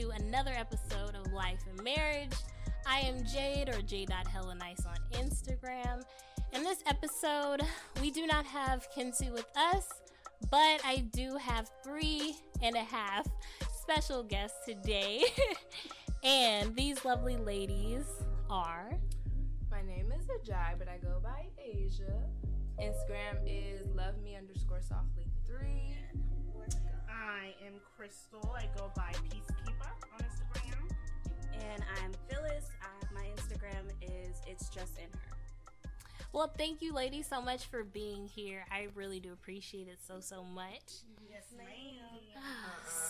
to another episode of Life and Marriage. I am Jade, or J.HellaNice on Instagram. In this episode, we do not have Kinsu with us, but I do have 3.5 special guests today. And these lovely ladies are... My name is Ajai, but I go by Asia. Instagram is loveme_softly3. I am Crystal. I go by Peacekeeper on Instagram. And I'm Phyllis. My Instagram is It's Just In Her. Well, thank you, ladies, so much for being here. I really do appreciate it so much. Yes, ma'am.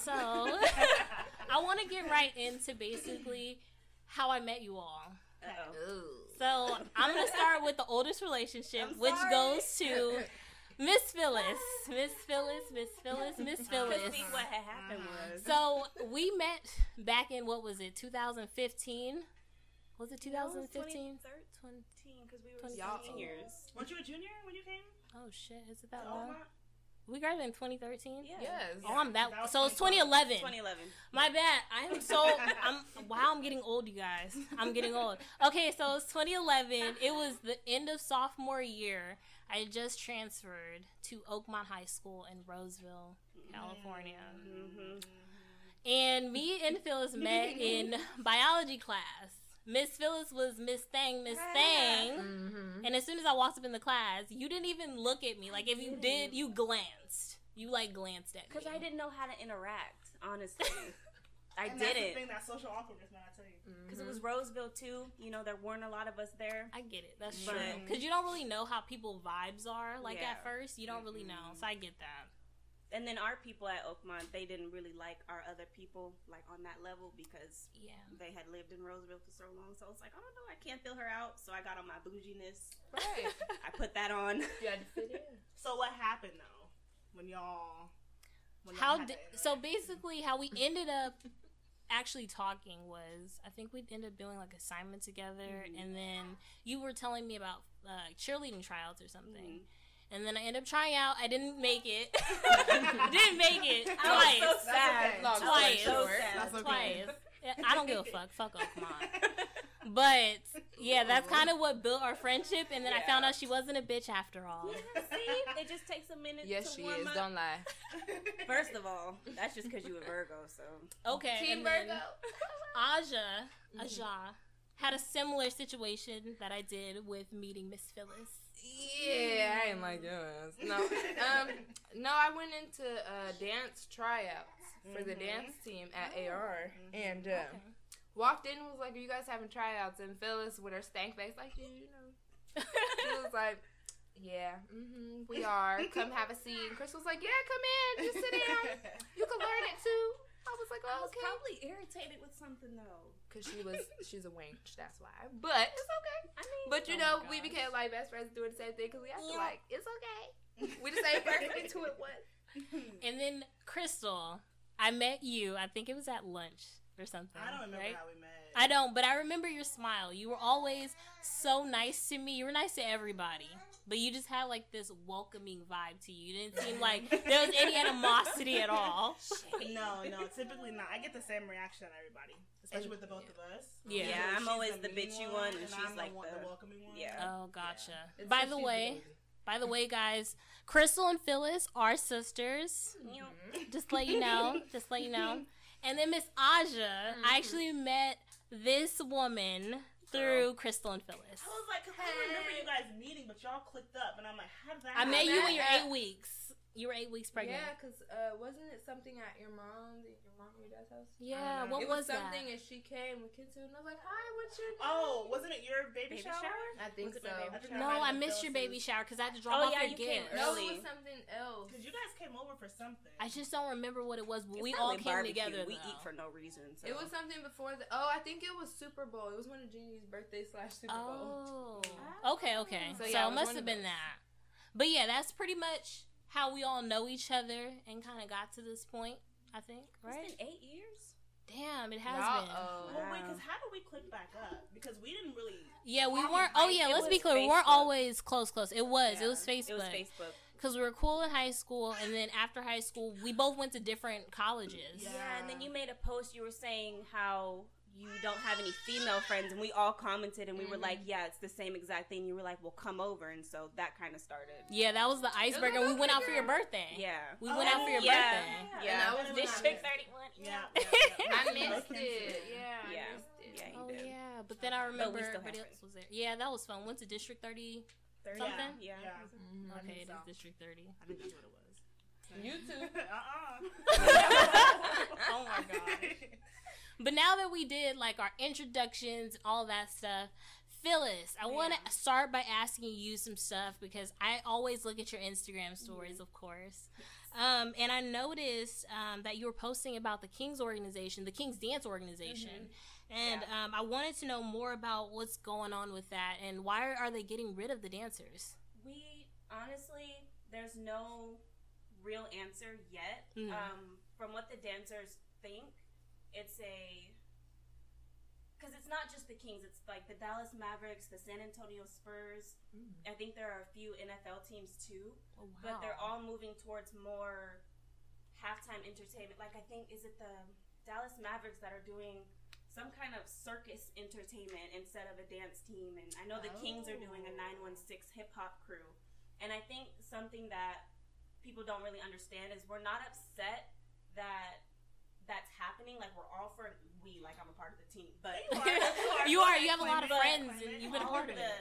So, I want to get right into basically how I met you all. So, I'm going to start with the oldest relationship, which goes to... Miss Phyllis. Because see what had happened was. So we met back in, 2015? Was it 2015? 2013, because we were seniors. Weren't you a junior when you came? Oh, shit. Is it that long? We got it in 2013? Yes. Oh, I'm that so it's 2011. 2011. My bad. Wow, I'm getting old, you guys. I'm getting old. Okay, so it's 2011. It was the end of sophomore year. I just transferred to Oakmont High School in Roseville, California. Mm-hmm. And me and Phyllis met in biology class. Miss Phyllis was Miss Thang. Mm-hmm. And as soon as I walked up in the class, you didn't even look at me. Like, if you did, you glanced. You, like, glanced at me. Because I didn't know how to interact, honestly. That's the thing, that social awkwardness, man, I tell you. Because it was Roseville, too. You know, there weren't a lot of us there. I get it. That's true. Because you don't really know how people vibes are, like, at first. You don't really know. So I get that. And then our people at Oakmont, they didn't really like our other people, like, on that level because they had lived in Roseville for so long. So I was like, oh, no, I can't feel her out. So I got on my bouginess. Right. I put that on. You had to fit in. So what happened, though, when y'all... So basically how we ended up actually talking was, I think we ended up doing, like, assignment together. Mm-hmm. And then you were telling me about cheerleading tryouts or something. Mm-hmm. And then I ended up trying out. I didn't make it. I was so sad. Twice. I don't give a fuck. Fuck off, mom. But, yeah, that's kind of what built our friendship. And then I found out she wasn't a bitch after all. Yeah, see? It just takes a minute to warm up. Yes, she is. Don't lie. First of all, that's just because you a Virgo, so. Okay. Team Virgo. Ajah had a similar situation that I did with meeting Miss Phyllis. Yeah, I ain't like yours. No, I went into dance tryouts for the dance team at AR, and walked in and was like, "Are you guys having tryouts?" And Phyllis, with her stank face, like, "Yeah, you know," she was like, "Yeah, we are. Come have a seat." And Chris was like, "Yeah, come in. Just sit down. You can learn it too." I was like, "Oh, okay." I was probably irritated with something though, because she's a wench, that's why. But it's okay. I mean, but you know, we became like best friends doing the same thing because we acted like it's okay. We just ain't perfect into it once. And then Crystal, I met you. I think it was at lunch or something. I don't remember how we met. I don't, but I remember your smile. You were always so nice to me. You were nice to everybody. But you just had, like, this welcoming vibe to you. You didn't seem like there was any animosity at all. No, typically not. I get the same reaction on everybody, especially with the both of us. Yeah, I'm always the bitchy one, and she's, like, the welcoming one. Yeah. Oh, gotcha. Yeah. By the way, guys, Crystal and Phyllis are sisters. Mm-hmm. Just let you know. And then Miss Ajah, I actually met this woman through Crystal and Phyllis. I was like, I don't remember you guys meeting, but y'all clicked up, and I'm like, how did that happen? I met you when you were 8 weeks. You were 8 weeks pregnant. Yeah, because wasn't it something at your mom and your dad's house? Yeah, what was that? It was something, and she came with Kinsu, and I was like, hi, what's your name? Oh, wasn't it your baby shower? I think so. No, I missed your baby shower, because I had to drop off your gift. No, it was something else. Because you guys came over for something. I just don't remember what it was, but we all came together. We eat for no reason. It was something before the, I think it was Super Bowl. It was one of Jeannie's birthday /Super Bowl. Oh. Okay. So it must have been that. But yeah, that's pretty much how we all know each other and kind of got to this point, I think, right? It's been 8 years? Damn, it has been. Well, wait, because how did we click back up? Because we didn't really... Yeah, we weren't... Oh, yeah, let's be clear. We weren't always close. It was Facebook. because we were cool in high school, and then after high school, we both went to different colleges. Yeah, and then you made a post. You were saying how you don't have any female friends, and we all commented, and we were like, yeah, it's the same exact thing. You were like, well, come over, and so that kind of started. Yeah, that was the iceberg, and we went out for your birthday. Yeah. We went out for your birthday. Yeah. And that was District 31. Yeah. I missed it. Yeah. Yeah. Oh, yeah, but then I remember everybody else was there. Yeah, that was fun. Went to District 30 something? Yeah. Mm-hmm. Okay, it is District 30. I think that's what it was. You too. Oh, my gosh. But now that we did, like, our introductions, all that stuff, Phyllis, I want to start by asking you some stuff because I always look at your Instagram stories, of course. And I noticed that you were posting about the Kings organization, the Kings dance organization. And I wanted to know more about what's going on with that and why are they getting rid of the dancers? We honestly, there's no real answer yet. From what the dancers think, it's a – because it's not just the Kings. It's like the Dallas Mavericks, the San Antonio Spurs. I think there are a few NFL teams too. Oh, wow. But they're all moving towards more halftime entertainment. Like I think is it the Dallas Mavericks that are doing – some kind of circus entertainment instead of a dance team. And I know the Kings are doing a 916 hip hop crew. And I think something that people don't really understand is we're not upset that that's happening. Like, we're all for – we, like, I'm a part of the team. But you are. You have a lot of friends, and you've been a part of it.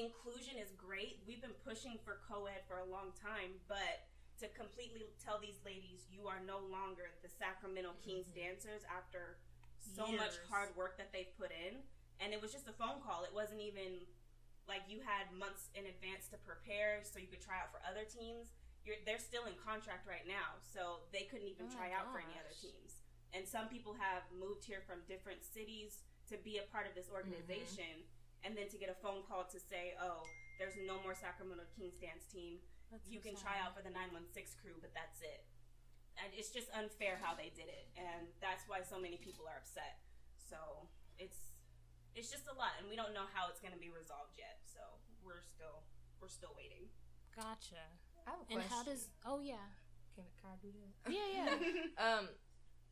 Inclusion is great. We've been pushing for co-ed for a long time, but – to completely tell these ladies you are no longer the Sacramento Kings dancers after so much hard work that they've put in. And it was just a phone call. It wasn't even like you had months in advance to prepare so you could try out for other teams. They're still in contract right now, so they couldn't even try out for any other teams. And some people have moved here from different cities to be a part of this organization and then to get a phone call to say, oh, there's no more Sacramento Kings dance team. You can try out for the 916 crew, but that's it. And it's just unfair how they did it, and that's why so many people are upset. So it's just a lot, and we don't know how it's going to be resolved yet. So we're still waiting. Gotcha. I have a question. And how does? Oh yeah. Can I do that? Yeah.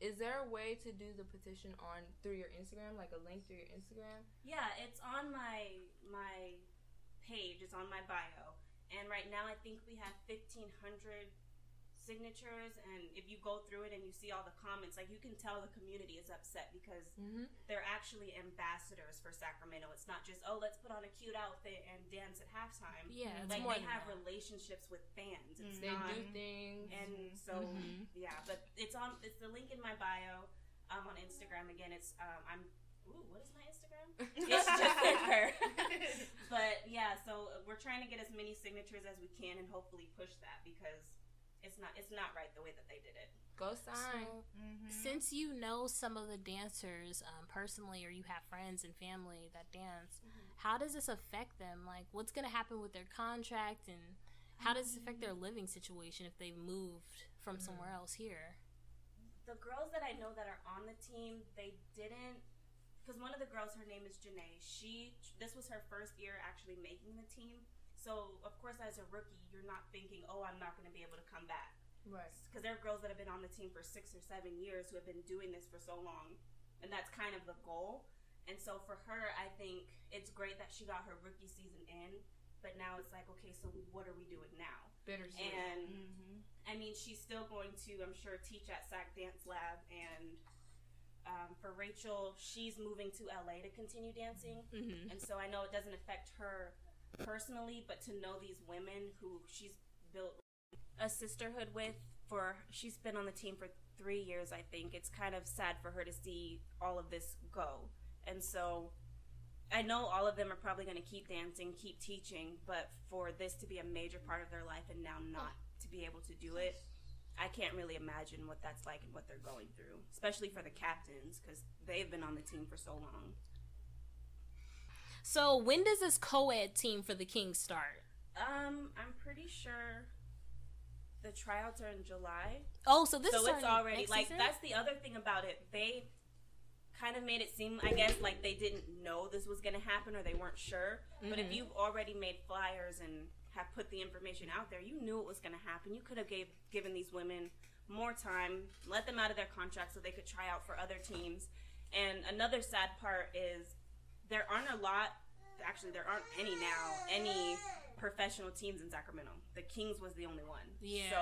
Is there a way to do the petition on through your Instagram, like a link through your Instagram? Yeah, it's on my page. It's on my bio, and right now I think we have 1,500. Signatures, and if you go through it and you see all the comments, like, you can tell the community is upset because they're actually ambassadors for Sacramento. It's not just, oh, let's put on a cute outfit and dance at halftime. Yeah, like they have relationships with fans. It's not, they do things, and so yeah. But it's the link in my bio. On Instagram again. It's I'm. Ooh, what is my Instagram? It's just her. But yeah, so we're trying to get as many signatures as we can and hopefully push that because. It's not right the way that they did it. Go sign. So, since you know some of the dancers personally, or you have friends and family that dance, how does this affect them? Like, what's going to happen with their contract, and how does this affect their living situation if they've moved from somewhere else here? The girls that I know that are on the team, they didn't. Because one of the girls, her name is Janae. This was her first year actually making the team. So, of course, as a rookie, you're not thinking, oh, I'm not going to be able to come back. Right. Because there are girls that have been on the team for 6 or 7 years who have been doing this for so long, and that's kind of the goal. And so for her, I think it's great that she got her rookie season in, but now it's like, okay, so what are we doing now? Bittersweet. And, I mean, she's still going to, I'm sure, teach at Sac Dance Lab. And for Rachel, she's moving to L.A. to continue dancing. And so I know it doesn't affect her personally, but to know these women who she's built a sisterhood with she's been on the team for 3 years, I think. It's kind of sad for her to see all of this go. And so I know all of them are probably going to keep dancing, keep teaching, but for this to be a major part of their life and now not to be able to do it, I can't really imagine what that's like and what they're going through, especially for the captains because they've been on the team for so long. So when does this co-ed team for the Kings start? I'm pretty sure the tryouts are in July. Oh, so it's already like season? That's the other thing about it. They kind of made it seem, I guess, like they didn't know this was going to happen or they weren't sure. But if you've already made flyers and have put the information out there, you knew it was going to happen. You could have given these women more time, let them out of their contract so they could try out for other teams. And another sad part is there aren't a lot, actually there aren't any now, any professional teams in Sacramento. The Kings was the only one. Yeah. So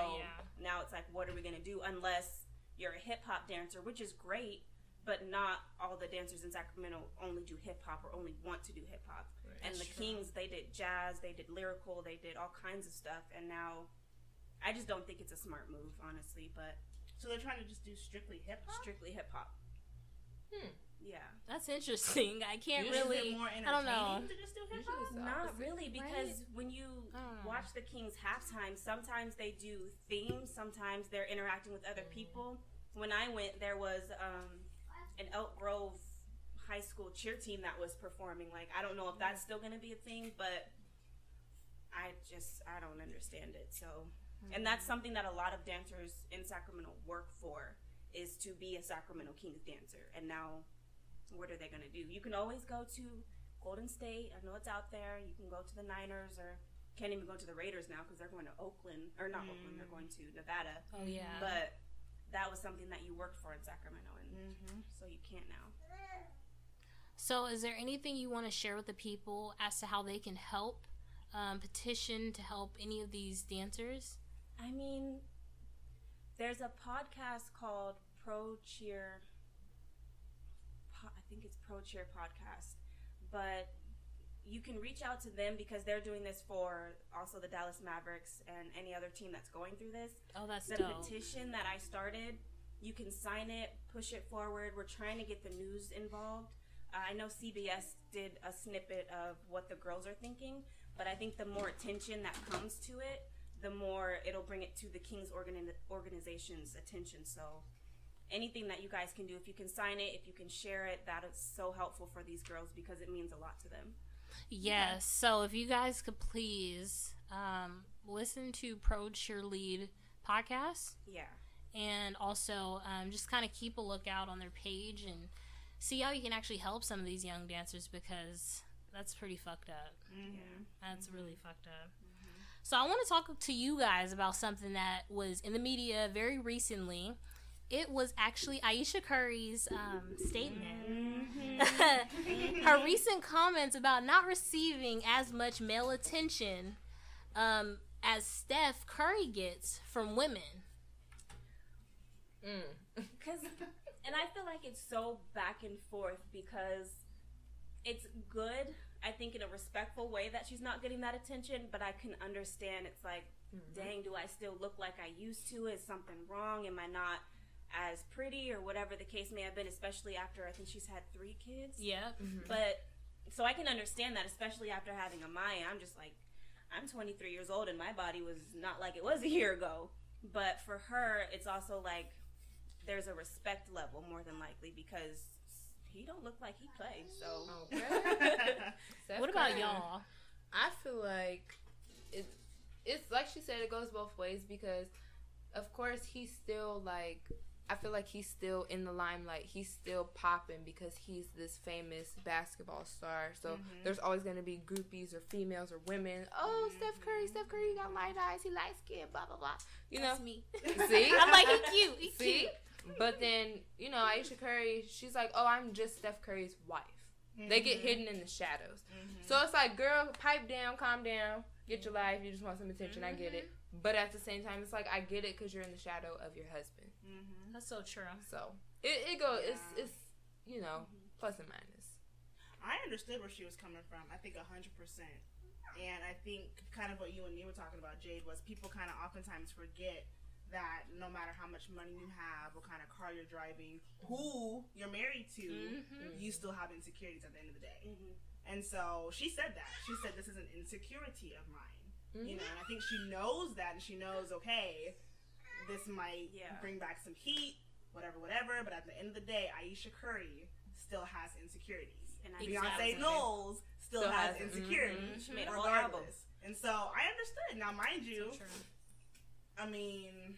now it's like, what are we going to do? Unless you're a hip hop dancer, which is great, but not all the dancers in Sacramento only do hip hop or only want to do hip hop. Right. And the Kings, they did jazz, they did lyrical, they did all kinds of stuff. And now I just don't think it's a smart move, honestly. But so they're trying to just do strictly hip hop? Strictly hip hop. Hmm. Yeah. That's interesting. I can't really. More I don't know. To just do hip hop? Not really, because when you watch the Kings halftime, sometimes they do themes, sometimes they're interacting with other people. When I went, there was an Elk Grove High School cheer team that was performing. Like, I don't know if that's still going to be a thing, but I don't understand it. So, and that's something that a lot of dancers in Sacramento work for, is to be a Sacramento Kings dancer. And now, what are they going to do? You can always go to Golden State. I know it's out there. You can go to the Niners, or can't even go to the Raiders now because they're going to Oakland. Or not Oakland, they're going to Nevada. Oh, yeah. But that was something that you worked for in Sacramento, and so you can't now. So is there anything you want to share with the people as to how they can help, petition to help any of these dancers? I mean, there's a podcast called Pro Cheer. I think it's Pro Cheer Podcast, but you can reach out to them because they're doing this for also the Dallas Mavericks and any other team that's going through this. Oh, that's the dope. Petition that I started. You can sign it, push it forward. We're trying to get the news involved. I know CBS did a snippet of what the girls are thinking, but I think the more attention that comes to it, the more it'll bring it to the Kings organization's attention. So anything that you guys can do, if you can sign it, if you can share it, that is so helpful for these girls because it means a lot to them. Yes. Okay. So if you guys could please listen to Pro Cheerlead Podcast. Yeah. And also just kind of keep a lookout on their page and see how you can actually help some of these young dancers, because that's pretty fucked up. Mm-hmm. Yeah. That's really fucked up. Mm-hmm. So I want to talk to you guys about something that was in the media very recently. It was actually Ayesha Curry's statement. Mm-hmm. Her recent comments about not receiving as much male attention as Steph Curry gets from women. And I feel like it's so back and forth, because it's good, I think, in a respectful way that she's not getting that attention, but I can understand it's like, dang, do I still look like I used to? Is something wrong? Am I not as pretty, or whatever the case may have been, especially after I think she's had 3 kids. Yeah. Mm-hmm. But so I can understand that, especially after having Amaya. I'm just like, I'm 23 years old and my body was not like it was a year ago. But for her, it's also like there's a respect level, more than likely, because he don't look like he plays. So what about y'all? I feel like it's like she said, it goes both ways, because of course he's still like, I feel like he's still in the limelight. He's still popping because he's this famous basketball star. So there's always going to be groupies or females or women. Oh, Steph Curry, he got light eyes, he light skin, blah, blah, blah. That's me. See? I'm like, he's cute. See? But then, Ayesha Curry, she's like, oh, I'm just Steph Curry's wife. Mm-hmm. They get hidden in the shadows. Mm-hmm. So it's like, girl, pipe down, calm down, get your life. You just want some attention. I get it. But at the same time, it's like, I get it, because you're in the shadow of your husband. Mm-hmm. That's so true. So it goes, yeah. It's plus and minus. I understood where she was coming from. I think 100%, and I think kind of what you and me were talking about, Jade, was people kind of oftentimes forget that no matter how much money you have, what kind of car you're driving, who you're married to, you still have insecurities at the end of the day. Mm-hmm. And so she said that. She said, this is an insecurity of mine. And I think she knows that, and she knows, okay, this might bring back some heat, whatever, but at the end of the day, Ayesha Curry still has insecurities. And Beyoncé Knowles still has insecurities. She made a whole album. And so I understood. Now, mind you, I mean,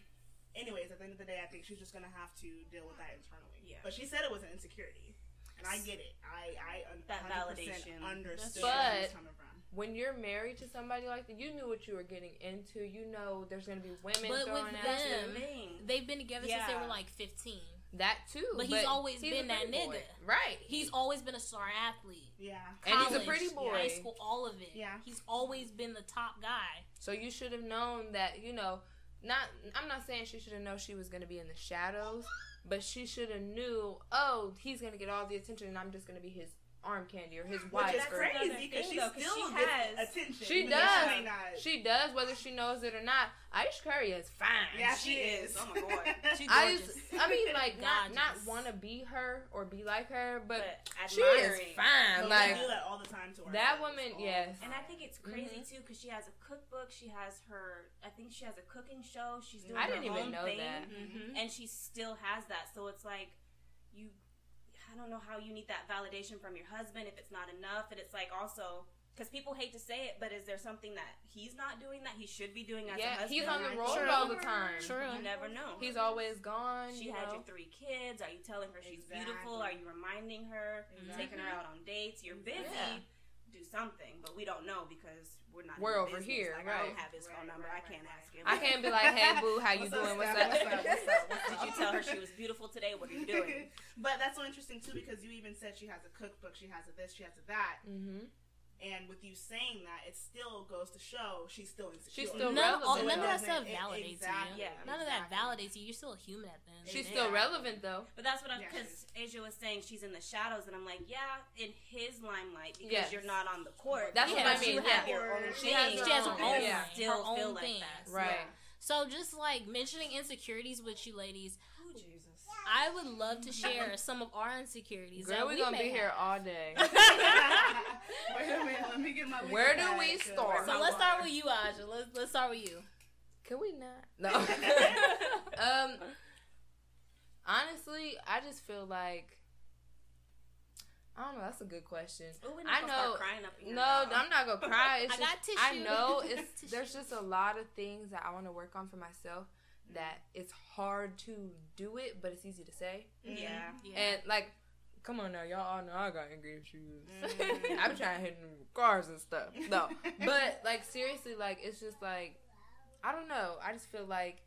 anyways, at the end of the day, I think she's just going to have to deal with that internally. Yeah. But she said it was an insecurity, and I get it. I 100% understood where she was coming from. when you're married to somebody like that, you knew what you were getting into. You know there's going to be women but throwing at them. They've been together since they were like 15. That too. But he's always been that nigga. Boy. Right. He's always been a star athlete. Yeah. College, and he's a pretty boy. High school, all of it. Yeah. He's always been the top guy. So you should have known that, you know, I'm not saying she should have known she was going to be in the shadows, but she should have knew, oh, he's going to get all the attention and I'm just going to be his arm candy or his wife. Which is crazy because she still has attention. She does. She does, whether she knows it or not. Ayesha Curry is fine. Yeah, she is. Oh my god. She's gorgeous. I mean, like, not want to be her or be like her, but she is fine. So like, we do that all the time to her. That woman, yes. And I think it's crazy too because she has a cookbook. She has her. I think she has a cooking show. She's doing. I didn't even know that. Mm-hmm. And she still has that. So it's like you. I don't know how you need that validation from your husband if it's not enough. And it's like also, because people hate to say it, but is there something that he's not doing that he should be doing as a husband? Yeah, he's on the road all the time. True. You never know. He's always gone. She had your 3 kids. Are you telling her she's beautiful? Are you reminding her? Exactly. Taking her out on dates? You're busy. Yeah. Do something, but we don't know because we're over here. Like, right. I don't have his phone number. I can't ask him. I can't be like, hey, boo, how you doing? What's up? Did you tell her she was beautiful today? What are you doing? But that's so interesting, too, because you even said she has a cookbook, she has a this, she has a that. Mm-hmm. And with you saying that, it still goes to show she's still insecure. She's still relevant. None of that stuff validates you. Yeah, none of that validates you. You're still a human at the end. She's still relevant, though. But that's what I'm, because Asia was saying she's in the shadows, and I'm like, in his limelight, because you're not on the court. That's what I mean. You have your own thing. She has her own thing. Still feel like that. Right. Yeah. So just, like, mentioning insecurities with you ladies. Oh, Jesus. I would love to share some of our insecurities. Girl, we're going to be here all day. Let me get my Where do we start? So let's start with you, Ajai. Let's start with you. Can we not? No. Honestly, I just feel like, I don't know. That's a good question. Ooh, I know. Start crying up in your mouth. I'm not going to cry. It's got tissue. I know. There's just a lot of things that I want to work on for myself. That it's hard to do it, but it's easy to say. Yeah. And, like, come on now. Y'all all know I got angry issues. Mm. I be trying to hit cars and stuff. No. But, like, seriously, like, it's just, like, I don't know. I just feel like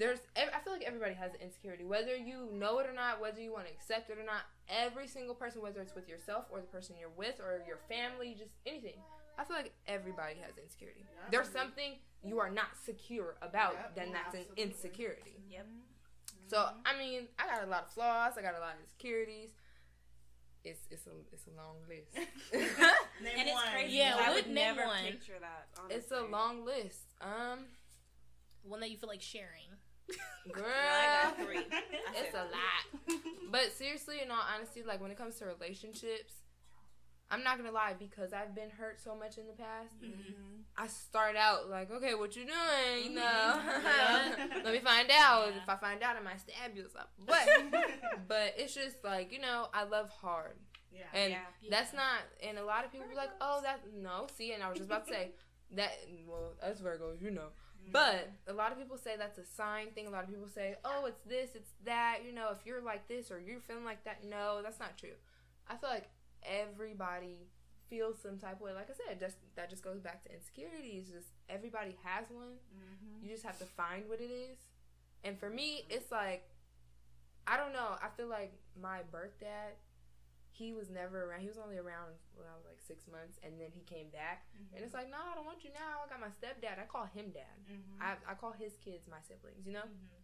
I feel like everybody has an insecurity. Whether you know it or not, whether you want to accept it or not, every single person, whether it's with yourself or the person you're with or your family, just anything. I feel like everybody has insecurity. Yeah. There's something you are not secure about, then that's an insecurity. Yep. Mm-hmm. So, I mean, I got a lot of flaws. I got a lot of insecurities. It's a long list. And it's crazy. Yeah, I would never picture that, honestly. It's a long list. One that you feel like sharing. Girl, I got 3. It's a lot. But seriously, in all honesty, like when it comes to relationships, I'm not going to lie, because I've been hurt so much in the past, I start out like, okay, what you doing, you know? Let me find out. Yeah. If I find out, I might stab you or something. But it's just like, you know, I love hard. Yeah. And that's not, and a lot of people be like, oh, and I was just about to say, that's Virgos, you know. Mm-hmm. But a lot of people say that's a sign thing. A lot of people say, oh, it's this, it's that, you know, if you're like this or you're feeling like that. No, that's not true. I feel like everybody feels some type of way. Like I said, that just goes back to insecurities. Just everybody has one. Mm-hmm. You just have to find what it is. And for me, it's like, I don't know. I feel like my birth dad, he was never around. He was only around when I was like 6 months, and then he came back. Mm-hmm. And it's like, no, I don't want you now. I got my stepdad. I call him dad. Mm-hmm. I call his kids my siblings, you know? Mm-hmm.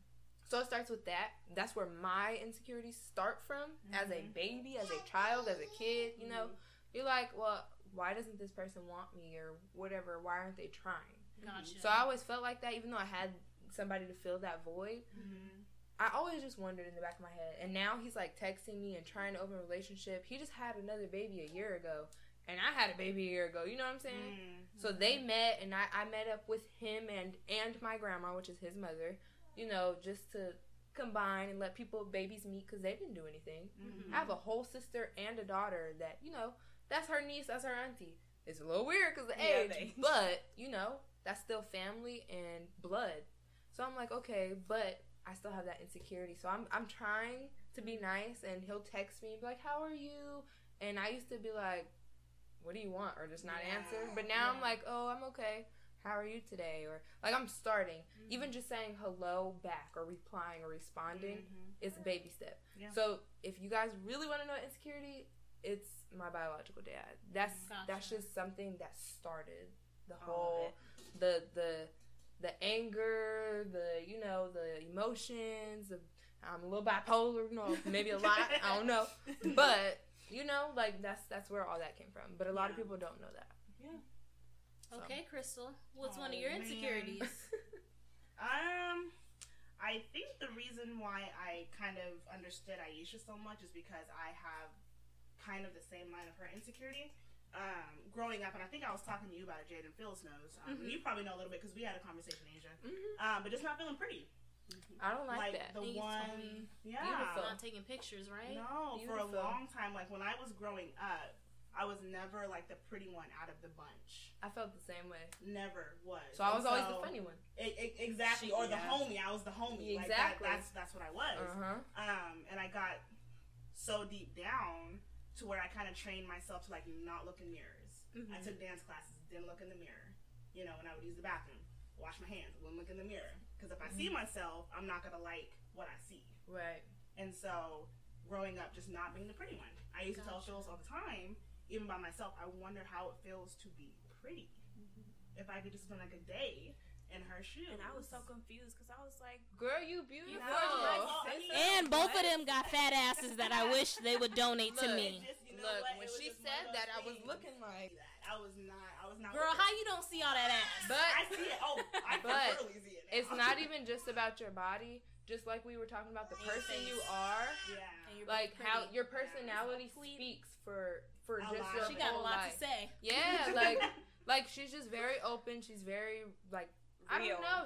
So it starts with that. That's where my insecurities start from, as a baby, as a child, as a kid, you know. You're like, well, why doesn't this person want me or whatever? Why aren't they trying? Gotcha. So I always felt like that, even though I had somebody to fill that void. Mm-hmm. I always just wondered in the back of my head. And now he's, like, texting me and trying to open a relationship. He just had another baby a year ago, and I had a baby a year ago. You know what I'm saying? Mm-hmm. So they met, and I met up with him and my grandma, which is his mother, you know, just to combine and let babies meet because they didn't do anything. Mm-hmm. I have a whole sister and a daughter that, you know, that's her niece, that's her auntie. It's a little weird because of age, but, you know, that's still family and blood. So I'm like, okay, but I still have that insecurity. So I'm trying to be nice, and he'll text me and be like, how are you? And I used to be like, what do you want? Or just not answer. But now I'm like, oh, I'm okay. How are you today? Or, like, I'm starting. Mm-hmm. Even just saying hello back or replying or responding is a baby step. Yeah. So if you guys really want to know insecurity, it's my biological dad. That's just something that started the whole, the anger, the, you know, the emotions. I'm a little bipolar, you know, maybe a lot. I don't know. But, you know, like, that's where all that came from. But a lot of people don't know that. Yeah. So. Okay, Crystal. What's one of your insecurities? I think the reason why I kind of understood Ayesha so much is because I have kind of the same line of her insecurity. Growing up, and I think I was talking to you about it, Jade, and Phyllis knows. You probably know a little bit because we had a conversation, Asia. But just not feeling pretty. I don't like that. The one, beautiful. Not taking pictures, right? No, beautiful. For a long time, like when I was growing up, I was never, like, the pretty one out of the bunch. I felt the same way. Never was. So I was always the funny one. Exactly. Or the homie. I was the homie. Exactly. Like, that's what I was. And I got so deep down to where I kind of trained myself to, like, not look in mirrors. I took dance classes, didn't look in the mirror. You know, when I would use the bathroom, wash my hands, wouldn't look in the mirror. Because if I see myself, I'm not going to like what I see. Right. And so, growing up, just not being the pretty one. I used to tell Phyllis all the time, even by myself, I wonder how it feels to be pretty. If I could just spend like a day in her shoes. And I was so confused because I was like, girl, you beautiful. And both of them got fat asses that I wish they would donate to me. Just, you know, when she said that, I was looking like that. I was not. Girl, how you don't see all that ass? But I see it. Oh, I can totally see it now. It's not even just about your body. Just like we were talking about the person you are. Yeah. Like how your personality speaks for just your whole life. She got a lot to say. Yeah, like she's just very open. She's very like real. I don't know.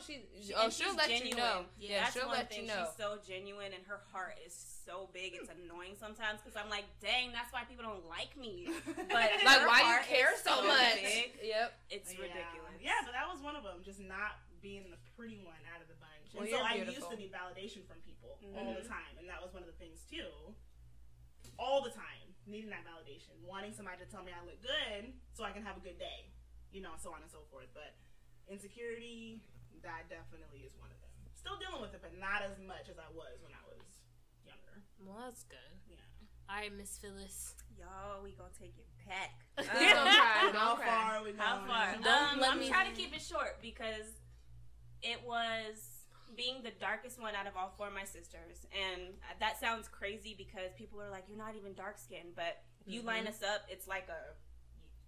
She'll let genuine. You know. Yeah, that's she'll one let thing. You know. She's so genuine, and her heart is so big. It's annoying sometimes because I'm like, dang, that's why people don't like me. But like, why do you care so much? Big. Yep, it's ridiculous. Yeah, but that was one of them. Just not being the pretty one out of the bunch. And so I used to need validation from people all the time, and that was one of the things too. All the time, needing that validation, wanting somebody to tell me I look good so I can have a good day, you know, so on and so forth. But insecurity, that definitely is one of them. Still dealing with it, but not as much as I was when I was younger. Well, that's good. Yeah. All right, Miss Phyllis. Y'all, we gonna take it back. How far are we going? How far? I'm trying to keep it short because it was being the darkest one out of all four of my sisters. And that sounds crazy because people are like, you're not even dark-skinned. But you line us up, it's like a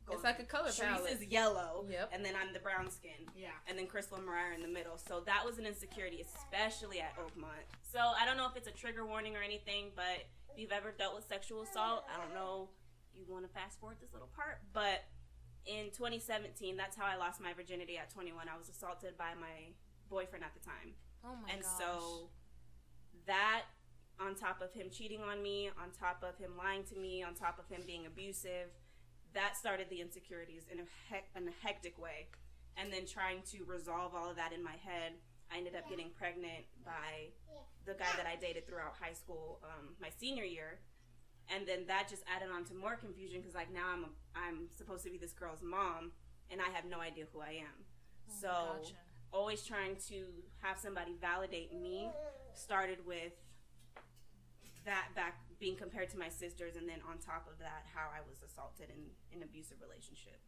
gold. It's like a color palette. Therese is yellow, and then I'm the brown skin. Yeah. And then Crystal and Mariah in the middle. So that was an insecurity, especially at Oakmont. So I don't know if it's a trigger warning or anything, but if you've ever dealt with sexual assault, I don't know, you want to fast forward this little part. But in 2017, that's how I lost my virginity at 21. I was assaulted by my boyfriend at the time. Oh my gosh. And so that, on top of him cheating on me, on top of him lying to me, on top of him being abusive, that started the insecurities in a hectic way. And then trying to resolve all of that in my head, I ended up getting pregnant by the guy that I dated throughout high school, my senior year. And then that just added on to more confusion because, like, now I'm supposed to be this girl's mom, and I have no idea who I am. Oh, so gotcha. Always trying to have somebody validate me started with that back being compared to my sisters, and then on top of that, how I was assaulted in an abusive relationship.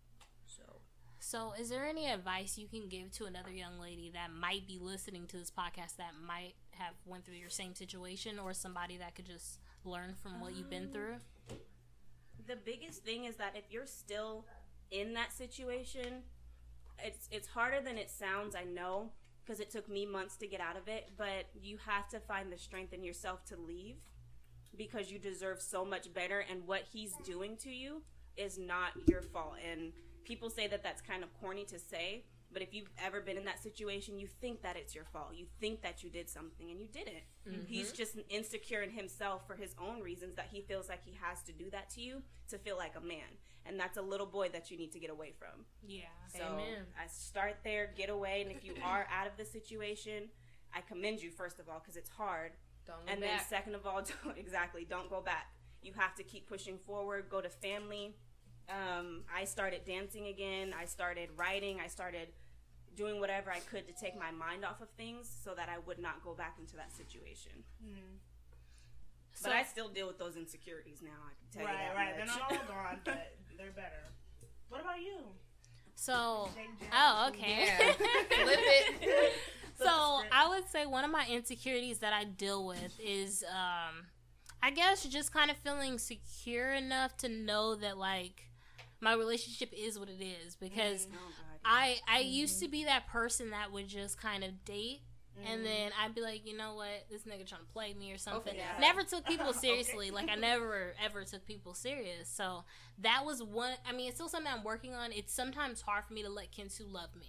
So is there any advice you can give to another young lady that might be listening to this podcast that might have went through your same situation, or somebody that could just learn from what you've been through? The biggest thing is that if you're still in that situation, it's harder than it sounds, I know, because it took me months to get out of it, but you have to find the strength in yourself to leave because you deserve so much better, and what he's doing to you is not your fault. And people say that that's kind of corny to say, but if you've ever been in that situation, you think that it's your fault. You think that you did something, and you didn't. He's just insecure in himself for his own reasons that he feels like he has to do that to you to feel like a man. And that's a little boy that you need to get away from. Yeah. So amen. I start there, get away, and if you are out of the situation, I commend you, first of all, because it's hard. Don't go back. And then second of all, don't go back. You have to keep pushing forward, go to family, I started dancing again. I started writing. I started doing whatever I could to take my mind off of things so that I would not go back into that situation. Mm-hmm. But I still deal with those insecurities now, I can tell you that. Right, they're not all gone, but they're better. What about you? So, oh, okay. Yeah. Flip it. So, I would say one of my insecurities that I deal with is, I guess, just kind of feeling secure enough to know that, like, my relationship is what it is. Because I used to be that person that would just kind of date. And then I'd be like, you know what, this nigga trying to play me or something. Okay, yeah. Never took people seriously. Okay. Like, I never, ever took people serious. So that was one, I mean, it's still something I'm working on. It's sometimes hard for me to let Kinsu love me.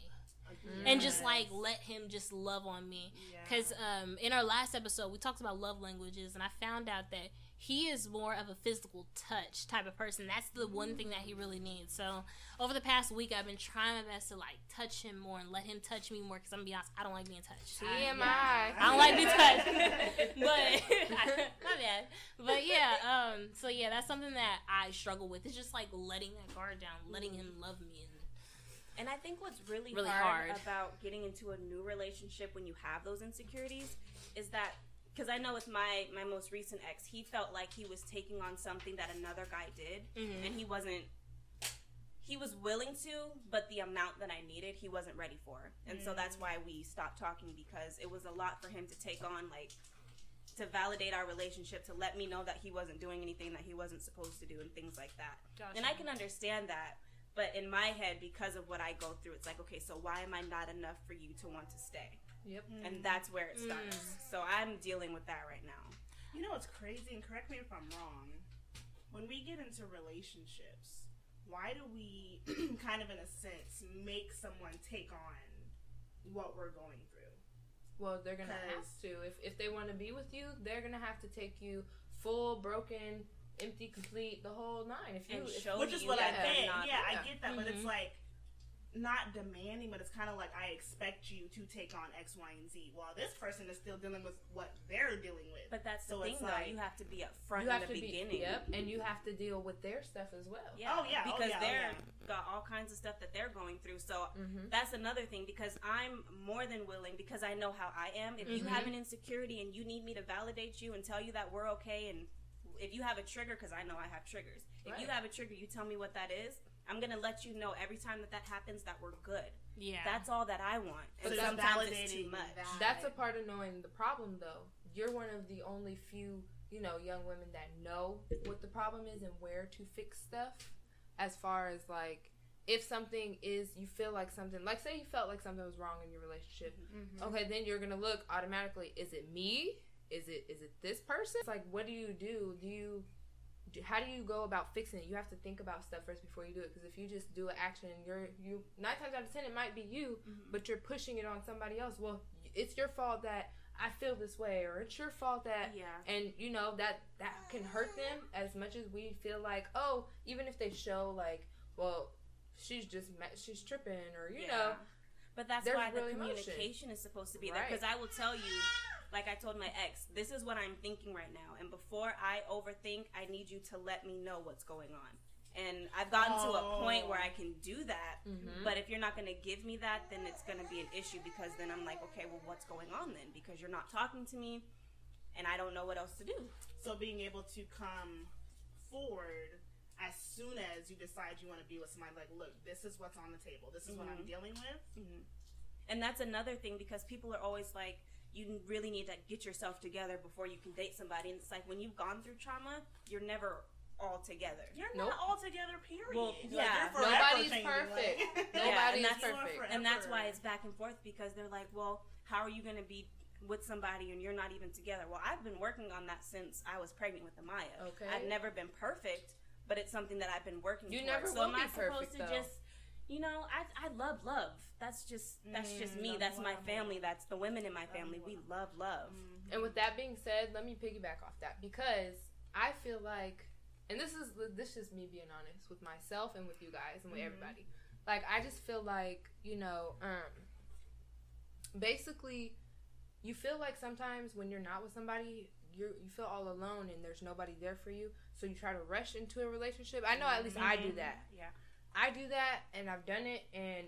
Yes. And just, like, let him just love on me. Because in our last episode, we talked about love languages, and I found out that he is more of a physical touch type of person. That's the one thing that he really needs. So over the past week, I've been trying my best to, like, touch him more and let him touch me more because I'm going to be honest, I don't like being touched. I don't like being touched. But, my bad. But, yeah, so, yeah, that's something that I struggle with. It's just, like, letting that guard down, letting him love me. And I think what's really hard about getting into a new relationship when you have those insecurities is that, because I know with my most recent ex, he felt like he was taking on something that another guy did, and he was willing to, but the amount that I needed, he wasn't ready for. And so that's why we stopped talking, because it was a lot for him to take on, like, to validate our relationship, to let me know that he wasn't doing anything that he wasn't supposed to do and things like that. Gotcha. And I can understand that. But in my head, because of what I go through, it's like, okay, so why am I not enough for you to want to stay? Yep. And that's where it starts. So I'm dealing with that right now. You know what's crazy, and correct me if I'm wrong, when we get into relationships, why do we kind of, in a sense, make someone take on what we're going through? Well, they're going to have to. If they want to be with you, they're going to have to take you full, broken, empty, complete, the whole nine. Which is what I think. Yeah, I get that, but it's like not demanding, but it's kind of like I expect you to take on X, Y, and Z while this person is still dealing with what they're dealing with. But that's the thing, though. You have to be upfront in the beginning. Yep, and you have to deal with their stuff as well. Yeah. Oh, yeah. Because they've got all kinds of stuff that they're going through. So that's another thing, because I'm more than willing, because I know how I am. If you have an insecurity and you need me to validate you and tell you that we're okay, and if you have a trigger, because I know I have triggers. If you have a trigger, you tell me what that is. I'm going to let you know every time that happens that we're good. Yeah. That's all that I want. And so sometimes it's too much. That's a part of knowing the problem, though. You're one of the only few, you know, young women that know what the problem is and where to fix stuff. As far as, like, if something is, you feel like something, like, say you felt like something was wrong in your relationship. Okay, then you're going to look automatically, is it me? Is it this person? It's like, what do you do? How do you go about fixing it? You have to think about stuff first before you do it, because if you just do an action, you 9 times out of 10 it might be you, but you're pushing it on somebody else. Well, it's your fault that I feel this way, or it's your fault that, and you know that can hurt them as much as we feel like, oh, even if they show like, well, she's tripping, or you know, but that's why the communication is supposed to be there, because I will tell you. Like I told my ex, this is what I'm thinking right now. And before I overthink, I need you to let me know what's going on. And I've gotten to a point where I can do that. But if you're not going to give me that, then it's going to be an issue, because then I'm like, okay, well, what's going on then? Because you're not talking to me, and I don't know what else to do. So being able to come forward as soon as you decide you want to be with somebody, like, look, this is what's on the table. This is what I'm dealing with. And that's another thing, because people are always like, you really need to get yourself together before you can date somebody. And it's like, when you've gone through trauma, you're never all together. You're not all together, period. Well, yeah. Like, nobody's perfect. Like. Nobody's perfect. And that's why it's back and forth, because they're like, well, how are you going to be with somebody and you're not even together? Well, I've been working on that since I was pregnant with Amaya. Okay. I've never been perfect, but it's something that I've been working towards. You know, I love love. That's just me. That's my family. That's the women in my family. We love love. And with that being said, let me piggyback off that, because I feel like, and this is me being honest with myself and with you guys and with everybody. Like, I just feel like, you know, basically, you feel like sometimes when you're not with somebody, you feel all alone and there's nobody there for you, so you try to rush into a relationship. I know at least I do that. Yeah. I do that, and I've done it, and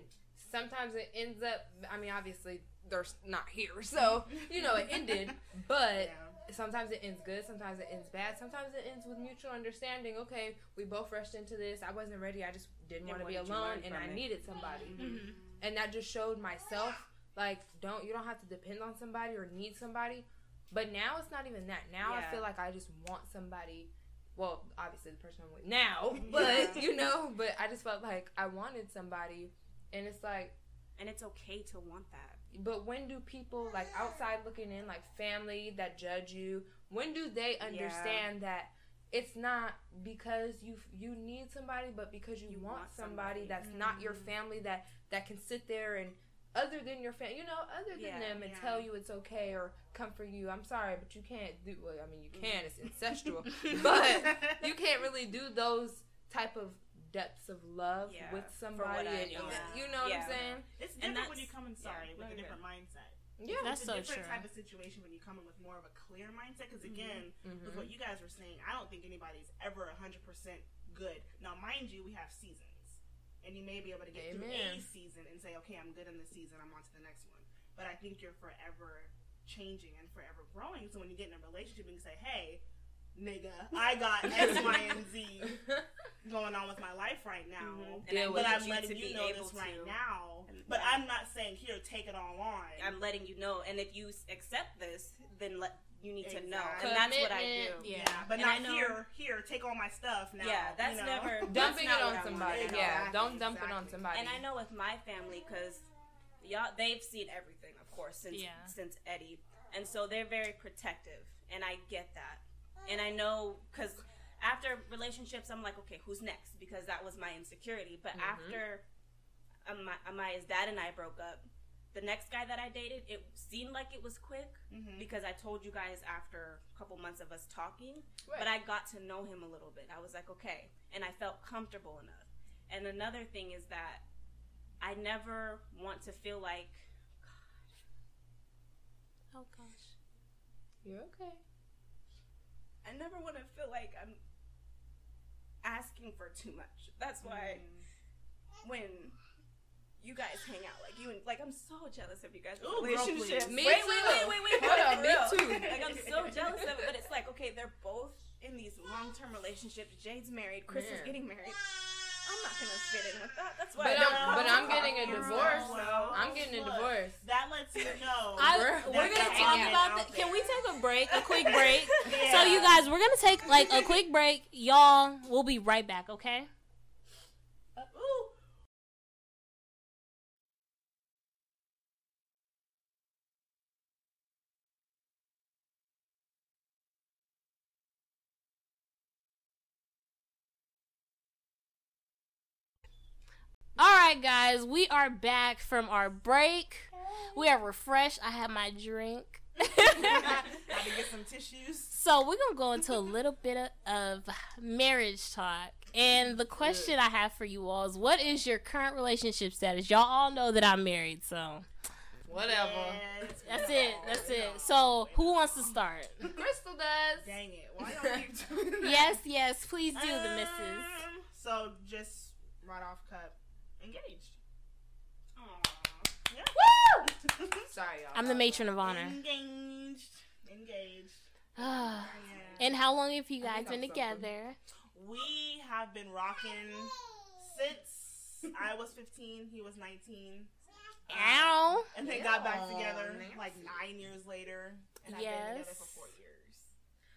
sometimes it ends up, I mean, obviously, they're not here, so, you know, it ended, but sometimes it ends good, sometimes it ends bad, sometimes it ends with mutual understanding. Okay, we both rushed into this, I wasn't ready, I just didn't want to be alone, and I needed somebody, mm-hmm. and that just showed myself, like, you don't have to depend on somebody or need somebody, but now it's not even that. Now I feel like I just want somebody. Well, obviously the person I'm with now, but, you know, but I just felt like I wanted somebody, and it's like... And it's okay to want that. But when do people, like, outside looking in, like, family that judge you, when do they understand that it's not because you need somebody, but because you want somebody that's not your family, that can sit there and, other than your family, you know, other than them, and tell you it's okay or comfort you. I'm sorry, but you can't do, well, I mean, you can, it's ancestral, but you can't really do those type of depths of love with somebody. You know what I'm saying? It's different when you come in with a different mindset. Yeah, that's so true. It's a different type of situation when you come in with more of a clear mindset, because again, with what you guys were saying, I don't think anybody's ever 100% good. Now, mind you, we have seasons. And you may be able to get through a season and say, okay, I'm good in this season, I'm on to the next one. But I think you're forever changing and forever growing. So when you get in a relationship and you say, hey, nigga, I got X, Y, and Z going on with my life right now. And but I'm letting you know this right now. But I'm not saying, here, take it all on. I'm letting you know. And if you accept this, then you need to know, and that's what I do. Yeah, but not here. Take all my stuff now. Yeah, that's never dumping it on somebody. Yeah, don't dump it on somebody. And I know with my family, because they've seen everything, of course, since Eddie, and so they're very protective, and I get that, and I know because after relationships, I'm like, okay, who's next? Because that was my insecurity. But after Amaya's dad and I broke up. The next guy that I dated, it seemed like it was quick because I told you guys after a couple months of us talking, but I got to know him a little bit. I was like, okay, and I felt comfortable enough. And another thing is that I never want to feel like, you're okay. I never want to feel like I'm asking for too much. That's why when you guys hang out, like you and like I'm so jealous of you guys' relationship. Me too. Wait. Hold on, me too. Like I'm so jealous of it, but it's like okay, they're both in these long-term relationships. Jade's married, Chris is getting married. I'm not gonna fit in with that. That's why. But I'm getting a divorce. I'm getting a divorce. That lets you know. We're gonna talk about that. Can we take a break? A quick break. So you guys, we're gonna take like a quick break. Y'all, we'll be right back. Okay. Alright guys, we are back from our break. We are refreshed. I have my drink. Gotta get some tissues. So we're going to go into a little bit of marriage talk. And the question I have for you all is, what is your current relationship status? Y'all all know that I'm married, so. Whatever. That's it. So who wants to start? Crystal does. Dang it. Why don't you do that? Yes. Please do the missus. So just right off cut. Engaged. Aww. Yeah. Woo! Sorry, y'all. I'm the matron of honor. Engaged. Yeah. And how long have you guys been together? We have been rocking since I was 15. He was 19. Ow. And they got back together like 9 years later. And I've been together for 4 years.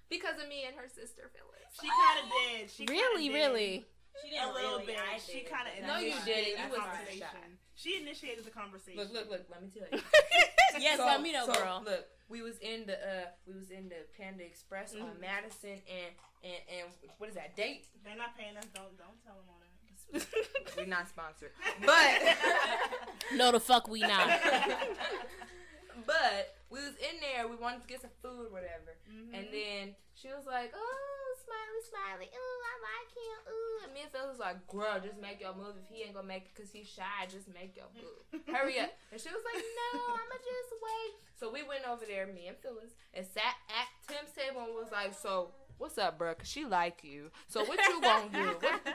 Because of me and her sister, Phyllis. She kind of did. Really? She didn't a little really, bit. I she kind of no, you didn't. You was shy. She initiated the conversation. Look. Let me tell you. Let me know, girl. Look, we was in the Panda Express on Madison and what is that date? They're not paying us. Don't tell them on that. We're not sponsored, but no, the fuck we not. But we was in there. We wanted to get some food, or whatever, and then she was like, Smiley, ooh, I like him, ooh. And me and Phyllis was like, girl, just make your move. If he ain't gonna make it because he's shy, just make your move. Hurry up. And she was like, no, I'ma just wait. So we went over there, me and Phyllis, and sat at Tim said one was like, so what's up, bro? Because she like you. So what you gonna do?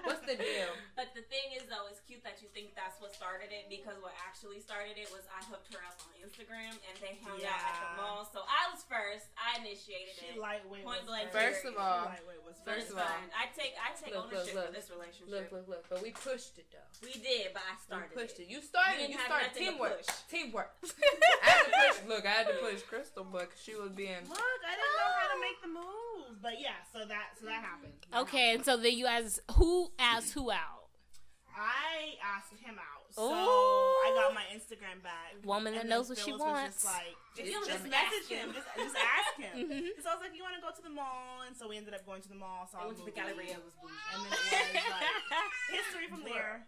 What's the deal? But the thing is, though, it's cute that you think that's what started it, because what actually started it was I hooked her up on Instagram and they hung out at the mall. So I was first. I initiated it. She lightweight. Point blank. First of all, I take ownership for this relationship. Look. But we pushed it, though. We did, but I started. We pushed it. You started. You started teamwork. Teamwork. I had to push Crystal, but she was being. Look, I didn't know how to make the move, but yeah. So that happened. Okay, and so then you asked who out? I asked him out. So I got my Instagram back. Woman that knows what she wants. Just message him. Just ask him. Mm-hmm. So I was like, you want to go to the mall? And so we ended up going to the mall. So I went to the Galleria. And then it was like history from there.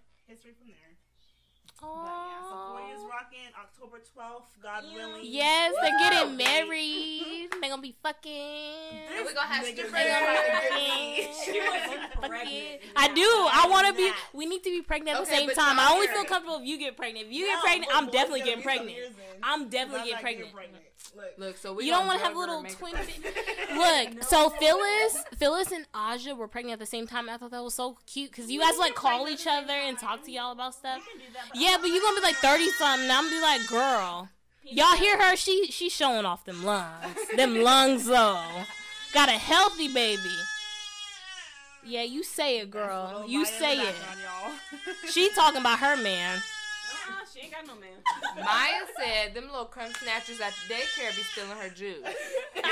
Oh, yeah, so boy is rocking October 12th, God willing. Yes, they're getting married. They're gonna be fucking. And we're gonna have strippers. She wants to be pregnant. I do. I want to be. We need to be pregnant at the same time. I only feel comfortable if you get pregnant. If you get pregnant, I'm definitely getting pregnant. I'm definitely getting pregnant. Look, so we don't want to have little twin. Look, so Phyllis and Ajai were pregnant at the same time. I thought that was so cute because you guys like call each other and talk to y'all about stuff. Yeah, but you're going to be like 30-something, and I'm going to be like, girl, y'all hear her? She's showing off them lungs. Them lungs, though. Got a healthy baby. Yeah, you say it, girl. You say it. She talking about her man. She ain't got no man. Maya said them little crumb snatchers at the daycare be stealing her juice.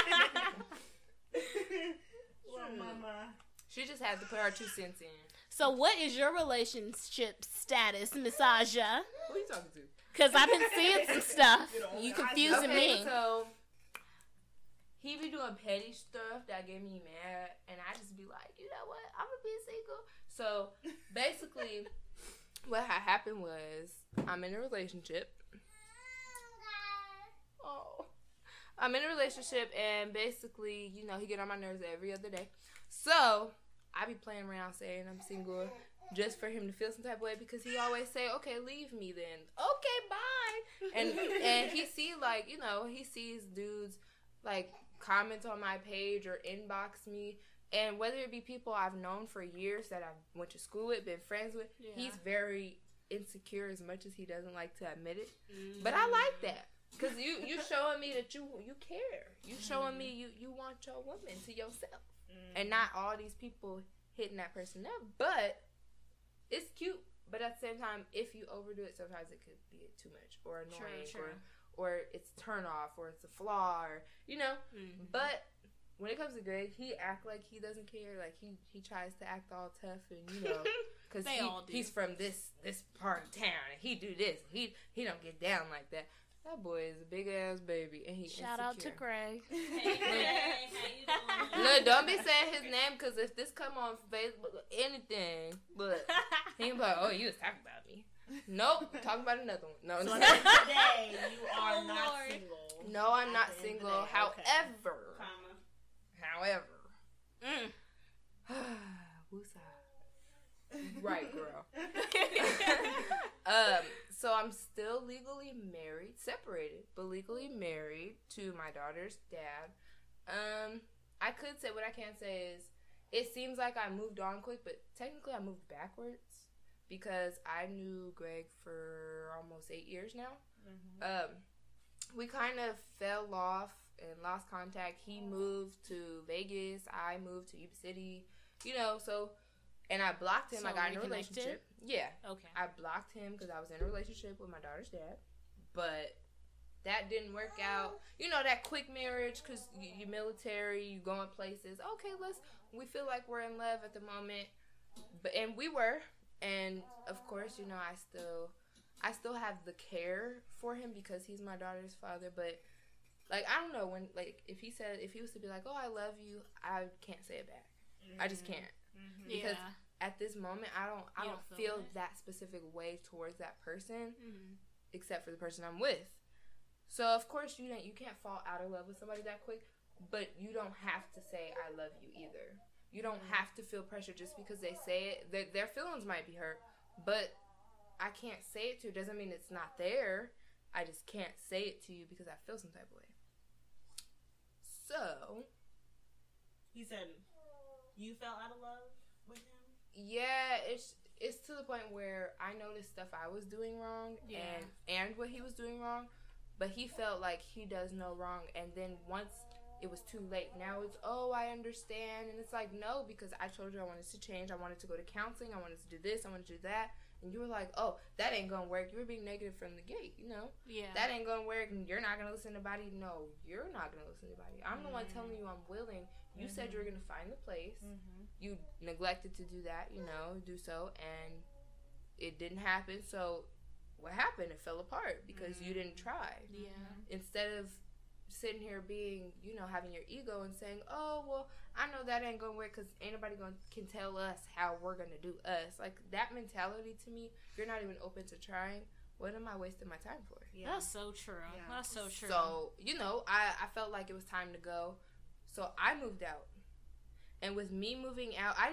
Well, mama. She just had to put her 2 cents in. So what is your relationship status, Miss Ajai? Who are you talking to? Because I've been seeing some stuff. You confusing me. So he be doing petty stuff that get me mad, and I just be like, you know what? I'm gonna be single. So basically, what happened was I'm in a relationship, and basically, you know, he get on my nerves every other day. So I be playing around saying I'm single just for him to feel some type of way, because he always say, okay, leave me then. Okay, bye. And he sees dudes like comment on my page or inbox me. And whether it be people I've known for years that I went to school with, been friends with, he's very insecure as much as he doesn't like to admit it. Mm-hmm. But I like that. Because you showing me that you care. You showing me you want your woman to yourself. And not all these people hitting that person up. But it's cute. But at the same time, if you overdo it, sometimes it could be too much or annoying. Or it's turn off or it's a flaw or, you know. Mm-hmm. But when it comes to Greg, he act like he doesn't care. Like he tries to act all tough and, you know, because he's from this part of town and he do this. He don't get down like that. That boy is a big ass baby, and he shout insecure. Out to Greg. Hey, how you doing? Look, don't be saying his name, because if this come on Facebook or anything, but he can be like, "Oh, you was talking about me." Nope, talking about another one. No, so today you are not single. No, I'm not single. Okay. However, who's that? Right, girl. So I'm still legally married, separated, but legally married to my daughter's dad. I could say, what I can say is, it seems like I moved on quick, but technically I moved backwards because I knew Greg for almost 8 years now. Mm-hmm. We kind of fell off and lost contact. He moved to Vegas. I moved to Yuba City, you know, so... And I blocked him. So I got in a relationship. Yeah. Okay. I blocked him because I was in a relationship with my daughter's dad. But that didn't work out. You know, that quick marriage, because you're military, you going places. Okay, we feel like we're in love at the moment. And we were. And, of course, you know, I still have the care for him because he's my daughter's father. But, like, I don't know. When, like, if he was to be like, oh, I love you, I can't say it back. Mm-hmm. I just can't. Mm-hmm. Because at this moment, I don't feel that specific way towards that person, mm-hmm. except for the person I'm with. So of course you can't fall out of love with somebody that quick, but you don't have to say I love you either. You don't have to feel pressure just because they say it. Their feelings might be hurt, but I can't say it to you. It doesn't mean it's not there. I just can't say it to you because I feel some type of way. So He said, you fell out of love with him? Yeah, it's to the point where I noticed stuff I was doing wrong and what he was doing wrong, but he felt like he does no wrong. And then once it was too late, now it's, oh, I understand. And it's like, no, because I told you I wanted to change. I wanted to go to counseling. I wanted to do this. I wanted to do that. And you were like, oh, that ain't going to work. You were being negative from the gate, you know? Yeah. That ain't going to work, and you're not going to listen to anybody. No, you're not going to listen to anybody. I'm the one telling you I'm willing. You said you were going to find the place. Mm-hmm. You neglected to do that, you know, do so, and it didn't happen. So what happened? It fell apart because you didn't try. Yeah. Instead of sitting here being, you know, having your ego and saying, oh, well, I know that ain't gonna work because ain't nobody can tell us how we're gonna do us. Like, that mentality, to me, you're not even open to trying. What am I wasting my time for? Yeah. That's so true. Yeah. That's so true. So, you know, I felt like it was time to go. So I moved out. And with me moving out, I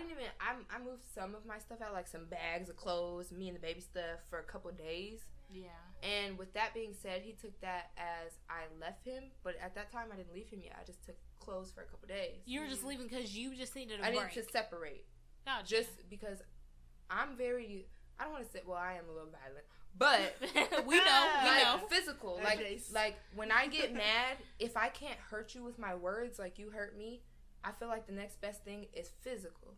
moved some of my stuff out, like some bags of clothes, me and the baby stuff, for a couple of days. Yeah. And with that being said, he took that as I left him. But at that time, I didn't leave him yet. I just took clothes for a couple of days. You were just leaving because you just needed a break. I needed to separate. Gotcha. Just because I'm very... I don't want to say... Well, I am a little violent. But... we know. Physical. Like, when I get mad, if I can't hurt you with my words, like you hurt me... I feel like the next best thing is physical.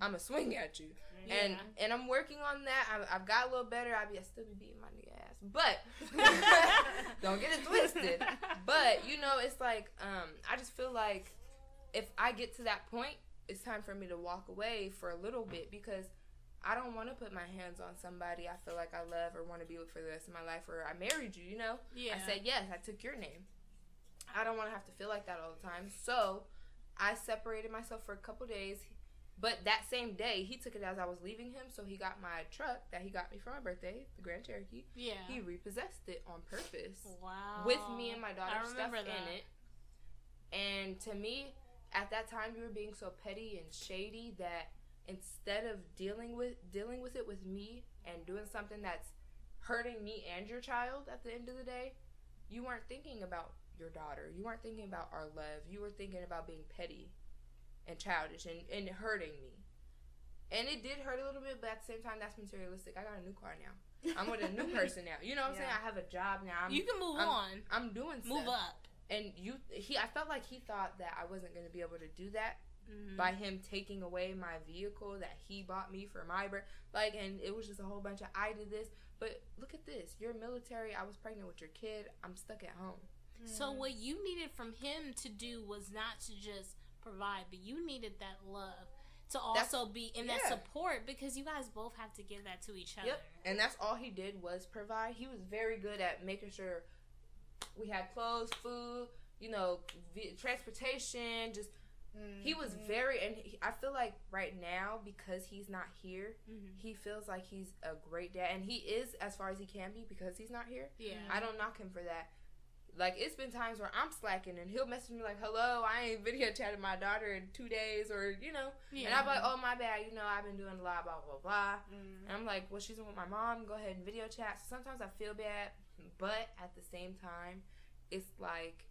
I'm a swing at you. Yeah. And I'm working on that. I've got a little better. I still be beating my nigga ass. But, don't get it twisted. But, you know, it's like, I just feel like if I get to that point, it's time for me to walk away for a little bit, because I don't want to put my hands on somebody I feel like I love or want to be with for the rest of my life, or I married you, you know? Yeah. I said, yes, I took your name. I don't want to have to feel like that all the time. So... I separated myself for a couple days, but that same day, he took it as I was leaving him, so he got my truck that he got me for my birthday, the Grand Cherokee. Yeah. He repossessed it on purpose. Wow. With me and my daughter's stuff in it. And to me, at that time, you were being so petty and shady that instead of dealing with it with me and doing something that's hurting me and your child at the end of the day, you weren't thinking about your daughter. You weren't thinking about our love. You were thinking about being petty and childish and hurting me. And it did hurt a little bit, but at the same time, that's materialistic. I got a new car now. I'm with a new person now. You know what I'm saying? I have a job now. You can move on. I'm doing stuff. Move up. And I felt like he thought that I wasn't going to be able to do that by him taking away my vehicle that he bought me for my birthday. Like, and it was just a whole bunch of, I did this. But look at this. You're military. I was pregnant with your kid. I'm stuck at home. So what you needed from him to do was not to just provide, but you needed that love to also be in that support, because you guys both have to give that to each other. Yep. And that's all he did was provide. He was very good at making sure we had clothes, food, you know, transportation, just... He was very, I feel like right now, because he's not here, he feels like he's a great dad, and he is as far as he can be because he's not here. Yeah. I don't knock him for that. Like, it's been times where I'm slacking, and he'll message me like, hello, I ain't video chatted my daughter in 2 days, or, you know. Yeah. And I'm like, oh, my bad, you know, I've been doing a lot, blah, blah, blah. And I'm like, well, she's with my mom, go ahead and video chat. So sometimes I feel bad, but at the same time, it's like,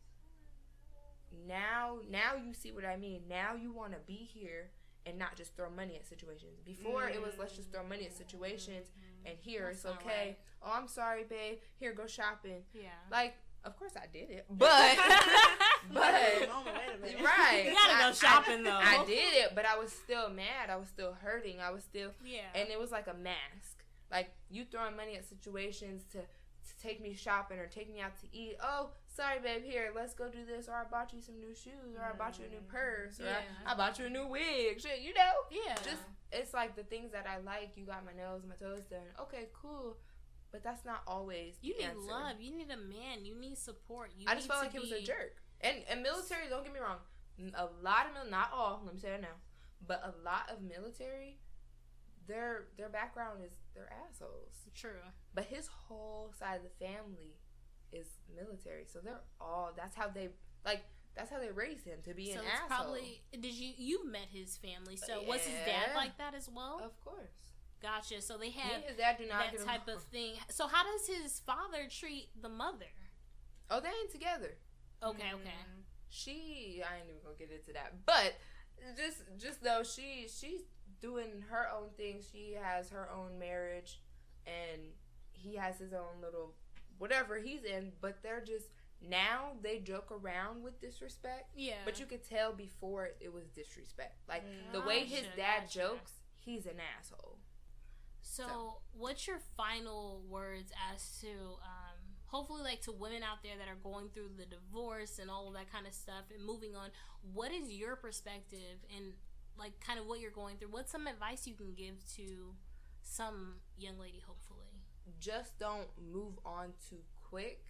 now you see what I mean. Now you want to be here and not just throw money at situations. Before, it was, let's just throw money at situations, and here, that's it's okay. Right. Oh, I'm sorry, babe. Here, go shopping. Yeah. Like, of course I did it, but right. You gotta go shopping though. I did it, but I was still mad. I was still hurting. I was still and it was like a mask. Like, you throwing money at situations to take me shopping or take me out to eat. Oh, sorry, babe. Here, let's go do this. Or I bought you some new shoes. Or I bought you a new purse. Or I bought you a new wig. Shit, you know. Yeah. Just, it's like the things that I like. You got my nails, my toes done. Okay, cool. But that's not always the answer. You need love. You need a man. You need support. I just felt like he was a jerk. And military, don't get me wrong, a lot of military, not all, let me say that now, but a lot of military, their background is they're assholes. True. But his whole side of the family is military. So they're all, that's how they raised him, to be an asshole. So it's probably, you met his family, so was his dad like that as well? Of course. Gotcha. So they have that type of thing. So how does his father treat the mother? Oh, they ain't together. Okay. She, I ain't even gonna get into that. But just though she's doing her own thing. She has her own marriage, and he has his own little whatever he's in. But they're just now they joke around with disrespect. Yeah. But you could tell before it was disrespect. Like the way his dad jokes, he's an asshole. So, what's your final words as to hopefully, like, to women out there that are going through the divorce and all of that kind of stuff and moving on? What is your perspective and, like, kind of what you're going through? What's some advice you can give to some young lady, hopefully? Just don't move on too quick.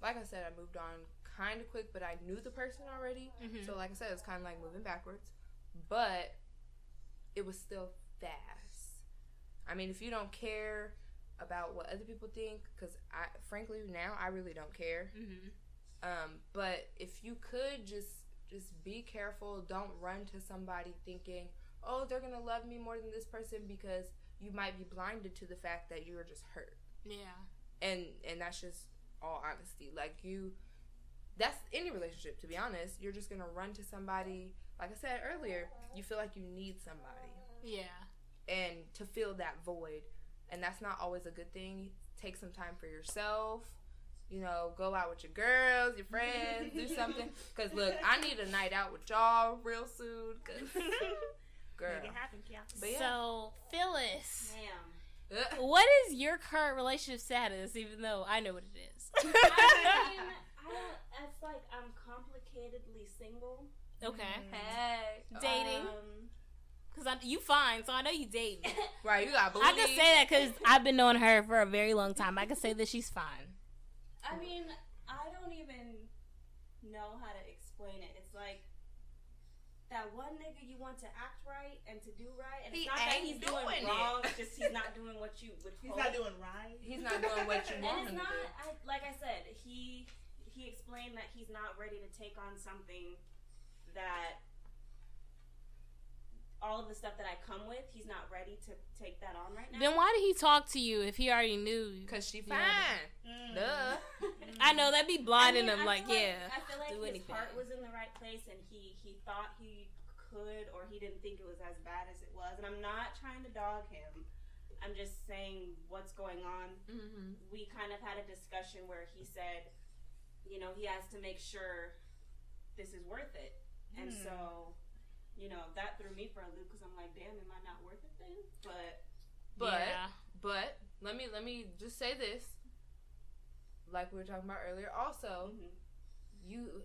Like I said, I moved on kind of quick, but I knew the person already. Mm-hmm. So, like I said, it's kind of like moving backwards. But it was still fast. I mean, if you don't care about what other people think, because frankly, now I really don't care. Mm-hmm. But if you could just be careful. Don't run to somebody thinking, oh, they're going to love me more than this person, because you might be blinded to the fact that you're just hurt. Yeah. And that's just all honesty. Like, that's any relationship, to be honest. You're just going to run to somebody. Like I said earlier, you feel like you need somebody. Yeah. And to fill that void. And that's not always a good thing. Take some time for yourself. You know, go out with your girls, your friends, do something. Because, look, I need a night out with y'all real soon. Cause, girl. Make it happen, yeah. But, yeah. So, Phyllis. Ma'am. What is your current relationship status, even though I know what it is? I mean, it's like I'm complicatedly single. Okay. Hey. Dating. Because you fine, so I know you date me. Right, you got believe. I can say that because I've been knowing her for a very long time. I can say that she's fine. I mean, I don't even know how to explain it. It's like that one nigga you want to act right and to do right. And it's not that he's doing wrong. It's just he's not doing what you would call. He's not doing right. He's not doing what you want him to do. And it's not, like I said, he explained that he's not ready to take on something that... all of the stuff that I come with, he's not ready to take that on right now. Then why did he talk to you if he already knew? Because she fine. Duh. I know, that'd be blinding him, I feel like his heart was in the right place, and he thought he could, or he didn't think it was as bad as it was. And I'm not trying to dog him. I'm just saying what's going on. Mm-hmm. We kind of had a discussion where he said, you know, he has to make sure this is worth it. And so... you know, that threw me for a loop because I'm like, damn, am I not worth it then? But let me just say this, like we were talking about earlier. Also,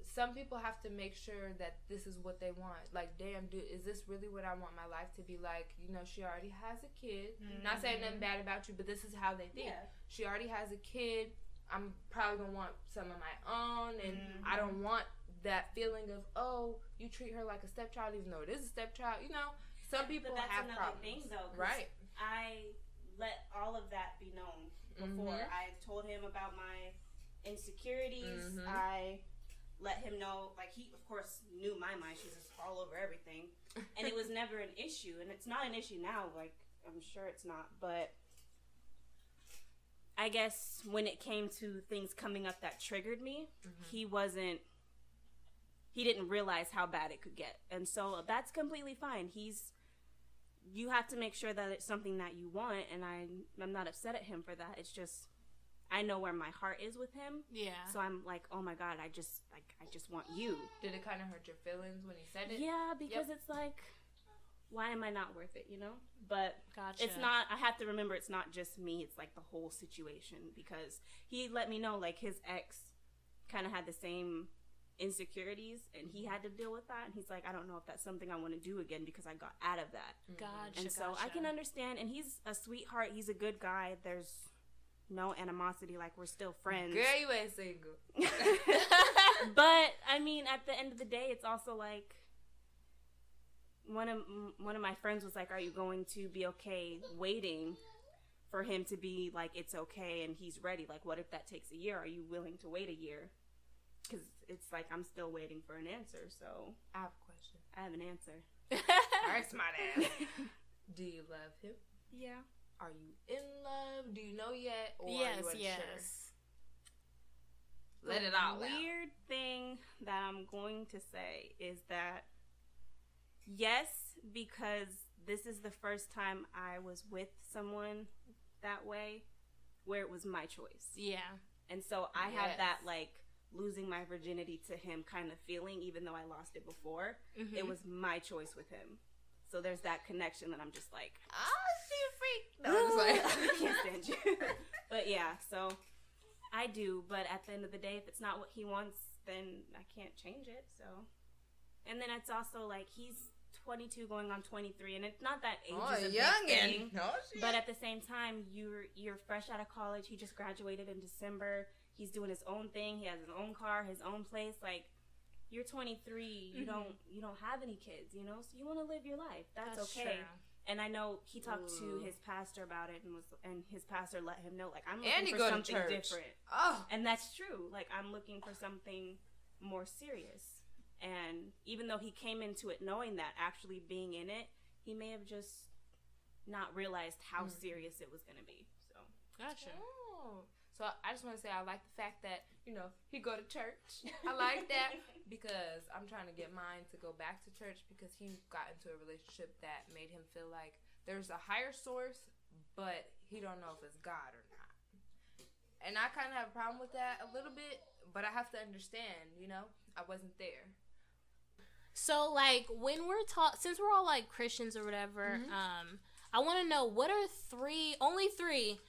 some people have to make sure that this is what they want. Like, damn, dude, is this really what I want my life to be like? You know, she already has a kid. Mm-hmm. Not saying nothing bad about you, but this is how they think. Yeah. She already has a kid. I'm probably gonna want some of my own, and I don't want that feeling of, oh, you treat her like a stepchild, even though it is a stepchild. You know, some people have problems. But that's another thing, though. Right. I let all of that be known before. I told him about my insecurities. I let him know, like, he, of course, knew my mind. She's just all over everything. And it was never an issue. And it's not an issue now. Like, I'm sure it's not. But I guess when it came to things coming up that triggered me, he didn't realize how bad it could get. And so that's completely fine. You have to make sure that it's something that you want, and I'm not upset at him for that. It's just, I know where my heart is with him. Yeah. So I'm like, oh my God, I just want you. Did it kind of hurt your feelings when he said it? Yeah, because it's like, why am I not worth it, you know? But it's not, I have to remember it's not just me. It's like the whole situation, because he let me know, like, his ex kind of had the same insecurities, and he had to deal with that, and he's like, I don't know if that's something I want to do again, because I got out of that. And so I can understand, and he's a sweetheart, he's a good guy, there's no animosity, like, we're still friends. Girl, you ain't single. But I mean, at the end of the day, it's also like one of my friends was like, are you going to be okay waiting for him to be like, it's okay and he's ready? Like, what if that takes a year? Are you willing to wait a year? Because it's like, I'm still waiting for an answer, so. I have a question. I have an answer. All right, smart ass. Do you love him? Yeah. Are you in love? Do you know yet? Or yes, are you unsure? Yes. Let it all out. The weird thing that I'm going to say is that Yes, because this is the first time I was with someone that way where it was my choice. Yeah. And so I have that, like, losing my virginity to him kind of feeling, even though I lost it before. Mm-hmm. It was my choice with him. So there's that connection that I'm just like, oh, she's a freak. No, I'm just like, I can't stand you. But yeah, so I do. But at the end of the day, if it's not what he wants, then I can't change it. So, and then it's also like he's 22 going on 23, and it's not that age is a big thing. No, but at the same time, you're fresh out of college. He just graduated in December. He's doing his own thing. He has his own car, his own place. Like, you're 23. Mm-hmm. You don't have any kids. You know, so you want to live your life. That's okay. True. And I know he talked to his pastor about it, and his pastor let him know, like, I'm looking for something different. Oh, and that's true. Like, I'm looking for something more serious. And even though he came into it knowing that, actually being in it, he may have just not realized how serious it was going to be. So gotcha. Oh. So I just want to say I like the fact that, you know, he go to church. I like that because I'm trying to get mine to go back to church because he got into a relationship that made him feel like there's a higher source, but he don't know if it's God or not. And I kind of have a problem with that a little bit, but I have to understand, you know, I wasn't there. So, like, when we're since we're all, like, Christians or whatever, mm-hmm. I want to know, what are only three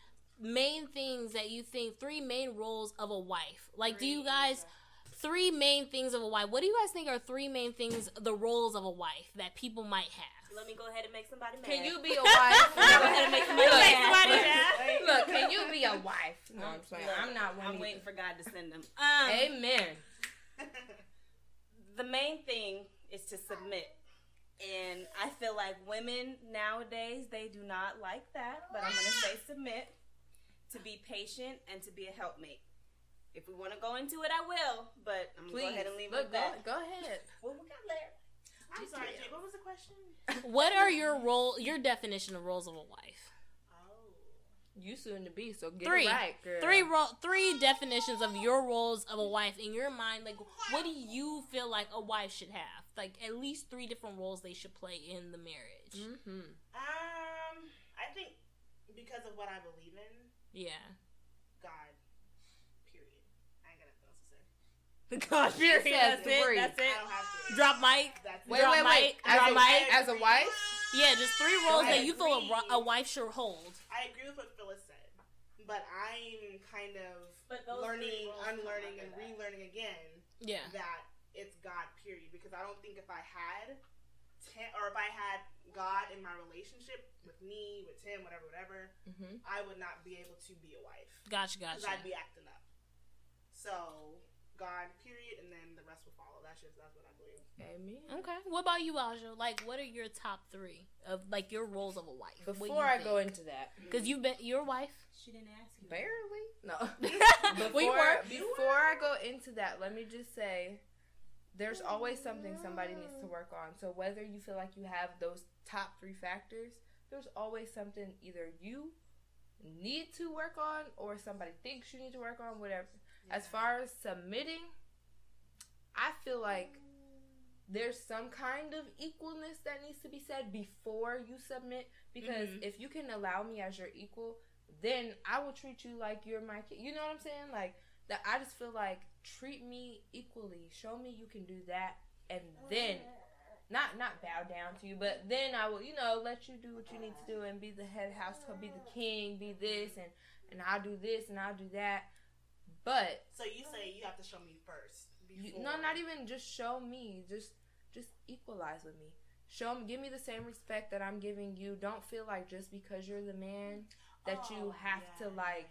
main things that you think, three main roles of a wife? Like, do you guys, three main things of a wife, what do you guys think are three main things, the roles of a wife that people might have? Let me go ahead and make somebody mad. Can you be a wife? Go ahead and make somebody mad. Look, can you be a wife? No, I'm sorry. I'm not one. I'm waiting for God to send them. Amen. The main thing is to submit. And I feel like women nowadays, they do not like that, but I'm going to say submit. To be patient and to be a helpmate. If we want to go into it, I will, but I'm going to go ahead and leave it at that. Go ahead. Well, we got there. I'm sorry, Jay, what was the question? What are your definition of roles of a wife? Oh. You soon to be, so get it right, girl. Three definitions of your roles of a wife in your mind. Like, what do you feel like a wife should have? Like, at least three different roles they should play in the marriage. Mm-hmm. I think because of what I believe in, yeah. God, period. I ain't got nothing else to say. God, period. That's it. I don't have to. Drop mic. Wait. As a wife? Yeah, just three roles that you feel a wife should hold. I agree with what Phyllis said, but I'm kind of learning, unlearning, and relearning again that it's God, period, because I don't think if I had if I had God in my relationship with me, with Tim, whatever, mm-hmm. I would not be able to be a wife. Gotcha. Because I'd be acting up. So, God, period, and then the rest will follow. That's what I believe. Amen. Okay. What about you, Ajai? Like, what are your top three of, like, your roles of a wife? Before I go into that. Because you've been your wife. She didn't ask you. Barely. No. Before I go into that, let me just say, there's always something somebody needs to work on. So whether you feel like you have those top three factors, there's always something either you need to work on or somebody thinks you need to work on, whatever. Yeah. As far as submitting, I feel like there's some kind of equalness that needs to be said before you submit. Because mm-hmm. if you can allow me as your equal, then I will treat you like you're my kid. You know what I'm saying? Like, that I just feel like, treat me equally. Show me you can do that, and then not bow down to you, but then I will, you know, let you do what you need to do and be the head household, be the king, be this, and I'll do this and I'll do that. But so you say you have to show me first. No, not even just show me. Just equalize with me. Show me, give me the same respect that I'm giving you. Don't feel like just because you're the man that you have to like.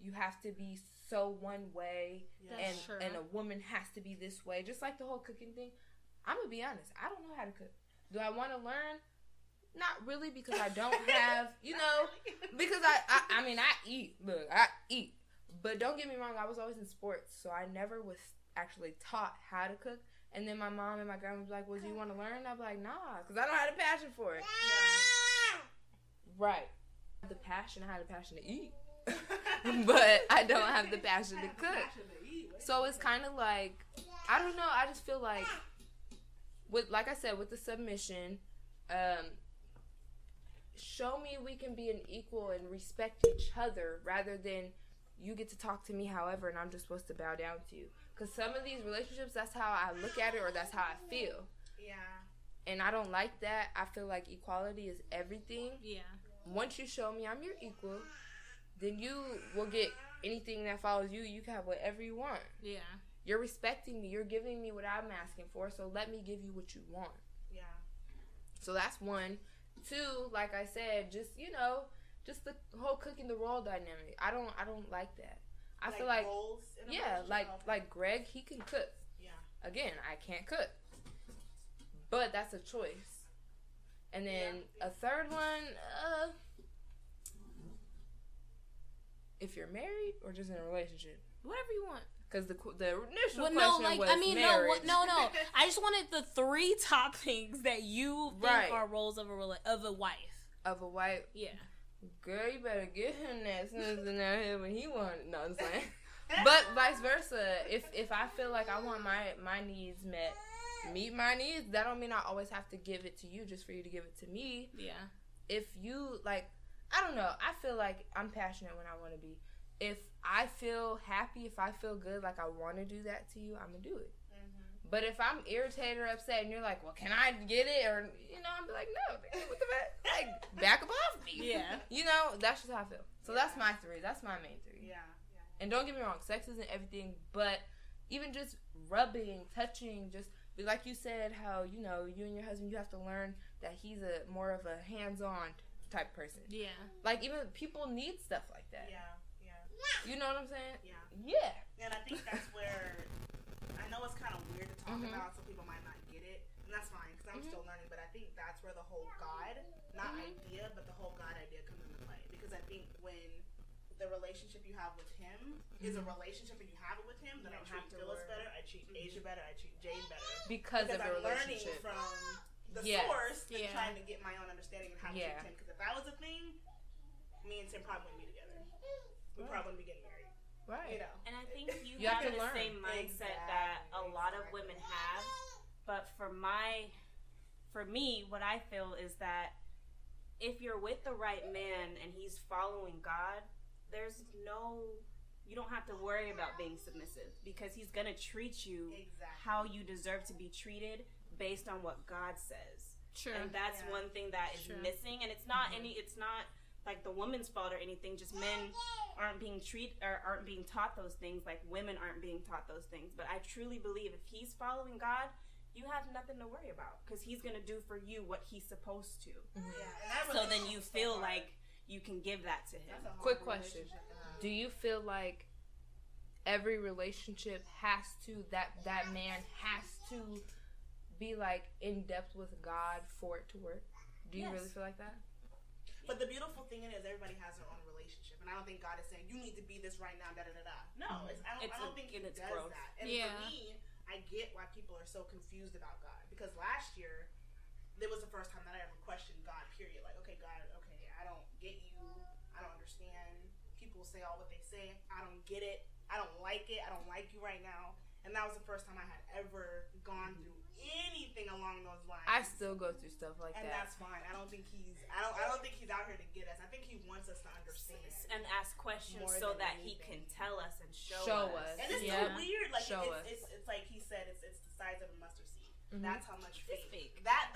You have to be so one way, and a woman has to be this way. Just like the whole cooking thing. I'm going to be honest. I don't know how to cook. Do I want to learn? Not really, because I don't have, you know, because I mean, I eat. Look, I eat. But don't get me wrong, I was always in sports, so I never was actually taught how to cook. And then my mom and my grandma was like, well, do you want to learn? I'd be like, nah, because I don't have a passion for it. Yeah. Right. I had the passion to eat. But I don't have the passion to cook. So it's kind of like, I don't know, I just feel like with, like I said, with the submission, show me we can be an equal and respect each other rather than you get to talk to me however and I'm just supposed to bow down to you. Because some of these relationships, that's how I look at it or that's how I feel. Yeah. And I don't like that. I feel like equality is everything. Yeah. Once you show me I'm your equal, then you will get anything that follows you. You can have whatever you want. Yeah. You're respecting me. You're giving me what I'm asking for, so let me give you what you want. Yeah. So that's one. Two, like I said, just, you know, just the whole cooking the roll dynamic. I don't like that. I feel like roles in like Greg, he can cook. Yeah. Again, I can't cook. But that's a choice. And then a third one, if you're married or just in a relationship, whatever you want. Because the initial question was marriage. No. I just wanted the three top things that you think are roles of a wife. Of a wife? Yeah. Girl, you better get him that something out here when he wants. No, I'm saying. But vice versa, if I feel like I want my needs met, meet my needs, that don't mean I always have to give it to you just for you to give it to me. Yeah. If you, like, I don't know. I feel like I'm passionate when I want to be. If I feel happy, if I feel good, like I want to do that to you, I'm going to do it. Mm-hmm. But if I'm irritated or upset and you're like, well, can I get it? Or, you know, I'm like, no, what the fuck? Like, back up off me. Yeah. You know, that's just how I feel. So that's my three. That's my main three. Yeah. And don't get me wrong, sex isn't everything, but even just rubbing, touching, just like you said, how, you know, you and your husband, you have to learn that he's a more of a hands-on type person. Yeah. Like, even people need stuff like that. Yeah. You know what I'm saying? Yeah. Yeah. And I think that's where, I know it's kind of weird to talk about, so people might not get it. And that's fine, because I'm still learning. But I think that's where the whole God, not idea, but the whole God idea comes into play. Because I think when the relationship you have with him is a relationship and you have it with him, then I treat Phyllis better, I treat Asia better, I treat Jane better. Because of the relationship. Because I'm learning from the source and trying to get my own understanding of how to treat him. Because if that was a thing, me and Tim probably wouldn't be together. We'd probably be getting married. Right. You know. And I think you have the same mindset that a lot of women have. But for me, what I feel is that if you're with the right man and he's following God, you don't have to worry about being submissive because he's going to treat you how you deserve to be treated based on what God says. True. And that's one thing that is missing. And it's not like the woman's fault or anything, just men aren't being treated or aren't being taught those things, like women aren't being taught those things. But I truly believe if he's following God, you have nothing to worry about because he's going to do for you what he's supposed to. Mm-hmm. Yeah, so then you feel like you can give that to him. Quick question. Do you feel like every relationship has to, that man has to be like in depth with God for it to work? Do you really feel like that? But the beautiful thing is everybody has their own relationship. And I don't think God is saying, you need to be this right now, da-da-da-da. No, I don't think he does that. And for me, I get why people are so confused about God. Because last year, it was the first time that I ever questioned God, period. Like, okay, God, okay, I don't get you. I don't understand. People say all what they say. I don't get it. I don't like it. I don't like you right now. And that was the first time I had ever gone through anything along those lines. I still go through stuff like that. And that's fine. I don't think he's out here to get us. I think he wants us to understand and ask questions so that he can tell us and show us. And it's so weird. Like it's like he said, it's the size of a mustard seed. Mm-hmm. That's how much faith. That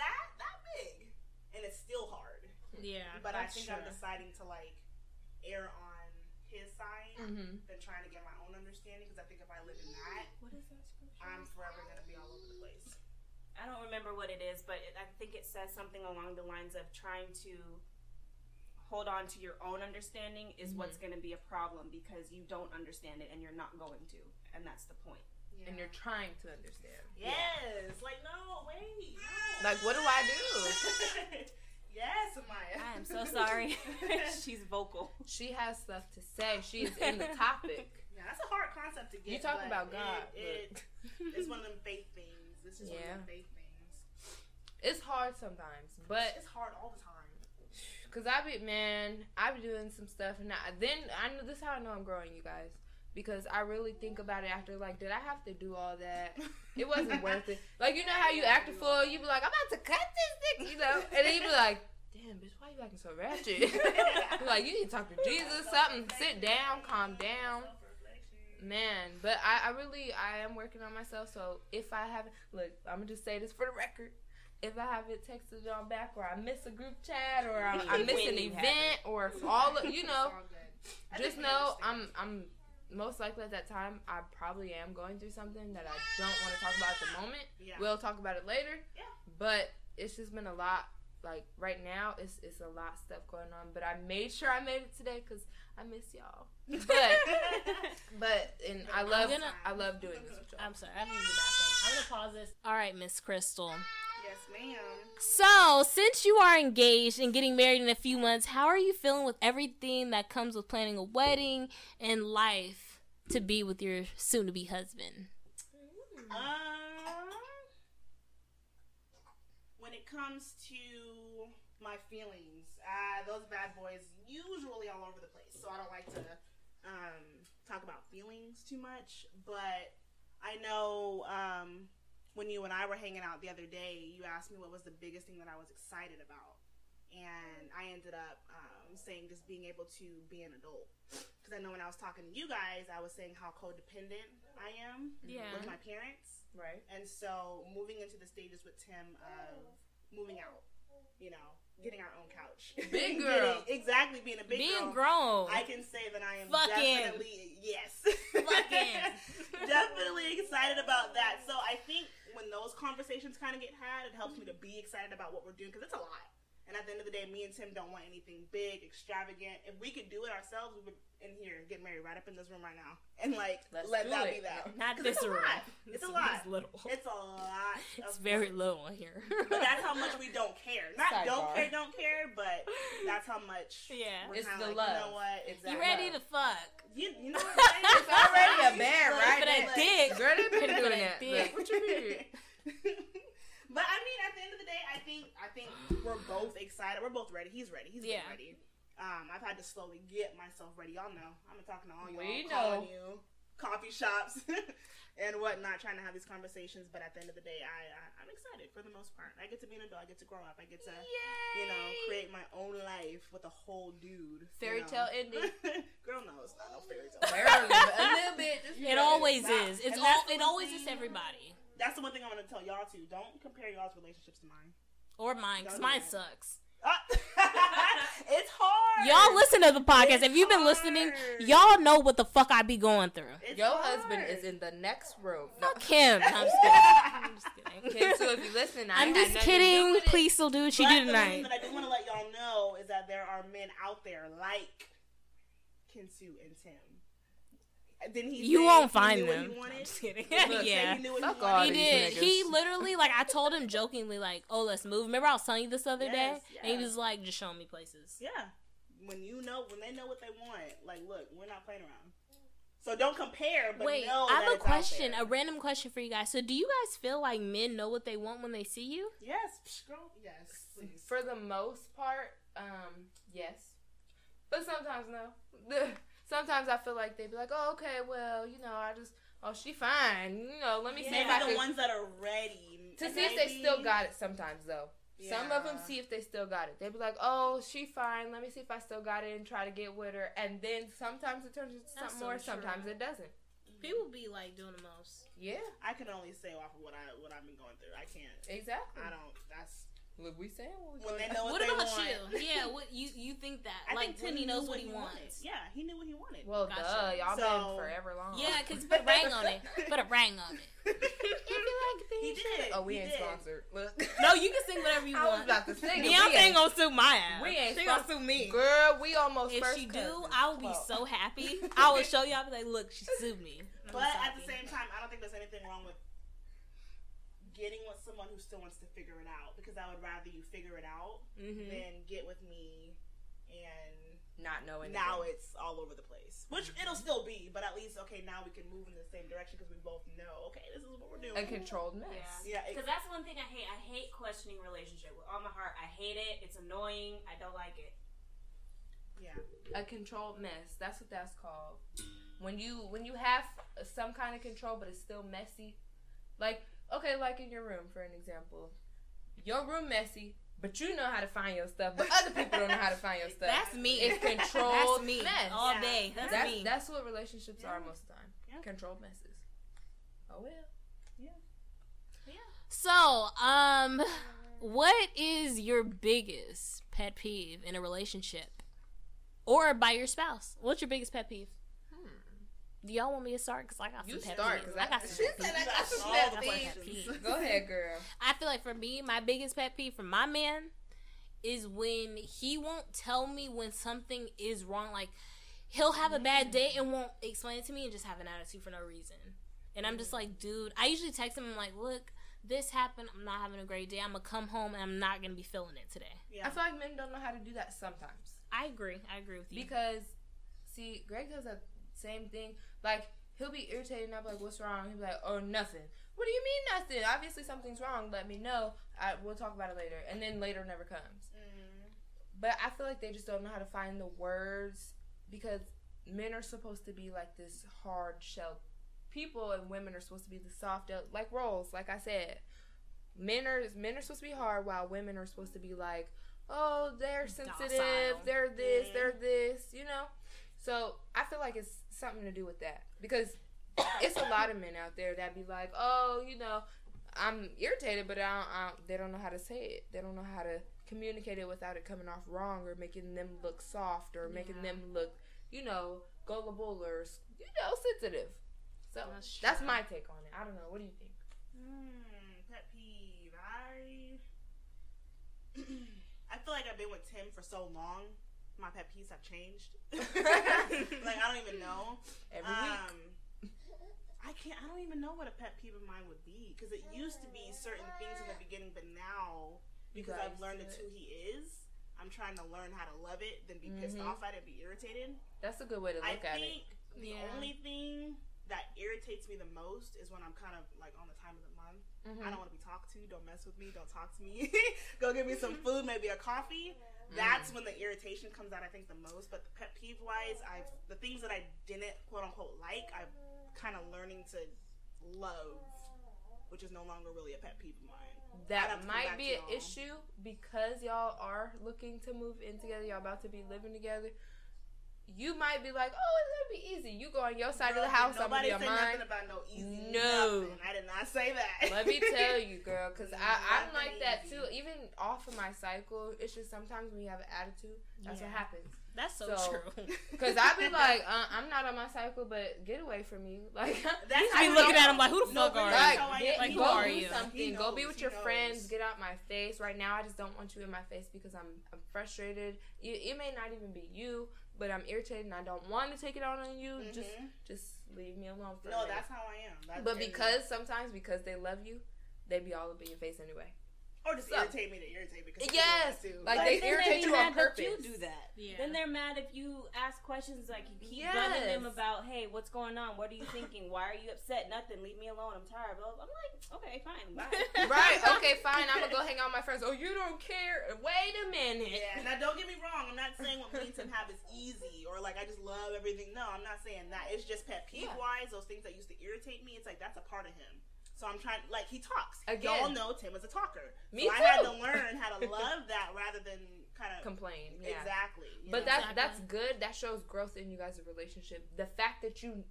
big. And it's still hard. Yeah. But I think I'm deciding to like err on his side than trying to get my own understanding, because I think if I live in that, what is that scripture? I'm forever going to be all over the place. I don't remember what it is, but I think it says something along the lines of trying to hold on to your own understanding is what's going to be a problem because you don't understand it and you're not going to, and that's the point. Yeah. And you're trying to understand. Yes. Yeah. Like, no, wait. No. Like, what do I do? Yes, Amaya. I am so sorry. She's vocal. She has stuff to say. She's in the topic. Yeah, that's a hard concept to get. You're talking about God. It's one of them faith things. This is one of them faith things. It's hard sometimes, but it's hard all the time. Cause I be doing some stuff, and then I know this is how I know I'm growing, you guys. because I really think about it after, like, did I have to do all that? It wasn't worth it. Like, you know how you act a fool? You be like, I'm about to cut this thing, you know? And then you be like, damn, bitch, why you acting so ratchet? Like, you need to talk to Jesus, something. Sit down, calm down. Man, but I am working on myself, so if I haven't, look, I'm going to just say this for the record. If I haven't texted y'all back, or I miss a group chat, or I miss an event, or if all, you know, just know I'm most likely at that time, I probably am going through something that I don't want to talk about at the moment. Yeah. We'll talk about it later. Yeah. But it's just been a lot. Like, right now, it's a lot of stuff going on. But I made sure I made it today because I miss y'all. But and I love doing this with y'all. I'm sorry. I need to bathroom. I'm going to pause this. All right, Miss Crystal. Yes, ma'am. So, since you are engaged and getting married in a few months, how are you feeling with everything that comes with planning a wedding and life to be with your soon-to-be husband? When it comes to my feelings, those bad boys usually all over the place, so I don't like to talk about feelings too much, but I know... when you and I were hanging out the other day, you asked me what was the biggest thing that I was excited about. And I ended up saying just being able to be an adult. Because I know when I was talking to you guys, I was saying how codependent I am with my parents. Right. And so moving into the stages with Tim of moving out, you know, getting our own couch. Big girl. Exactly, being a big girl. Being grown. I can say that I am definitely, yes. Definitely excited about that. So I think when those conversations kind of get had, it helps me to be excited about what we're doing, because it's a lot. And at the end of the day, me and Tim don't want anything big, extravagant. If we could do it ourselves, we would in here get married right up in this room right now, and like let that be that. Not this room. It's a lot. It's a lot. It's very little in here. But that's how much we don't care. Not don't care, but that's how much. Yeah, it's the like, love. You know what? Exactly. You ready to fuck? You know what I'm saying? It's already a man, right? For that dick, girl, they've been doing that. Like, what you mean? But I mean, at the end of the day, I think we're both excited. We're both ready. He's ready. He's been ready. I've had to slowly get myself ready. Y'all know. I'm talking to all y'all. We calling you. Coffee shops and whatnot, trying to have these conversations. But at the end of the day, I'm excited for the most part. I get to be an adult. I get to grow up. I get to, you know, create my own life with a whole dude. Fairy tale ending. Girl, no, it's not no fairy tale. But a little bit. It always is. It's all. It always is everybody. That's the one thing I want to tell y'all too. Don't compare y'all's relationships to mine. Or mine, because mine sucks. It's hard. Y'all listen to the podcast. If you've been listening, y'all know what the fuck I be going through. Your husband is in the next room. Fuck him. I'm just kidding. So if you listen, I'm just kidding. Please still do what you do tonight. The thing that I do want to let y'all know is that there are men out there like Kinsu and Tim. Then you won't find them. I'm just kidding. Yeah, he did. He literally, like, I told him jokingly, like, "Oh, let's move." Remember, I was telling you this other day, and he was like, "Just show me places." Yeah, when they know what they want, like, look, we're not playing around. So don't compare. But wait, I have a question, a random question for you guys. So, do you guys feel like men know what they want when they see you? Yes, girl. Yes, please. For the most part, yes, but sometimes no. Sometimes I feel like they'd be like, oh, okay, well, you know, she fine. You know, let me see if I can. The ones that are ready. To see if they still got it sometimes, though. Yeah. Some of them see if they still got it. They'd be like, oh, she fine. Let me see if I still got it and try to get with her. And then sometimes it turns into something more. Sometimes it doesn't. People be, like, doing the most. Yeah. I can only say off of what I've been going through. I can't. Exactly. I don't. That's. Look, we saying when they know what they want. What about you? Yeah, what you think that? I like Tim, he knows what he wants. Yeah, he knew what he wanted. Well, gotcha. Y'all been forever long. Yeah, because put a ring on it. Put a ring on it. He did. Oh, we ain't sponsored. Look. No, you can sing whatever you want. I was about to sing. Beyonce ain't gonna sue my ass. We ain't sponsored. She gonna sue me. Girl, we almost if first. If she do, I will be so happy. I will show y'all. Be like, look, she sued me. But at the same time, I don't think there's anything wrong with getting with someone who still wants to figure it out, because I would rather you figure it out than get with me and not knowing. Now it's all over the place, which it'll still be, but at least okay, now we can move in the same direction because we both know okay, this is what we're doing. A controlled mess, because that's one thing I hate. I hate questioning relationship with all my heart. I hate it. It's annoying. I don't like it. Yeah, a controlled mess. That's what that's called. When you have some kind of control, but it's still messy. Like, okay, like in your room, for an example. Your room messy, but you know how to find your stuff, but other people don't know how to find your stuff. That's me. It's controlled mess. That's me. All day. That's me. That's what relationships are most of the time. Yeah. Controlled messes. Oh, well. Yeah. Yeah. So, what is your biggest pet peeve in a relationship? Or by your spouse? What's your biggest pet peeve? Do y'all want me to start? Because I got some pet peeves. I got some pet peeves. Go ahead, girl. I feel like for me, my biggest pet peeve from my man is when he won't tell me when something is wrong. Like, he'll have a bad day and won't explain it to me and just have an attitude for no reason. And I'm just like, dude, I usually text him and I'm like, look, this happened. I'm not having a great day. I'm going to come home and I'm not going to be feeling it today. Yeah. I feel like men don't know how to do that sometimes. I agree with you. Because, see, Greg does that same thing. Like, he'll be irritated and I'll be like, what's wrong? He'll be like, oh, nothing. What do you mean nothing? Obviously something's wrong. Let me know. We'll talk about it later. And then later never comes. Mm-hmm. But I feel like they just don't know how to find the words, because men are supposed to be like this hard-shelled people and women are supposed to be the soft, like roles, like I said. Men are supposed to be hard while women are supposed to be like, oh, they're sensitive. Docile. They're this. Mm-hmm. They're this. You know? So I feel like it's something to do with that, because it's a lot of men out there that be like, oh, you know, I'm irritated, but they don't know how to say it. They don't know how to communicate it without it coming off wrong or making them look soft or making them look, you know, gullible or, you know, sensitive. So that's my take on it. I don't know. What do you think? Pet peeve. I feel like I've been with Tim for so long. My pet peeves have changed. Like, I don't even know. Every week. I don't even know what a pet peeve of mine would be. Because it used to be certain things in the beginning, but now, because I've learned it's who he is, I'm trying to learn how to love it, then be pissed off at it, be irritated. That's a good way to look at it. I think the only thing that irritates me the most is when I'm kind of, like, on the time of the month. Mm-hmm. I don't want to be talked to. Don't mess with me. Don't talk to me. Go give me some food, maybe a coffee. That's when the irritation comes out, I think, the most. But the pet peeve-wise, the things that I didn't, quote-unquote, like, I'm kind of learning to love, which is no longer really a pet peeve of mine. That might be an issue because y'all are looking to move in together. Y'all about to be living together. You might be like, oh, it's going to be easy. You go on your side of the house, I'm going to be on mine. Nobody said nothing about no easy. No. Nothing. I did not say that. Let me tell you, girl, because I'm like easy. That, too. Even off of my cycle, it's just sometimes when you have an attitude, that's what happens. That's so true. Because I'd be like, I'm not on my cycle, but get away from me. Like, I'd be looking at him like, who the fuck are you? Like, who are you? Go be with your friends. Get out my face. Right now, I just don't want you in my face because I'm frustrated. It may not even be you, but I'm irritated and I don't want to take it out on you. Mm-hmm. Just leave me alone for a minute. That's how I am. Because they love you, they be all up in your face anyway. Or just irritate me to irritate because they do. Like, they irritate you on purpose. You do that. Yeah. Then they're mad if you ask questions, like you keep bugging them about, hey, what's going on? What are you thinking? Why are you upset? Nothing. Leave me alone. I'm tired. I'm like, okay, fine. Bye. Right. Okay, fine. I'm going to go hang out with my friends. Oh, you don't care? Wait a minute. Yeah. Now, don't get me wrong. I'm not saying what me and Tim have is easy or, like, I just love everything. No, I'm not saying that. It's just pet peeve-wise, those things that used to irritate me, it's like that's a part of him. So I'm trying, like, he talks. Again. Y'all know Tim is a talker. Me too. I had to learn how to love that rather than kind of complain. Yeah. Exactly. But that's good. That shows growth in you guys' relationship. The fact that you,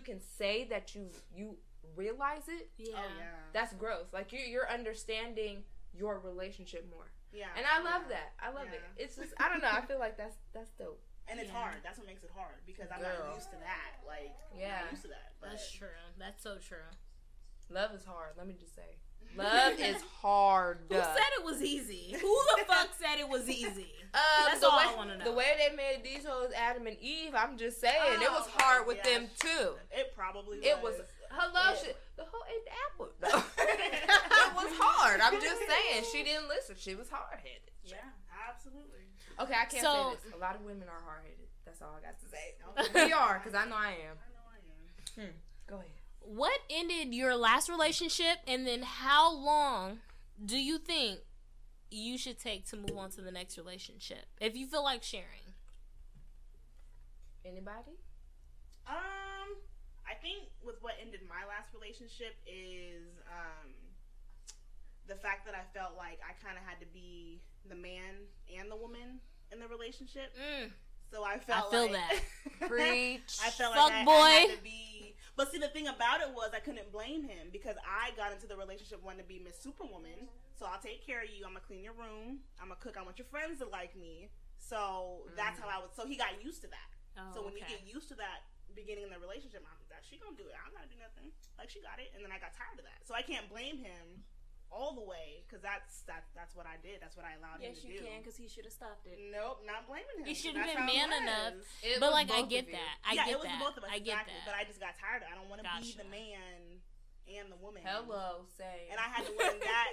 can say that you realize it. Yeah. Oh, yeah. That's growth. Like, you're understanding your relationship more. Yeah. And I love that. I love it. It's just, I don't know. I feel like that's dope. And it's hard. That's what makes it hard, because I'm not used to that. Like, I'm not used to that. But. That's true. That's so true. Love is hard. Let me just say. Love is hard. Who said it was easy? Who the fuck said it was easy? That's all I want to know. The way they made these hoes Adam and Eve, I'm just saying. It was hard with them, too. It probably was. It was. Hello, the whole ate the apple, though. It was hard. I'm just saying. She didn't listen. She was hard-headed. Yeah, absolutely. Okay, I can't say this. A lot of women are hard-headed. That's all I got to say. We are, because I know I am. Go ahead. What ended your last relationship, and then how long do you think you should take to move on to the next relationship? If you feel like sharing. Anybody? I think with what ended my last relationship is the fact that I felt like I kind of had to be the man and the woman in the relationship. Mm. So I felt like... I feel that. Preach. I felt like I had to be... But see, the thing about it was I couldn't blame him because I got into the relationship wanting to be Miss Superwoman. So I'll take care of you. I'm going to clean your room. I'm going to cook. I want your friends to like me. So that's how I was... So he got used to that. Oh, so when you get used to that beginning in the relationship, I'm like, she going to do it. I'm not going to do nothing. Like, she got it. And then I got tired of that. So I can't blame him all the way because that's what I did. That's what I allowed him to do. Yes, you can because he should have stopped it. Nope, not blaming him. He should have been man enough. But, like, I get that. It was both of us. I get that. But I just got tired of it. I don't want to be the man and the woman. Hello, say. And I had to learn that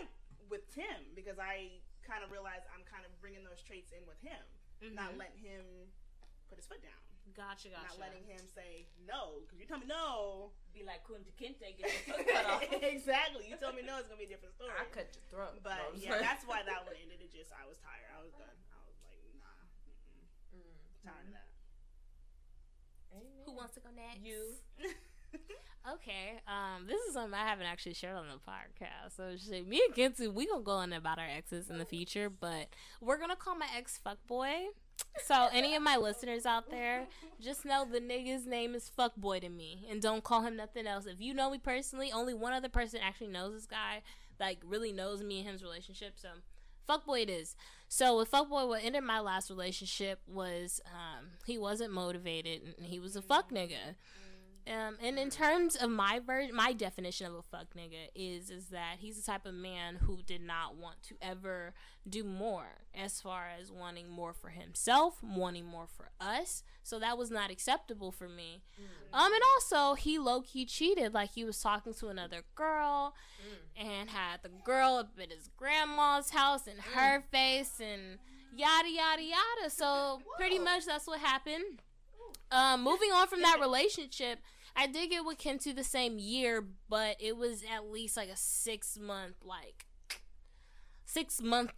with Tim because I kind of realized I'm kind of bringing those traits in with him, not letting him put his foot down. Gotcha. Not letting him say no, because you tell me no. Be like Kunta Kinte, get your foot cut off. Exactly. You tell me no, it's going to be a different story. I cut your throat. But that's why that one ended. It just, I was tired. I was done. I was like, nah. Tired of that. Amen. Who wants to go next? You. Okay. This is something I haven't actually shared on the podcast. So me and Kinsu, we going to go on about our exes in the future, but we're going to call my ex fuckboy. So any of my listeners out there, just know the nigga's name is Fuckboy to me, and don't call him nothing else. If you know me personally, only one other person actually knows this guy, like really knows me and his relationship. So Fuckboy it is. So with Fuckboy, what ended my last relationship was he wasn't motivated, and he was a fuck nigga. And in terms of my definition of a fuck nigga is that he's the type of man who did not want to ever do more, as far as wanting more for himself, wanting more for us. So that was not acceptable for me. And also he low-key cheated. Like, he was talking to another girl and had the girl up at his grandma's house in her face and yada yada yada. So pretty much that's what happened. Moving on from that relationship, I did get with Kinsu the same year, but it was at least like a 6 month,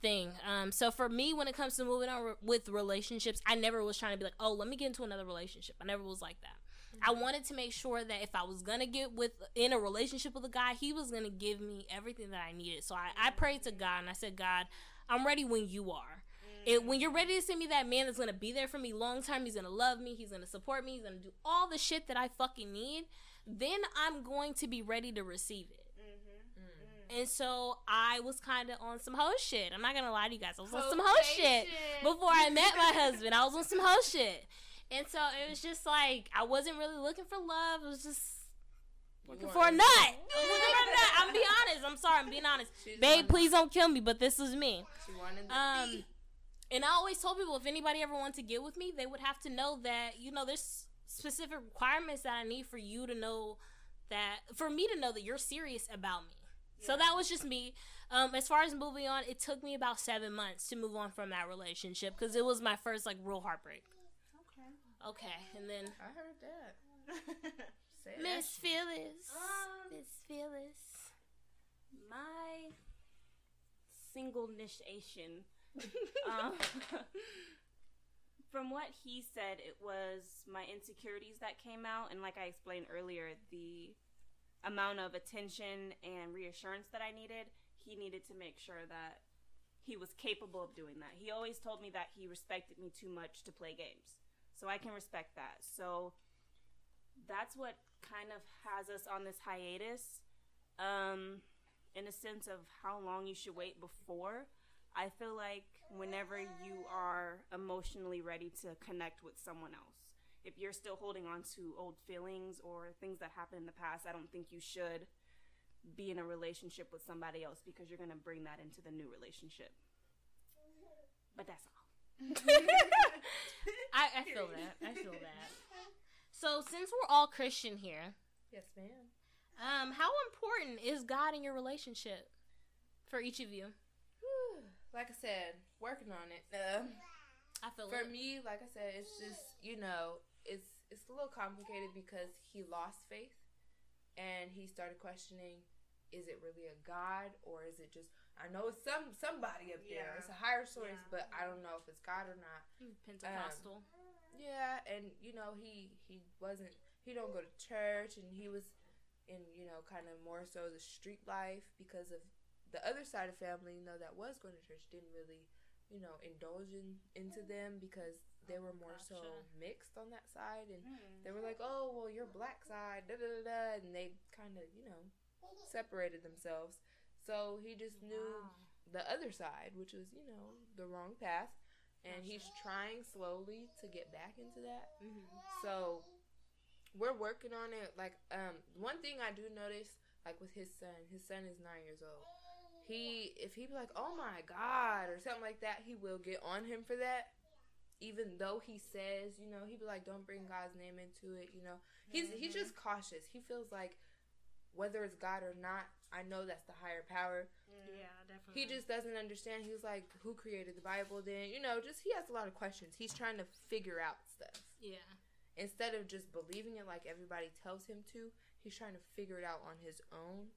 thing. So for me, when it comes to moving on with relationships, I never was trying to be like, oh, let me get into another relationship. I never was like that. I wanted to make sure that if I was going to get in a relationship with a guy, he was going to give me everything that I needed. So I prayed to God and I said, God, I'm ready when you are. When you're ready to send me that man that's going to be there for me long term, he's going to love me, he's going to support me, he's going to do all the shit that I fucking need, then I'm going to be ready to receive it. And so I was kind of on some hoe shit. I'm not going to lie to you guys. I was on some hoe shit before I met my husband. I was on some hoe shit. And so it was just like, I wasn't really looking for love. It was just... Looking for a nut. I'm being honest. I'm sorry. I'm being honest. She's babe, please don't kill me, but this is me. And I always told people, if anybody ever wanted to get with me, they would have to know that, you know, there's specific requirements that I need for you to know that, for me to know that you're serious about me. Yeah. So that was just me. As far as moving on, it took me about 7 months to move on from that relationship because it was my first, like, real heartbreak. Okay. And then. I heard that. Miss Phyllis, my singleness-ation. From what he said, it was my insecurities that came out, and like I explained earlier, the amount of attention and reassurance that I needed, he needed to make sure that he was capable of doing that. He always told me that he respected me too much to play games, so I can respect that. So that's what kind of has us on this hiatus, in a sense of how long you should wait before. I feel like whenever you are emotionally ready to connect with someone else, if you're still holding on to old feelings or things that happened in the past, I don't think you should be in a relationship with somebody else because you're going to bring that into the new relationship. But that's all. I feel that. So, since we're all Christian here. Yes, ma'am. How important is God in your relationship for each of you? Whew, like I said, working on it. I feel for it. Me, like I said, it's just, you know, it's a little complicated because he lost faith. And he started questioning, is it really a God or is it just, I know it's somebody up there. It's a higher source, but I don't know if it's God or not. Pentecostal. Yeah, and, you know, he wasn't, he don't go to church, and he was in, you know, kind of more so the street life because of the other side of family, you know, that was going to church didn't really, you know, indulge into them because they were more so mixed on that side. And they were like, oh, well, you're black side, da-da-da-da, and they kind of, you know, separated themselves. So he just knew the other side, which was, you know, the wrong path. And he's trying slowly to get back into that. So we're working on it. Like, one thing I do notice, like, with his son is 9 years old. If he be like, oh, my God, or something like that, he will get on him for that. Even though he says, you know, he be like, don't bring God's name into it, you know. He's just cautious. He feels like whether it's God or not, I know that's the higher power. Yeah, definitely. He just doesn't understand. He was like, who created the Bible then? You know, just he has a lot of questions. He's trying to figure out stuff. Yeah. Instead of just believing it like everybody tells him to, he's trying to figure it out on his own.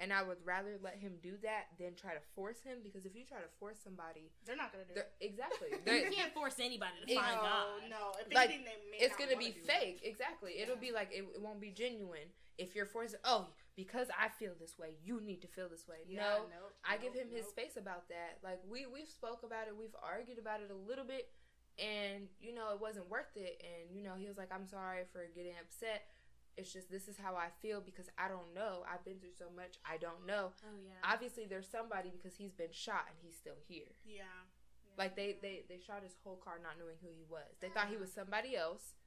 And I would rather let him do that than try to force him, because if you try to force somebody, they're not going to do it. Exactly. You can't force anybody to find God. No, if anything, they may it's going to be fake. Exactly. Yeah. It'll be like it won't be genuine if you're forcing. Oh, because I feel this way, you need to feel this way. Yeah, no, I give him his space about that. Like we've spoke about it, we've argued about it a little bit, and you know it wasn't worth it. And you know he was like, I'm sorry for getting upset. It's just this is how I feel because I don't know. I've been through so much. I don't know. Oh, yeah. Obviously, there's somebody because he's been shot and he's still here. Yeah. Like, they shot his whole car not knowing who he was. They thought he was somebody else,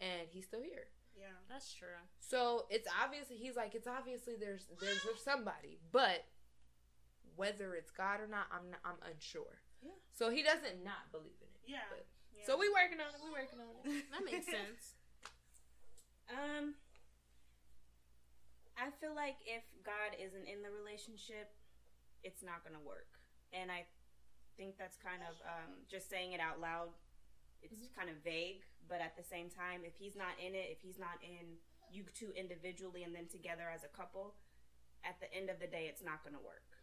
and he's still here. Yeah. That's true. So, it's obviously, he's like, it's obviously there's somebody. But whether it's God or not, I'm unsure. Yeah. So, he doesn't not believe in it. Yeah. But, yeah. So, we working on it. That makes sense. I feel like if God isn't in the relationship, it's not going to work. And I think that's kind of, just saying it out loud, it's kind of vague. But at the same time, if he's not in it, if he's not in you two individually and then together as a couple, at the end of the day, it's not going to work.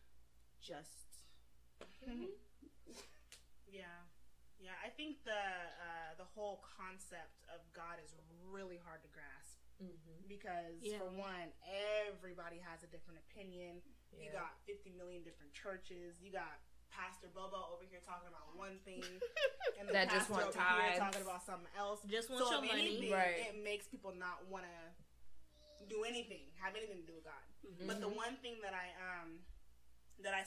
Just. Yeah. Yeah, I think the whole concept of God is really hard to grasp. Because, for one, everybody has a different opinion. Yeah. You got 50 million different churches. You got Pastor Bobo over here talking about one thing. And the pastor just over here talking about something else. Just wants your money. Anything, it makes people not want to do anything, have anything to do with God. But the one thing that I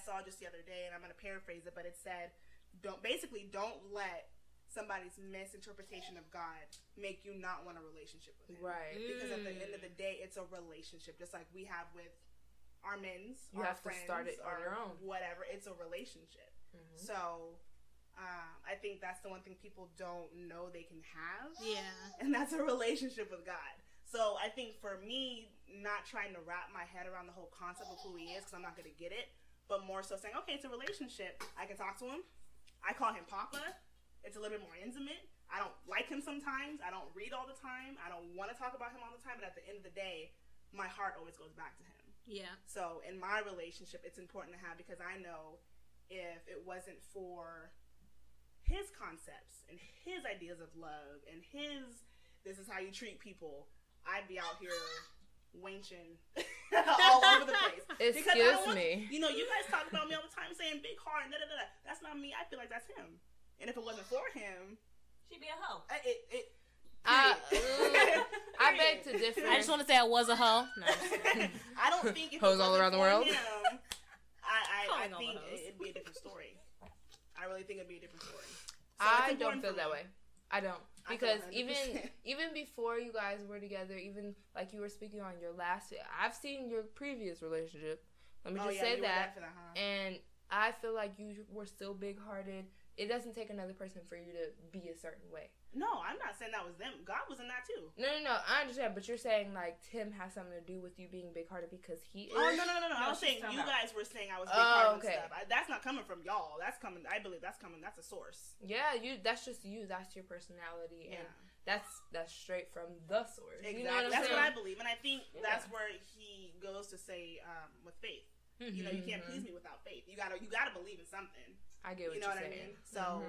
saw just the other day, and I'm going to paraphrase it, but it said, don't let somebody's misinterpretation of God make you not want a relationship with him. Right. Because at the end of the day, it's a relationship, just like we have with our men's, our friends, to start it on your own. Whatever. It's a relationship. So I think that's the one thing people don't know they can have. Yeah. And that's a relationship with God. So I think for me, not trying to wrap my head around the whole concept of who he is, because I'm not going to get it, but more so saying, okay, it's a relationship. I can talk to him. I call him Papa. It's a little bit more intimate. I don't like him sometimes. I don't read all the time. I don't want to talk about him all the time. But at the end of the day, my heart always goes back to him. Yeah. So in my relationship, it's important to have, because I know if it wasn't for his concepts and his ideas of love and his, this is how you treat people, I'd be out here wenching all over the place. Excuse me. You know, you guys talk about me all the time saying big heart and da-da-da-da. That's not me. I feel like that's him. And if it wasn't for him, she'd be a hoe. I beg to differ. I just want to say I was a hoe. No, I don't think if hoes all around the world. Him, I think it'd be a different story. I really think it'd be a different story. So I don't feel that way. I don't, because I even before you guys were together, even like you were speaking on your last, I've seen your previous relationship. Let me say that, huh? And I feel like you were still big-hearted. It doesn't take another person for you to be a certain way. No, I'm not saying that was them. God was in that too. No. I understand, but you're saying like Tim has something to do with you being big-hearted because he is. Oh no. I was saying you guys were saying I was big-hearted and stuff. That's not coming from y'all. That's coming. I believe that's coming. That's a source. Yeah, you. That's just you. That's your personality, and that's straight from the source. Exactly. You know what I'm saying? What I believe, and I think that's where he goes to say with faith. You know, you can't please me without faith. You gotta believe in something. I get what you're saying. So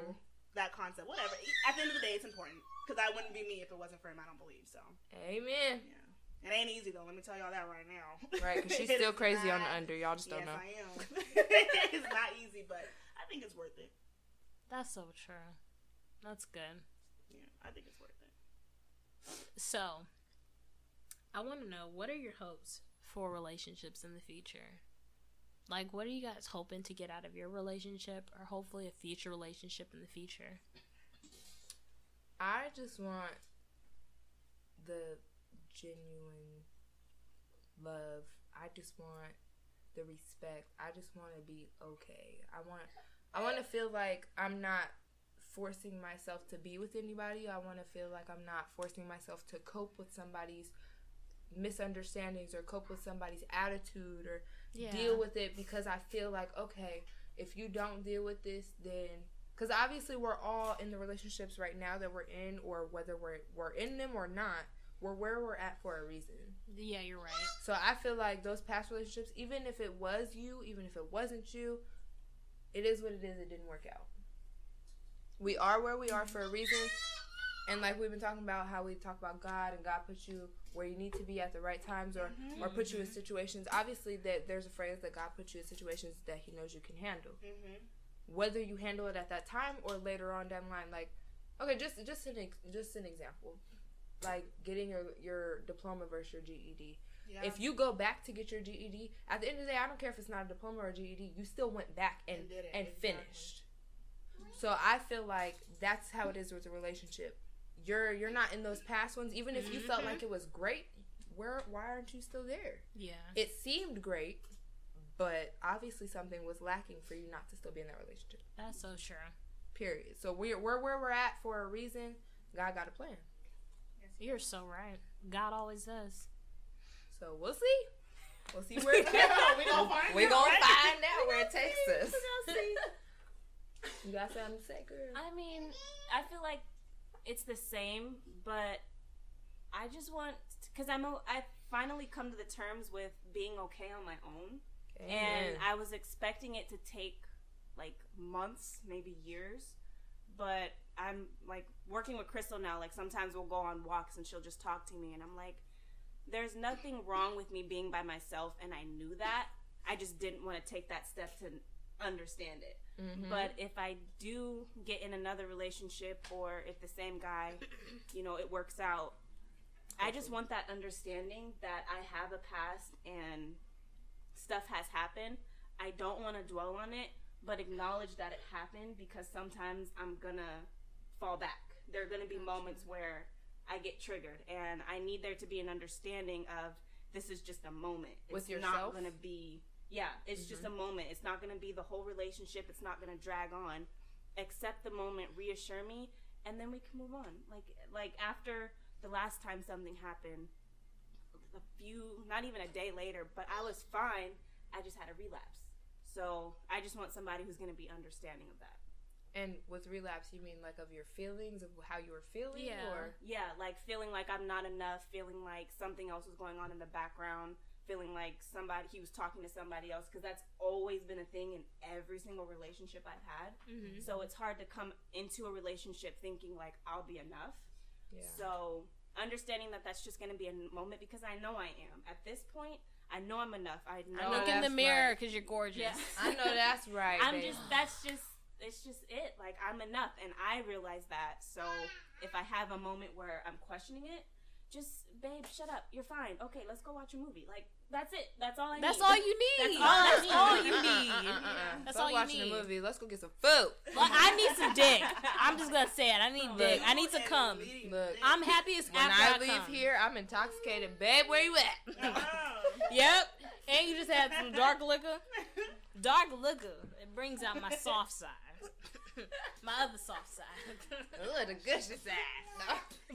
that concept, whatever. At the end of the day, it's important, because I wouldn't be me if it wasn't for him. I don't believe so. Amen. Yeah. It ain't easy, though. Let me tell y'all that right now. Right, because she's still crazy on the under. Y'all just don't know. Yes, I am. It's not easy, but I think it's worth it. That's so true. That's good. Yeah, I think it's worth it. So, I want to know, what are your hopes for relationships in the future? Like, what are you guys hoping to get out of your relationship, or hopefully a future relationship in the future? I just want the genuine love. I just want the respect. I just want to be okay. I want to feel like I'm not forcing myself to be with anybody. I want to feel like I'm not forcing myself to cope with somebody's misunderstandings or cope with somebody's attitude or deal with it, because I feel like, okay, if you don't deal with this, then, because obviously we're all in the relationships right now that we're in, or whether we're in them or not, we're where we're at for a reason. Yeah, you're right. So I feel like those past relationships, even if it was you, even if it wasn't you, it is what it is. It didn't work out. We are where we are for a reason. And like we've been talking about, how we talk about God, and God puts you where you need to be at the right times, or put you in situations. Obviously, that there's a phrase that God puts you in situations that he knows you can handle. Mm-hmm. Whether you handle it at that time or later on down the line. Like, okay, just an example. Like getting your diploma versus your GED. Yeah. If you go back to get your GED, at the end of the day, I don't care if it's not a diploma or a GED, you still went back and finished. So I feel like that's how it is with a relationship. You're not in those past ones, even if you felt like it was great. Why aren't you still there? Yeah, it seemed great, but obviously something was lacking for you not to still be in that relationship. That's so true. Period. So we're where we're at for a reason. God got a plan. You're so right. God always does. So we'll see. We'll see where it goes. We're gonna find out where it takes us. You got something to say, girl? I mean, I feel like it's the same, but I just want, because I finally come to the terms with being okay on my own. Okay. And I was expecting it to take like months, maybe years, but I'm like working with Crystal now. Like sometimes we'll go on walks and she'll just talk to me, and I'm like, there's nothing wrong with me being by myself, and I knew that. I just didn't want to take that step to understand it. Mm-hmm. But if I do get in another relationship, or if the same guy, you know, it works out, I just want that understanding that I have a past and stuff has happened. I don't want to dwell on it, but acknowledge that it happened, because sometimes I'm going to fall back. There are going to be moments where I get triggered, and I need there to be an understanding of this is just a moment. It's with yourself? Not going to be... Yeah, it's just a moment. It's not going to be the whole relationship. It's not going to drag on. Accept the moment, reassure me, and then we can move on. Like after the last time something happened, not even a day later, but I was fine. I just had a relapse. So I just want somebody who's going to be understanding of that. And with relapse, you mean like of your feelings, of how you were feeling? Yeah, or? Yeah, like feeling like I'm not enough, feeling like something else was going on in the background, feeling like he was talking to somebody else, because that's always been a thing in every single relationship I've had. Mm-hmm. So it's hard to come into a relationship thinking like I'll be enough. Yeah. So understanding that that's just going to be a moment, because I know I am. At this point, I know I'm enough. I look in the mirror because you're gorgeous. Yeah. I know that's right. It's just it. Like I'm enough, and I realize that. So if I have a moment where I'm questioning it, just, babe, shut up. You're fine. Okay, let's go watch a movie. Like, that's it. That's all I need. That's all you need. That's all you need. That's all you need. Watching a movie. Let's go get some food. Like, I need some dick. I'm just gonna say it. I need dick. I need to come. Look, I'm happy as after I leave come. Here, I'm intoxicated. Babe, where you at? Yep. And you just had some dark liquor. Dark liquor. It brings out my soft side. My other soft side. Ugh, the gushy side.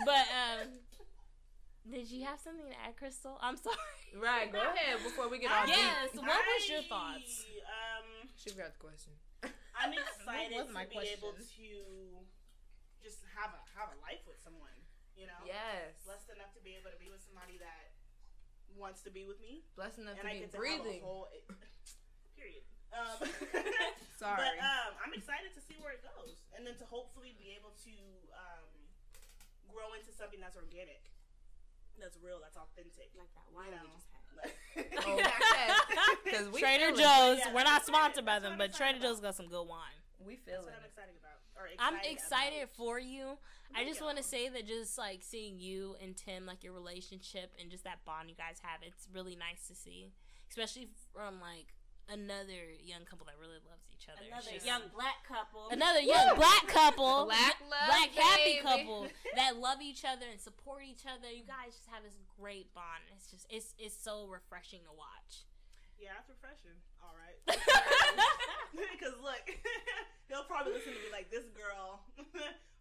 But, did you have something to add, Crystal? I'm sorry. Right, go ahead before we get off. Yes, what was your thoughts? She forgot the question. I'm excited able to just have a life with someone, you know? Yes. Blessed enough to be able to be with somebody that wants to be with me. Blessed enough to be breathing. Period. Sorry. But I'm excited to see where it goes, and then to hopefully be able to grow into something that's organic, that's real, that's authentic. Like that wine we just had. Because Trader Joe's, we're not sponsored by them, but Trader Joe's got some good wine. We feel that's it. That's what I'm excited about. Or I'm excited for you. I just want to say that just, like, seeing you and Tim, like, your relationship and just that bond you guys have, it's really nice to see. Especially from, like, another young couple that really loves each other. Another young black couple. Another young black couple. Black love, black happy couple that love each other and support each other. You guys just have this great bond. It's just, it's so refreshing to watch. Yeah, that's refreshing. All right. Because, look, he'll probably listen to me like, this girl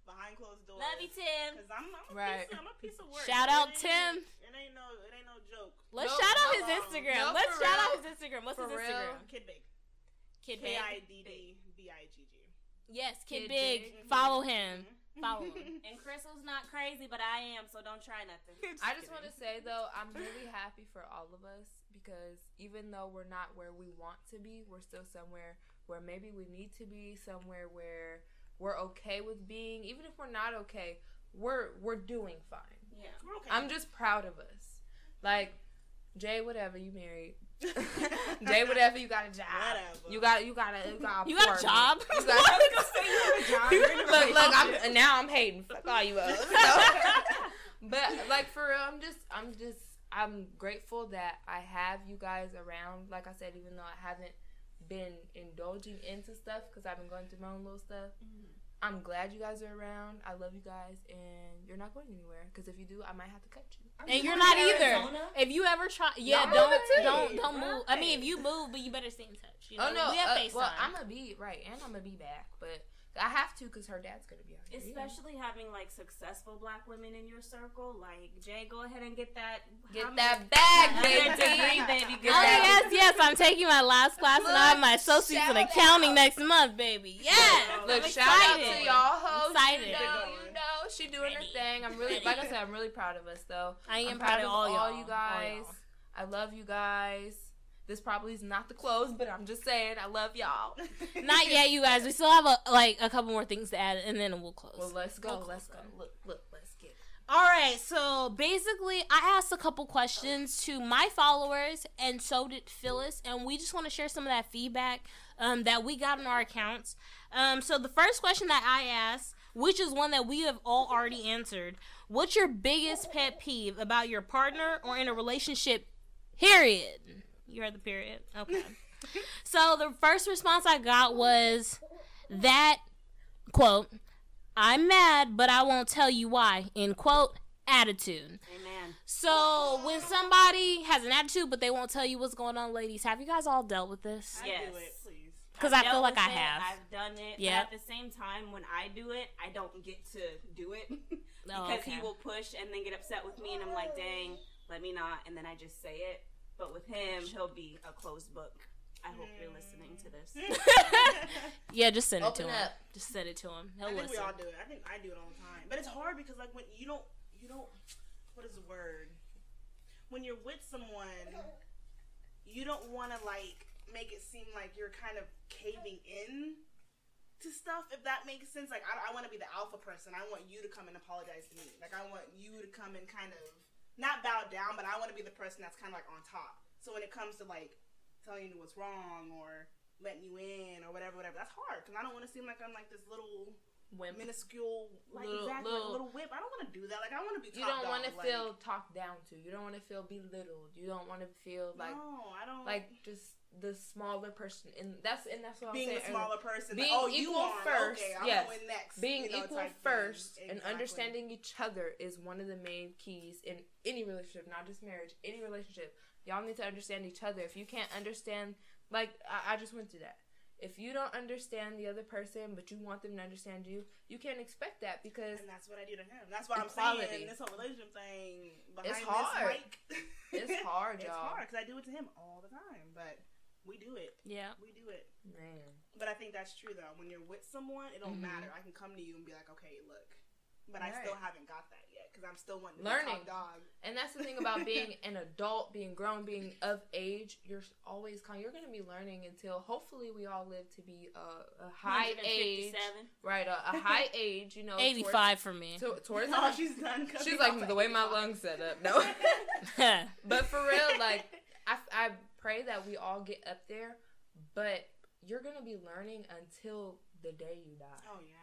behind closed doors. Love you, Tim. Because I'm a piece of work. Shout out, Tim. It ain't no joke. Let's shout out his Instagram. Let's shout out his Instagram. What's his Instagram? KidBig. KidBig. KIDDBIGG. Yes, KidBig. Mm-hmm. Follow him. Mm-hmm. Follow him. And Crystal's not crazy, but I am, so don't try nothing. I just want to say, though, I'm really happy for all of us, because even though we're not where we want to be, we're still somewhere where maybe we need to be, somewhere where we're okay with being. Even if we're not okay, we're doing fine. Yeah, we're okay. I'm just proud of us. Like, Jay, whatever, you married. Jay, whatever, you got a job. Whatever. You got a job. You got a job. Look, I'm hating. Fuck all you up. But like, for real, I'm grateful that I have you guys around. Like I said, even though I haven't been indulging into stuff because I've been going through my own little stuff. Mm-hmm. I'm glad you guys are around. I love you guys, and you're not going anywhere. Because if you do, I might have to cut you. And you're not either. Arizona? If you ever try, don't move. I mean, if you move, but you better stay in touch. You know? Oh no, we have FaceTime. Well, I'm gonna be right, and I'm gonna be back, but I have to because her dad's gonna be out here. Especially having like successful black women in your circle, like Jay, go ahead and get that bag, baby. Degree, baby. Yes, I'm taking my last class and I have my associates in accounting next month, baby. Yeah, look, shout out to y'all, hoes. You know, she doing her thing. I'm really, like I said, I'm really proud of us, though. I'm proud of all you guys. All y'all. I love you guys. This probably is not the close, but I'm just saying I love y'all. Not yet, you guys. We still have a couple more things to add, and then we'll close. Well, let's go. Let's go. Look, let's get it. All right. So basically, I asked a couple questions to my followers, and so did Phyllis. And we just want to share some of that feedback that we got on our accounts. So the first question that I asked, which is one that we have all already answered, what's your biggest pet peeve about your partner or in a relationship, period? You heard the period. Okay. So the first response I got was that, quote, I'm mad, but I won't tell you why, end quote, attitude. Amen. So when somebody has an attitude, but they won't tell you what's going on, ladies, have you guys all dealt with this? Yes. I do it, please. Because I feel like I have. I've done it. Yeah. But at the same time, when I do it, I don't get to do it because he will push and then get upset with me. And I'm like, dang, let me not. And then I just say it. But with him, he'll be a closed book. I hope you're listening to this. Yeah, just send it to him. Just send it to him. He'll listen. I think we all do it. I think I do it all the time. But it's hard because, like, when you don't, what is the word? When you're with someone, you don't want to, like, make it seem like you're kind of caving in to stuff, if that makes sense. Like, I want to be the alpha person. I want you to come and apologize to me. Like, I want you to come and kind of, not bow down, but I want to be the person that's kind of like on top. So when it comes to like telling you what's wrong or letting you in or whatever, that's hard because I don't want to seem like I'm like this little whip, minuscule, like little whip. I don't want to do that. Like I want to be. You don't want to feel like talked down to. You don't want to feel belittled. You don't want to feel like like just the smaller person. And that's what I'm saying. Being the smaller person. Being like, equal first. Okay, yes. I'm going next. Being equal first and understanding each other is one of the main keys in any relationship, not just marriage. Any relationship, y'all need to understand each other. If you can't understand, like I just went through that. If you don't understand the other person, but you want them to understand you, you can't expect that because... And that's what I do to him. That's why I'm saying this whole relationship thing behind this mic. It's hard, y'all. It's hard because I do it to him all the time, but we do it. Yeah. We do it. Man. But I think that's true, though. When you're with someone, it don't matter. I can come to you and be like, okay, look, But right. I still haven't got that yet because I'm still wanting to learning. Be a dog. And that's the thing about being an adult, being grown, being of age. You're always calm. You're going to be learning until hopefully we all live to be a high age. Right, a high age, you know. 85 towards, for me. Towards no, she's done. She's like, the way my lungs set up. No. But for real, like, I pray that we all get up there. But you're going to be learning until the day you die. Oh, yeah.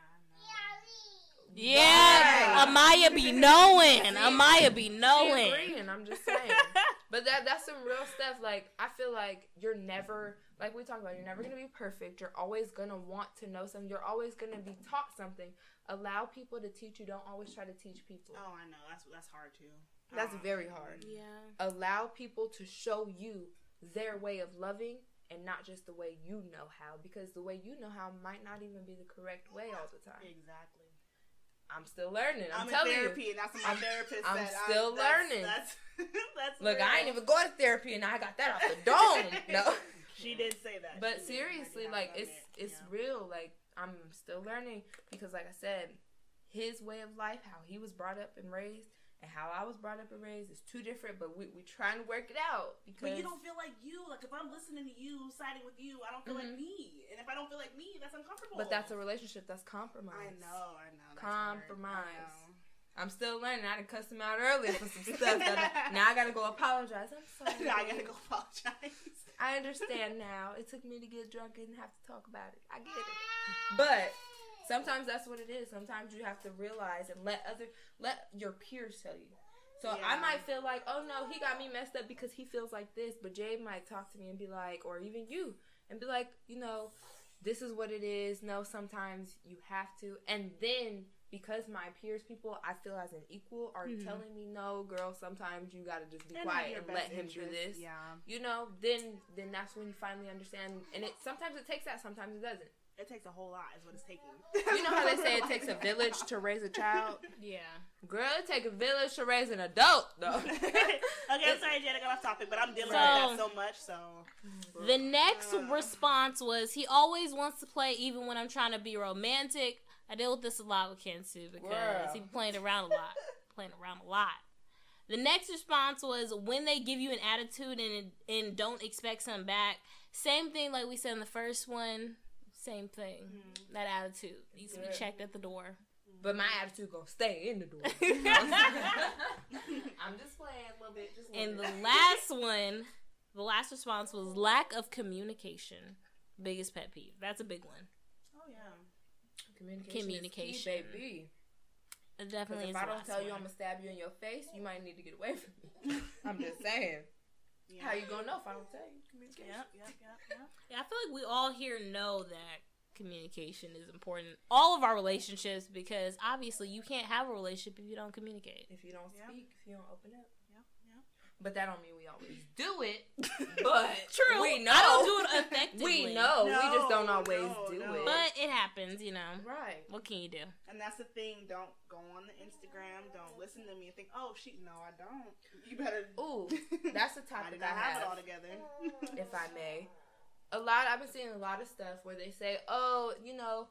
Yeah, Amaya be knowing. Amaya be knowing. Agreeing, I'm just saying. But that's some real stuff. Like, I feel like you're never, like we talked about, you're never going to be perfect. You're always going to want to know something. You're always going to be taught something. Allow people to teach you. Don't always try to teach people. Oh, I know. That's hard, too. That's very hard. Yeah. Allow people to show you their way of loving and not just the way you know how. Because the way you know how might not even be the correct way all the time. Exactly. I'm still learning. I'm telling you. I'm in therapy, and that's what my therapist said. I'm still learning. That's look, real. I ain't even going to therapy, and I got that off the dome. No, she did say that. But she seriously, like it's yeah. real. Like I'm still learning because, like I said, his way of life, how he was brought up and raised, and how I was brought up and raised is two different. But we trying to work it out because. But you don't feel like you. Like if I'm listening to you, siding with you, I don't feel like me. And if I don't feel like me, that's uncomfortable. But that's a relationship. That's compromise. I know. Compromise. I'm still learning. I didn't cuss him out earlier for some stuff. Now I gotta go apologize. I'm sorry. Now I gotta go apologize. I understand now. It took me to get drunk and have to talk about it. I get it. But sometimes that's what it is. Sometimes you have to realize and let your peers tell you. So yeah. I might feel like, oh no, he got me messed up because he feels like this. But Jay might talk to me and be like, or even you, and be like, you know, this is what it is. No, sometimes you have to. And then because my peers, people I feel as an equal, are telling me, no, girl, sometimes you got to just be quiet and let him do this. Yeah. You know, then that's when you finally understand. And it sometimes it takes that, sometimes it doesn't. It takes a whole lot is what it's taking. You know how they say it takes a village to raise a child? Yeah. Girl, it takes a village to raise an adult, though. Okay, I'm sorry, Jada, got off topic, but I'm dealing with that so much, so. The next response was, he always wants to play even when I'm trying to be romantic. I deal with this a lot with Kinsu because he playing around a lot. The next response was, when they give you an attitude and don't expect something back. Same thing like we said in the first one. Same thing. Mm-hmm. That attitude needs to be checked at the door. But my attitude gonna stay in the door. I'm just playing a little bit. The last one, the last response was lack of communication. Biggest pet peeve. That's a big one. Oh, yeah. Communication. Is key, baby. It definitely is. If I don't tell you I'm gonna stab you in your face, you might need to get away from me. I'm just saying. Yeah. How you gonna know if I don't tell you? Communication. Yep. Yeah, I feel like we all here know that communication is important. All of our relationships, because obviously you can't have a relationship if you don't communicate. If you don't speak, if you don't open up. Yeah. But that don't mean we always do it. But true, we know. I don't do it effectively. We know. No, we just don't always do it. But it happens, you know. Right. What can you do? And that's the thing. Don't go on the Instagram. Don't listen to me and think, oh, she. No, I don't. You better. Ooh, that's a topic I have it all together. If I may. I've been seeing a lot of stuff where they say, oh, you know,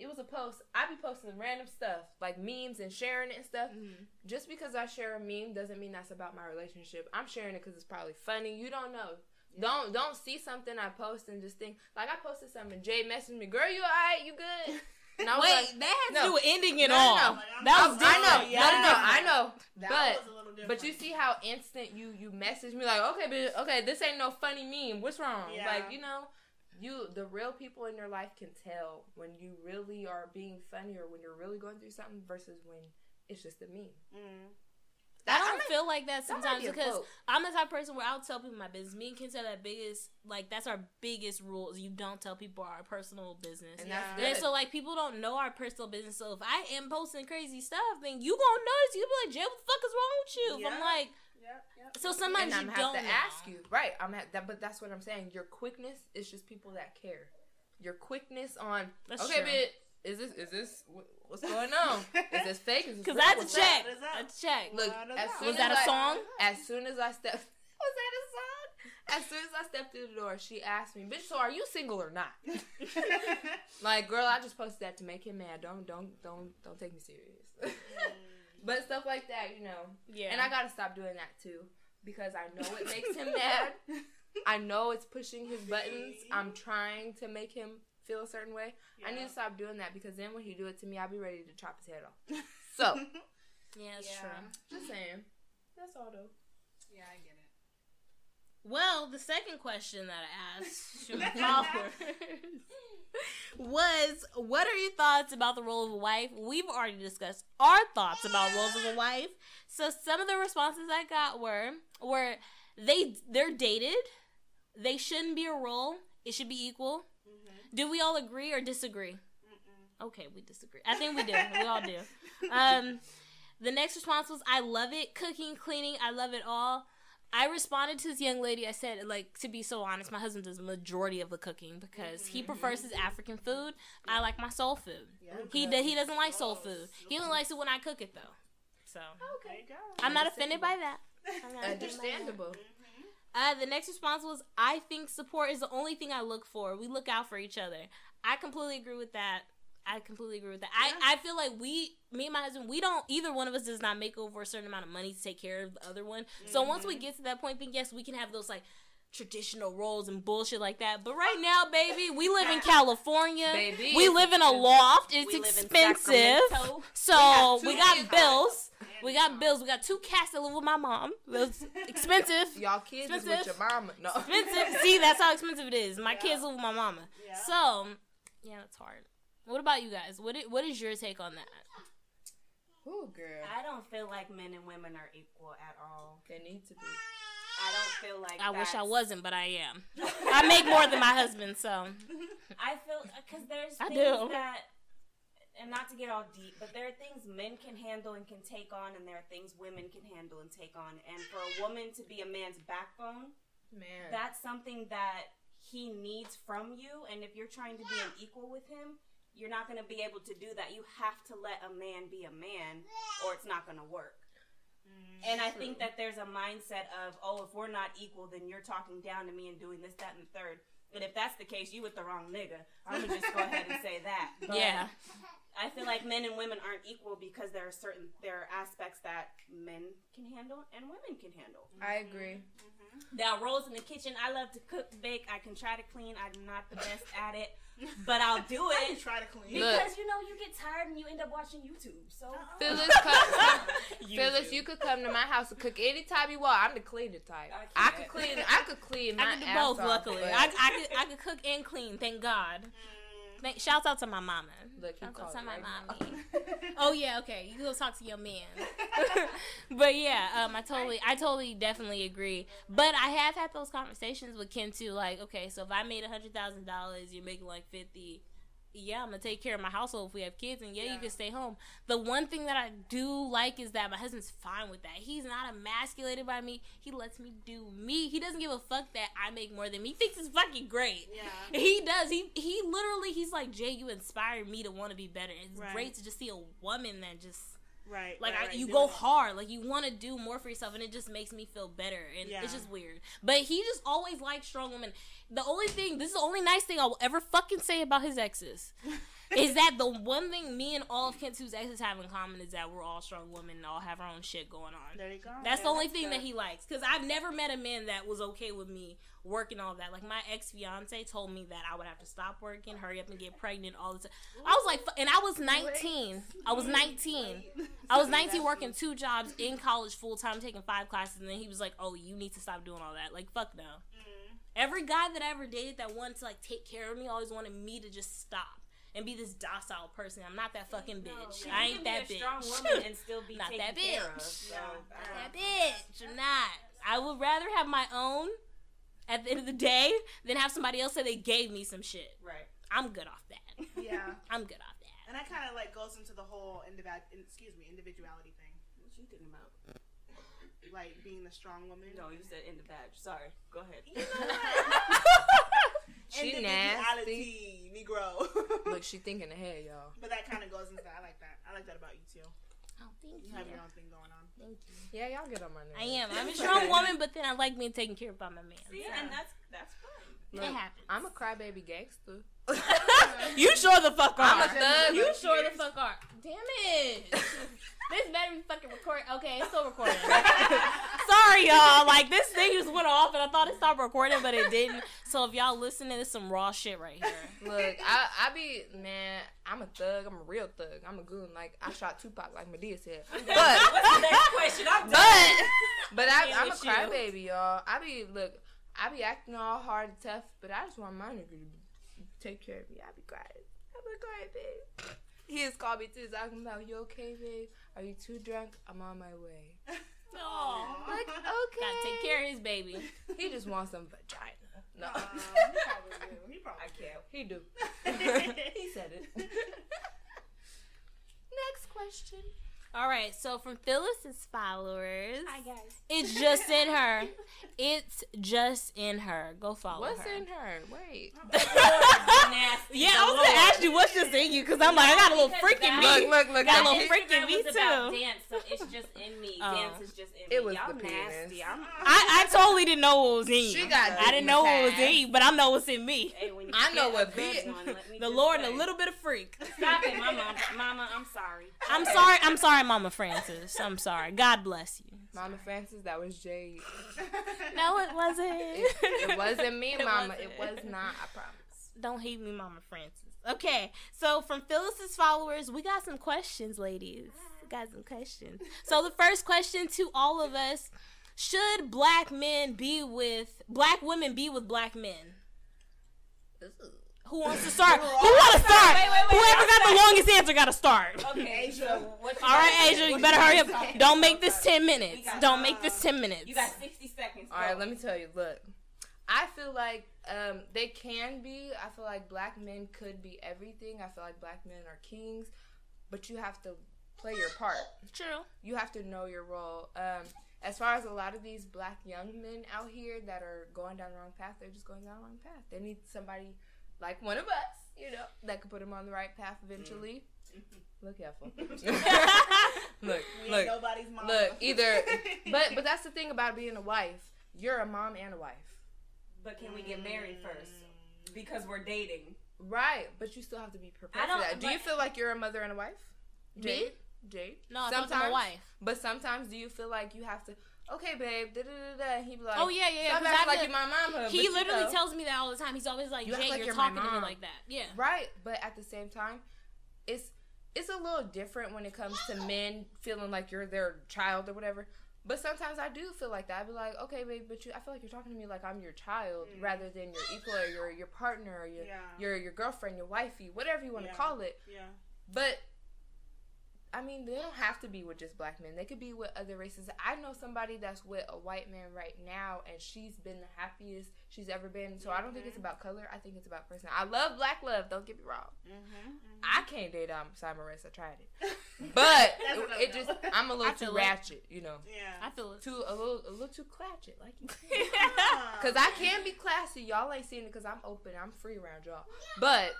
it was a post. I be posting random stuff, like memes and sharing it and stuff. Mm-hmm. Just because I share a meme doesn't mean that's about my relationship. I'm sharing it because it's probably funny. You don't know. Yeah. Don't see something I post and just think, like I posted something. Jay messaged me, girl, you all right? You good? And I was that had to do with ending it all. No. That was different. I know. Yeah. I know. That was a little different. But you see how instant you message me like, okay, bitch, okay, this ain't no funny meme. What's wrong? Yeah. Like, you know, the real people in your life can tell when you really are being funny or when you're really going through something versus when it's just a meme. Mm. I feel like that sometimes because I'm the type of person where I'll tell people my business. Me and Kinsu are that biggest, like, that's our biggest rule is you don't tell people our personal business. And that's good. And so, like, people don't know our personal business. So if I am posting crazy stuff, then you gonna notice. You'll be like, Jay, what the fuck is wrong with you? Yeah. I'm like... Yep. So sometimes you don't have to ask you, right? But that's what I'm saying. Your quickness is just people that care. Your quickness on bitch, is this what's going on? Is this fake? Because I had to check. Look, was that a song? As soon as I step, was that a song? As soon as I stepped through the door, she asked me, "Bitch, so are you single or not?" Like, girl, I just posted that to make him mad. Don't take me serious. But stuff like that, you know. Yeah. And I gotta stop doing that too, because I know it makes him mad. I know it's pushing his buttons. I'm trying to make him feel a certain way. Yeah. I need to stop doing that, because then when he do it to me, I'll be ready to chop his head off. So. Yeah, that's true. Just saying. That's all though. Yeah, I get it. Well, the second question that I asked your followers was, what are your thoughts about the role of a wife? We've already discussed our thoughts about roles of a wife. So some of the responses I got were they're dated. They shouldn't be a role. It should be equal. Mm-hmm. Do we all agree or disagree? Mm-mm. Okay, we disagree. I think we do. We all do. The next response was, I love it. Cooking, cleaning, I love it all. I responded to this young lady. I said, like, to be so honest, my husband does the majority of the cooking because he prefers his African food. I like my soul food. Yeah, he doesn't like soul food. He only likes it when I cook it, though. So okay, I'm not offended by that. Understandable. The next response was, I think support is the only thing I look for. We look out for each other. I completely agree with that. Yeah. I feel like me and my husband, either one of us does not make over a certain amount of money to take care of the other one. Mm-hmm. So once we get to that point, then yes, we can have those, like, traditional roles and bullshit like that. But right now, baby, we live in California. Baby, we live in a loft. It's expensive. So we got bills. We got bills. We got two cats that live with my mom. It's expensive. Y'all kids live with your mama. No. Expensive. See, that's how expensive it is. My kids live with my mama. Yeah. So, yeah, that's hard. What about you guys? What is your take on that? Oh, girl. I don't feel like men and women are equal at all. They need to be. I don't feel like I wish I wasn't, but I am. I make more than my husband, so. I feel, because there's things that, and not to get all deep, but there are things men can handle and can take on, and there are things women can handle and take on. And for a woman to be a man's backbone, that's something that he needs from you. And if you're trying to be an equal with him, you're not going to be able to do that. You have to let a man be a man, or it's not going to work. Mm, and I think that there's a mindset of, oh, if we're not equal, then you're talking down to me and doing this, that, and the third. And if that's the case, you with the wrong nigga. I'm going to just go ahead and say that. But yeah. I feel like men and women aren't equal because there are aspects that men can handle and women can handle. I agree. Mm-hmm. Now, roles in the kitchen. I love to cook, bake. I can try to clean. I'm not the best at it, but I'll do it. I can try to clean. Because, you know, you get tired and you end up watching YouTube. So Phyllis, you could come to my house and cook any type you want. I'm the cleaner type. I could clean my ass off. I could do both, luckily. I could cook and clean, thank God. Shouts out to my mama. Shouts out to my mommy. Oh yeah, okay. You go talk to your man. But yeah, I totally definitely agree. But I have had those conversations with Ken too. Like, okay, so if I made $100,000, you're making like $50,000. Yeah, I'm gonna take care of my household if we have kids, and you can stay home. The one thing that I do like is that my husband's fine with that. He's not emasculated by me. He lets me do me. He doesn't give a fuck that I make more than me. He thinks it's fucking great. Yeah, he does. He literally, he's like, Jay, you inspire me to want to be better. It's great to just see a woman that just hard. Like, you want to do more for yourself, and it just makes me feel better. And it's just weird. But he just always likes strong women. This is the only nice thing I will ever fucking say about his exes, is that the one thing me and all of Kinsu's exes have in common is that we're all strong women and all have our own shit going on. There you go. That's the only thing that he likes. Because I've never met a man that was okay with me working all that. Like, my ex-fiance told me that I would have to stop working, hurry up and get pregnant all the time. I was like, and I was 19. Working two jobs in college full-time, taking 5 classes, and then he was like, oh, you need to stop doing all that. Like, fuck no. Mm-hmm. Every guy that I ever dated that wanted to, like, take care of me always wanted me to just stop and be this docile person. I'm not that fucking bitch. I ain't that bitch. Strong woman and still be not that bitch. So, not that bitch. I'm not. I would rather have my own at the end of the day than have somebody else say they gave me some shit. Right. I'm good off that. Yeah. I'm good off that. And that kind of, like, goes into the whole individuality thing. What you thinking about? Like, being the strong woman? No, you said in the badge. Sorry. Go ahead. You know what? She nasty. Negro. Look, she thinking ahead, y'all. But that kind of goes into that. I like that. I like that about you, too. Oh, thank you. You have your own thing going on. Thank you. Yeah, y'all get on my nerves. I am. I'm a strong woman, but then I like being taken care of by my man. See, so. And that's fun. Look, it happens. I'm a crybaby gangster. You sure the fuck are. I'm a thug. You sure the fuck are. Damn it. This better be fucking recording. Okay, it's still recording. Sorry, y'all. Like, this thing just went off, and I thought it stopped recording, but it didn't. So if y'all listening, it's some raw shit right here. Look, I be, man, I'm a thug. I'm a real thug. I'm a goon. Like, I shot Tupac like Medea said. But, what's the next question? I'm done. But I'm a crybaby, y'all. I be acting all hard and tough, but I just want my nigga to take care of me. I be crying. I'm like, all right, babe. He has called me too. He's talking about, you okay, babe? Are you too drunk? I'm on my way. Aww. I'm like, okay. Gotta take care of his baby. He just wants some vagina. No. He probably I can't. He do. He said it. Next question. All right, so from Phyllis's followers, hi guys. It's just in her. It's just in her. Go follow her. What's in her? Wait. Nasty. Yeah, I was gonna ask you what's just in you because I'm like, I got a little freak in me. Look, got a little freak in me too. Dance, so it's just in me. Dance is just in me. It was y'all nasty. I totally didn't know what was in you. I didn't know what was in you, but I know what's in me. Hey, I know what bit. The Lord and a little bit of freak. Stop it, Mama. I'm sorry. I'm sorry. Mama Francis. I'm sorry. God bless you. Mama Francis, that was Jade. No, it wasn't. It wasn't me, Mama. It was not. I promise. Don't hate me, Mama Francis. Okay. So from Phyllis's followers, we got some questions, ladies. We got some questions. So the first question to all of us, should black women be with black men? Ooh. Who wants to start? Who wants to start? Wait, whoever got the longest answer got to start. Okay, Asia. All right, Asia, you better hurry up. Don't make this 10 minutes. Don't make this 10 minutes. You got 60 seconds. All right, let me tell you. Look, I feel like they can be. I feel like black men could be everything. I feel like black men are kings. But you have to play your part. True. You have to know your role. As far as a lot of these black young men out here that are going down the wrong path, they're just going down the wrong path. They need somebody like one of us, you know, that could put him on the right path eventually. Mm-hmm. Look out for Look. Nobody's mom. Look, either. But that's the thing about being a wife. You're a mom and a wife. But can we get married first? Because we're dating. Right, but you still have to be prepared for that. Do you feel like you're a mother and a wife? Me? Jade? No, I'm a wife. But sometimes do you feel like you have to... Okay, babe, da-da-da-da, he'd be like, oh, yeah, stop acting like my mama. He literally tells me that all the time. He's always like, Jay, you're talking to me like that. Yeah. Right, but at the same time, it's a little different when it comes to men feeling like you're their child or whatever. But sometimes I do feel like that. I'd be like, okay, babe, but I feel like you're talking to me like I'm your child rather than your equal or your partner or your girlfriend, your wifey, whatever you want to call it. Yeah. But... I mean, they don't have to be with just black men. They could be with other races. I know somebody that's with a white man right now, and she's been the happiest she's ever been. So I don't think it's about color. I think it's about person. I love black love. Don't get me wrong. Mm-hmm, mm-hmm. I can't date Cymaress. I tried it. But it just, I'm a little too ratchet, you know. Yeah. I feel it. A little too clatchet, like you said. Because I can be classy. Y'all ain't seeing it because I'm open. I'm free around y'all. But...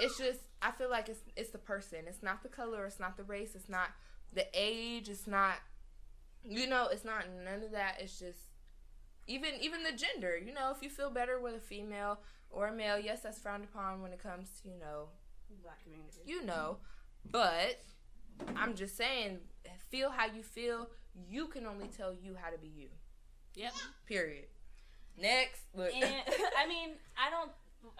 it's just, I feel like it's the person. It's not the color. It's not the race. It's not the age. It's not, you know, it's not none of that. It's just, even the gender. You know, if you feel better with a female or a male, yes, that's frowned upon when it comes to, you know, black community. You know, but I'm just saying, feel how you feel. You can only tell you how to be you. Yep. Period. Next. Look. And,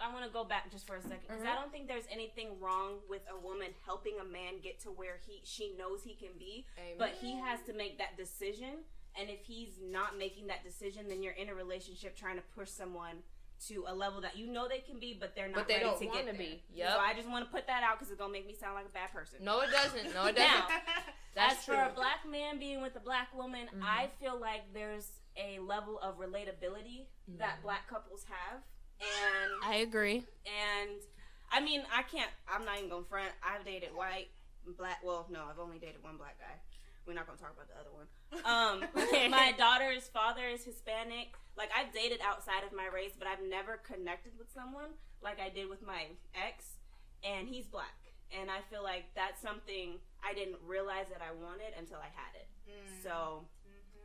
I want to go back just for a second because I don't think there's anything wrong with a woman helping a man get to where she knows he can be. Amen. But he has to make that decision, and if he's not making that decision, then you're in a relationship trying to push someone to a level that you know they can be, but they're not ready to get there. But they don't want to be. Yep. So I just want to put that out because it's going to make me sound like a bad person. No, it doesn't. No, it doesn't. Now, that's as true. For a black man being with a black woman, I feel like there's a level of relatability that black couples have. And I agree. And I mean, I'm not even gonna front. I've dated I've only dated one black guy. We're not gonna talk about the other one. My daughter's father is Hispanic. Like, I've dated outside of my race, but I've never connected with someone like I did with my ex, and he's black. And I feel like that's something I didn't realize that I wanted until I had it. Mm. So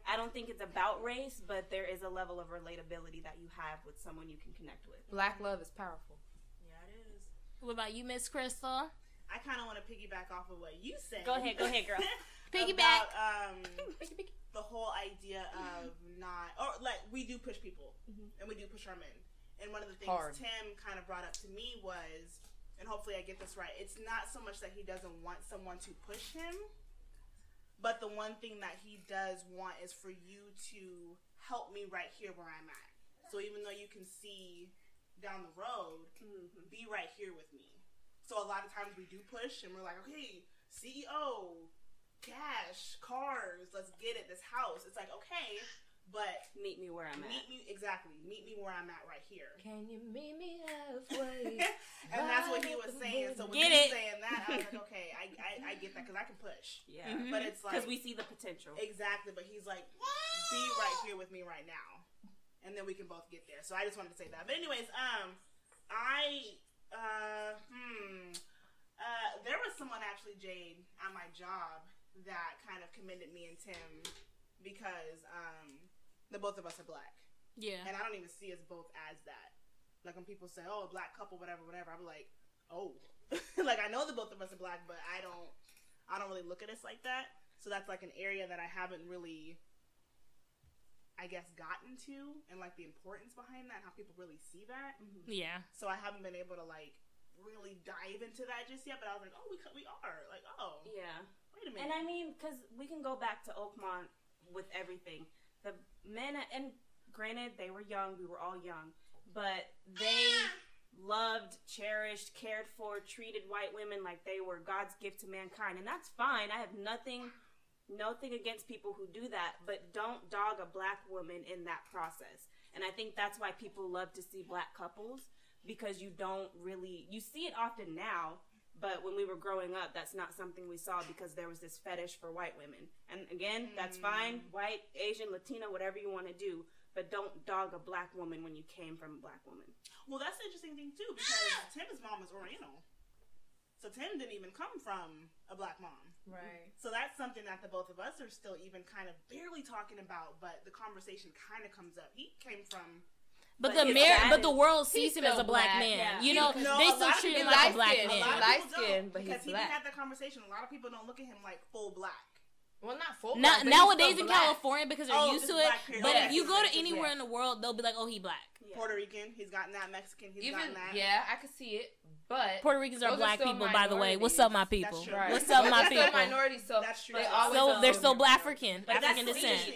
I don't think it's about race, but there is a level of relatability that you have with someone you can connect with. Black love is powerful. Yeah, it is. What about you, Miss Crystal? I kind of want to piggyback off of what you said. Go ahead, girl. Piggyback. About, the whole idea of not, or like, we do push people, and we do push our men. And one of the things Tim kind of brought up to me was, and hopefully I get this right, it's not so much that he doesn't want someone to push him, but the one thing that he does want is for you to help me right here where I'm at. So even though you can see down the road, be right here with me. So a lot of times we do push and we're like, okay, CEO, cash, cars, let's get it, this house. It's like, okay, but meet me where I'm at. Meet me where I'm at right here. Can you meet me halfway? And that's what he was saying. So when he was saying that, I was like, okay, I get that, because I can push. Yeah. Mm-hmm. But it's like, because we see the potential. Exactly. But he's like, be right here with me right now, and then we can both get there. So I just wanted to say that. But anyways, there was someone actually, Jade, at my job that kind of commended me and Tim, because the both of us are black. Yeah. And I don't even see us both as that. Like, when people say, oh, a black couple, whatever, I'm like, oh. Like, I know the both of us are black, but I don't really look at us like that. So that's, like, an area that I haven't really, I guess, gotten to, and, like, the importance behind that and how people really see that. Yeah. So I haven't been able to, like, really dive into that just yet, but I was like, oh, we are. Like, oh. Yeah. Wait a minute. And, I mean, because we can go back to Oakmont with everything. The men, and granted, they were young, we were all young, but they loved, cherished, cared for, treated white women like they were God's gift to mankind. And that's fine. I have nothing against people who do that, but don't dog a black woman in that process. And I think that's why people love to see black couples, because you don't really, you see it often now, but when we were growing up, that's not something we saw, because there was this fetish for white women. And again, that's fine, white, Asian, Latina, whatever you want to do, but don't dog a black woman when you came from a black woman. Well, that's an interesting thing, too, because Tim's mom was Oriental. So Tim didn't even come from a black mom. Right. So that's something that the both of us are still even kind of barely talking about, but the conversation kind of comes up. He came from... But the world sees him as a black man. Yeah. You know, they still treat him like a black man. Light skin, but he's black. Because he didn't have that conversation. A lot of people don't look at him like full black. Well, not full black. Nowadays in California, because they're used to it. But if you go to anywhere in the world, they'll be like, oh, he black. Yeah. Puerto Rican, he's gotten that. Mexican, he's gotten that. Yeah, I can see it. But Puerto Ricans are black people, by the way. What's up, my people? What's up, my people? Minorities, so that's true. They're still black African descent.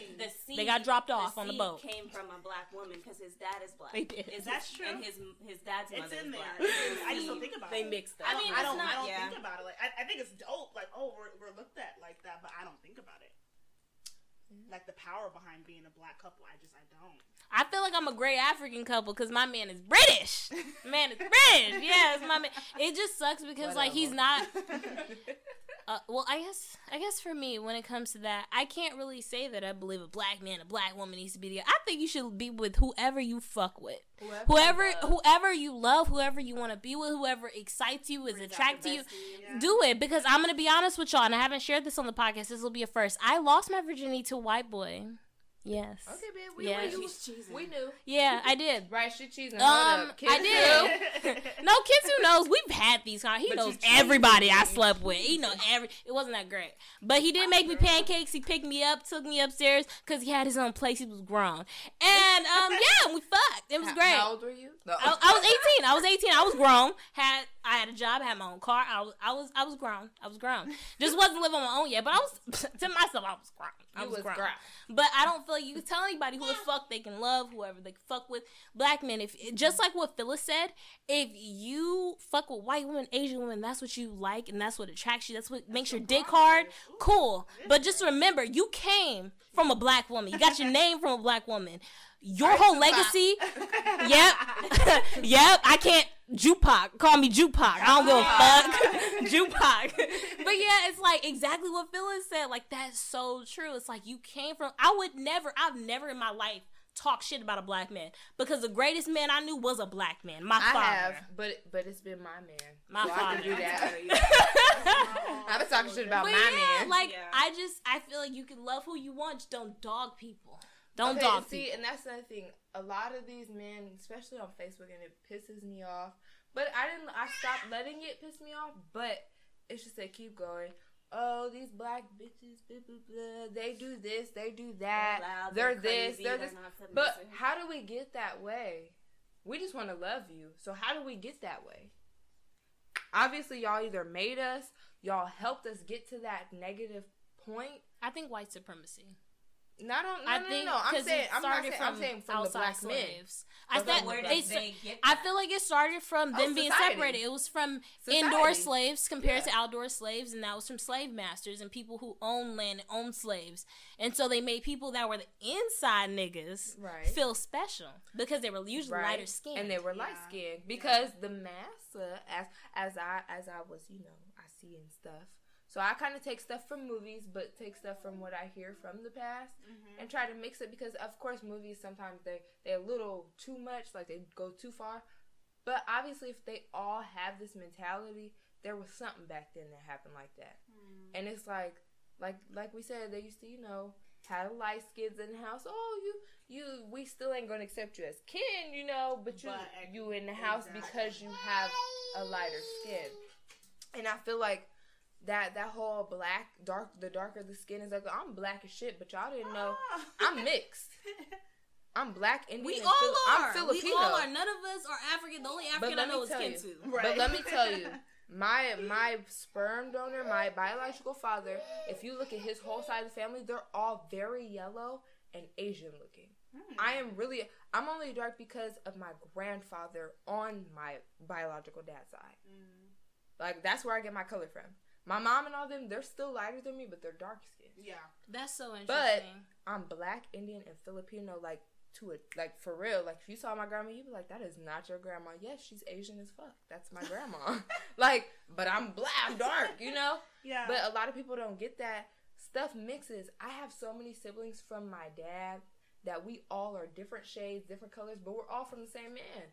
They got dropped off on the boat. Came from a black woman because his dad is black. They did. Is that true? And his dad's mother is black. I just don't think about it. They mixed up. I mean, I don't think about it. Like, I think it's dope. Like, oh, we're looked at like that, but I don't think about it. Like, the power behind being a black couple, I don't. I feel like I'm a great African couple because my man is British. Yeah, it's my man. It just sucks because, like, he's not. Well, I guess for me, when it comes to that, I can't really say that I believe a black man, a black woman needs to be together. I think you should be with whoever you fuck with, whoever you love, whoever you want to be with, whoever excites you, is attracted to you. Yeah. Do it, because I'm gonna be honest with y'all, and I haven't shared this on the podcast. This will be a first. I lost my virginity to a white boy. Yes. Okay, man. We knew. Yeah, I did. Right, she cheesing. I did. No, Kinsu knows. We've had these conversations. He knows everybody I slept with. He knows every. It wasn't that great, but he did make me pancakes. He picked me up, took me upstairs because he had his own place. He was grown, and yeah, we fucked. It was great. How old were you? No. I was 18. I was grown. I had a job. I had my own car. I was grown. I was grown. Just wasn't living on my own yet, but I was to myself. I was grown. I was grown. But I don't feel. You can tell anybody who the fuck they can love, whoever they can fuck with. Black men, if just like what Phyllis said, if you fuck with white women, Asian women, that's what you like and that's what attracts you. That's what makes your dick hard. Cool. But just remember, you came from a black woman. You got your name from a black woman. Your whole legacy. Yep. I can't. Jupac. Call me Jupac. I don't give a fuck. Jupac. But yeah, it's like exactly what Phyllis said. Like, that's so true. It's like you came from. I've never in my life talk shit about a black man, because the greatest man I knew was a black man. My father. I have, but it's been my man. My father. I can do that. I've been talking shit about my man. Like, yeah. I feel like you can love who you want. Just don't dog people. Don't dog people. See, and that's another thing. A lot of these men, especially on Facebook, and it pisses me off. But I stopped letting it piss me off, but it should say keep going. Oh, these black bitches, blah, blah, blah. They do this, they do that. They're this. But how do we get that way? We just want to love you. So how do we get that way? Obviously, y'all either made us, y'all helped us get to that negative point. I think white supremacy. I'm saying from the black slaves. I feel like it started from them being separated. It was from society. Indoor slaves compared to outdoor slaves, and that was from slave masters and people who owned land and owned slaves. And so they made people that were the inside niggas feel special because they were usually lighter skinned. And they were light skinned because the massa, as I was, I see and stuff. So I kind of take stuff from movies, but take stuff from what I hear from the past and try to mix it because, of course, movies sometimes they're a little too much, like they go too far. But obviously, if they all have this mentality, there was something back then that happened like that. Mm. And it's like we said, they used to, had a light skins in the house. Oh, we still ain't going to accept you as kin, but you in the house because you have a lighter skin. And I feel like That whole black, the darker the skin is like, I'm black as shit, but y'all didn't know. I'm mixed. I'm black, Indian, we all are. I'm Filipino. We all are. None of us are African. The only African I know is Kinsu. Right. But let me tell you, my sperm donor, my biological father, if you look at his whole side of the family, they're all very yellow and Asian looking. Mm. I'm only dark because of my grandfather on my biological dad's side. Mm. Like, that's where I get my color from. My mom and all them, they're still lighter than me, but they're dark skinned. Yeah. That's so interesting. But I'm black, Indian, and Filipino, for real. Like, if you saw my grandma, you'd be like, that is not your grandma. Yes, she's Asian as fuck. That's my grandma. But I'm black, I'm dark, Yeah. But a lot of people don't get that. Stuff mixes. I have so many siblings from my dad that we all are different shades, different colors, but we're all from the same man.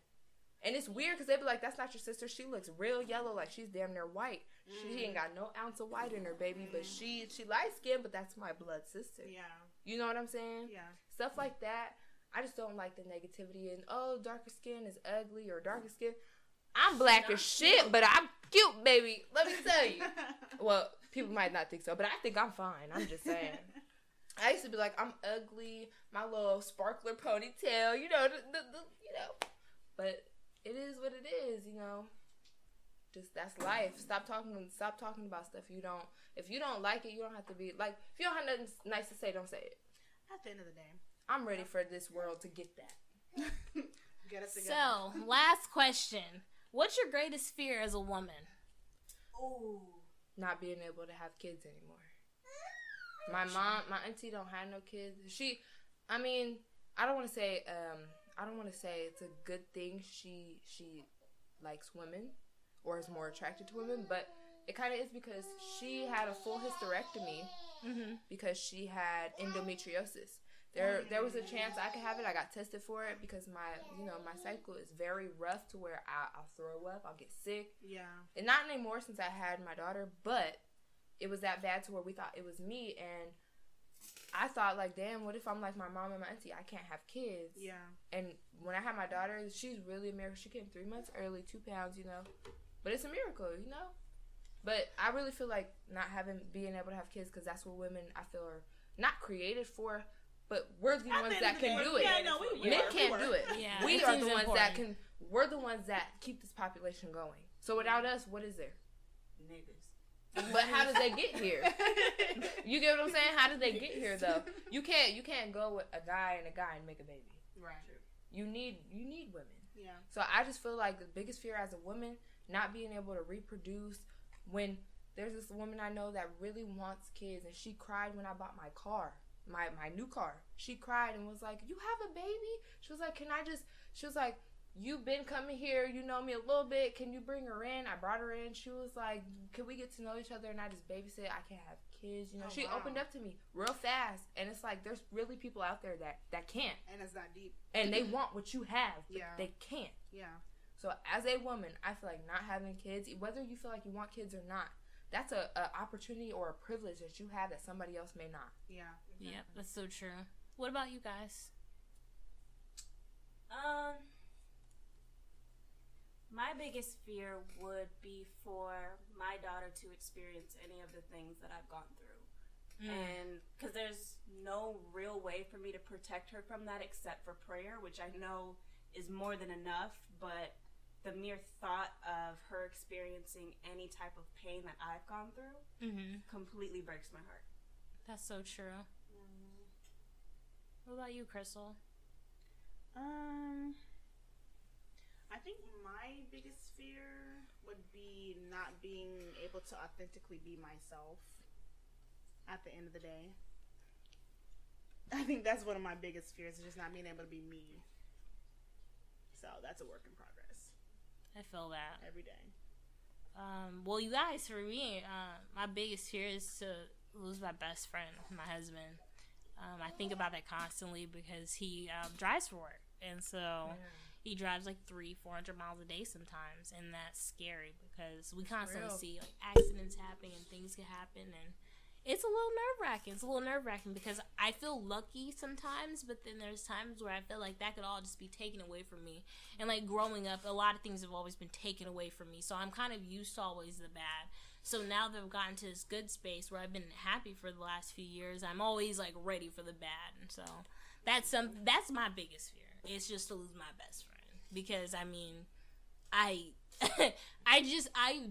And it's weird because they'd be like, that's not your sister. She looks real yellow, like she's damn near white. She ain't got no ounce of white in her, baby. But she light skinned, but that's my blood sister. Yeah. You know what I'm saying? Yeah. Stuff like that. I just don't like the negativity and, darker skin is ugly or darker skin. I'm black as shit, but I'm cute, baby. Let me tell you. Well, people might not think so, but I think I'm fine. I'm just saying. I used to be like, I'm ugly. My little sparkler ponytail, but... It is what it is, Just that's life. Stop talking about stuff you don't. If you don't like it, you don't have to be like. If you don't have nothing nice to say, don't say it. At the end of the day, I'm ready for this world to get that. Get us together. So, last question: what's your greatest fear as a woman? Ooh, not being able to have kids anymore. My auntie don't have no kids. I don't want to say. I don't want to say it's a good thing she likes women or is more attracted to women, but it kind of is because she had a full hysterectomy because she had endometriosis. There was a chance I could have it. I got tested for it because my my cycle is very rough to where I'll throw up, I'll get sick. Yeah. And not anymore since I had my daughter, but it was that bad to where we thought it was me, and I thought, damn, what if I'm like my mom and my auntie? I can't have kids. Yeah. And when I had my daughter, she's really a miracle. She came 3 months early, 2 pounds, But it's a miracle, But I really feel like not being able to have kids because that's what women, I feel, are not created for. But we're the ones that can do it. Yeah, no, men can't do it. Yeah, we are the ones that can. We're the ones that keep this population going. So without us, what is there? Niggas. But how did they get here? You get what I'm saying? How did they get here though? You can't go with a guy and make a baby. Right. You need women. Yeah. So I just feel like the biggest fear as a woman, not being able to reproduce. When there's this woman I know that really wants kids, and she cried when I bought my car, my new car. She cried and was like, "You have a baby?" She was like, "Can I just?" She was like, "You've been coming here, you know me a little bit, can you bring her in?" I brought her in. She was like, "Can we get to know each other?" And I just babysit. I can't have kids, you know. She opened up to me real fast. And it's like, there's really people out there that can't. And it's not deep. And they want what you have, but they can't. Yeah. So as a woman, I feel like not having kids, whether you feel like you want kids or not, that's a opportunity or a privilege that you have that somebody else may not. Yeah. Exactly. Yeah, that's so true. What about you guys? My biggest fear would be for my daughter to experience any of the things that I've gone through. Mm. And because there's no real way for me to protect her from that except for prayer, which I know is more than enough, but the mere thought of her experiencing any type of pain that I've gone through completely breaks my heart. That's so true. Mm. What about you, Crystal? I think my biggest fear would be not being able to authentically be myself at the end of the day. I think that's one of my biggest fears, is just not being able to be me. So that's a work in progress. I feel that. Every day. Well, you guys, for me, my biggest fear is to lose my best friend, my husband. I think about that constantly because he drives for work. And so he drives like 300-400 miles a day sometimes. And that's scary because we constantly see like accidents happening and things can happen. And it's a little nerve-wracking. It's a little nerve-wracking because I feel lucky sometimes. But then there's times where I feel like that could all just be taken away from me. And like growing up, a lot of things have always been taken away from me. So I'm kind of used to always the bad. So now that I've gotten to this good space where I've been happy for the last few years, I'm always like ready for the bad. And so that's my biggest fear. It's just to lose my best friend. Because, I mean, I've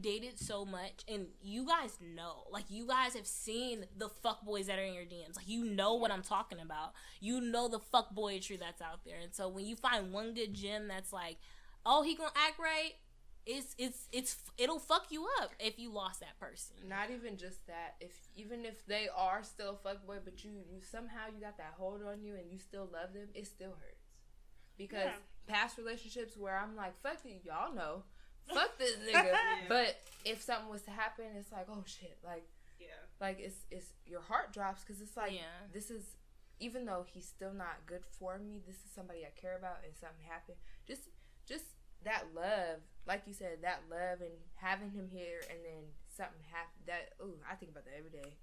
dated so much, and you guys know. Like, you guys have seen the fuckboys that are in your DMs. Like, you know what I'm talking about. You know the fuckboyetry that's out there. And so when you find one good gem that's like, oh, he gonna act right, it'll fuck you up if you lost that person. Not even just that. Even if they are still fuckboy, but you somehow you got that hold on you and you still love them, it still hurts. Because past relationships where I'm like, fuck it, y'all know. Fuck this nigga. But if something was to happen, it's like, oh shit. Like, like it's your heart drops because it's like, this is, even though he's still not good for me, this is somebody I care about and something happened. Just that love, like you said, that love and having him here and then something happened. That, ooh, I think about that every day.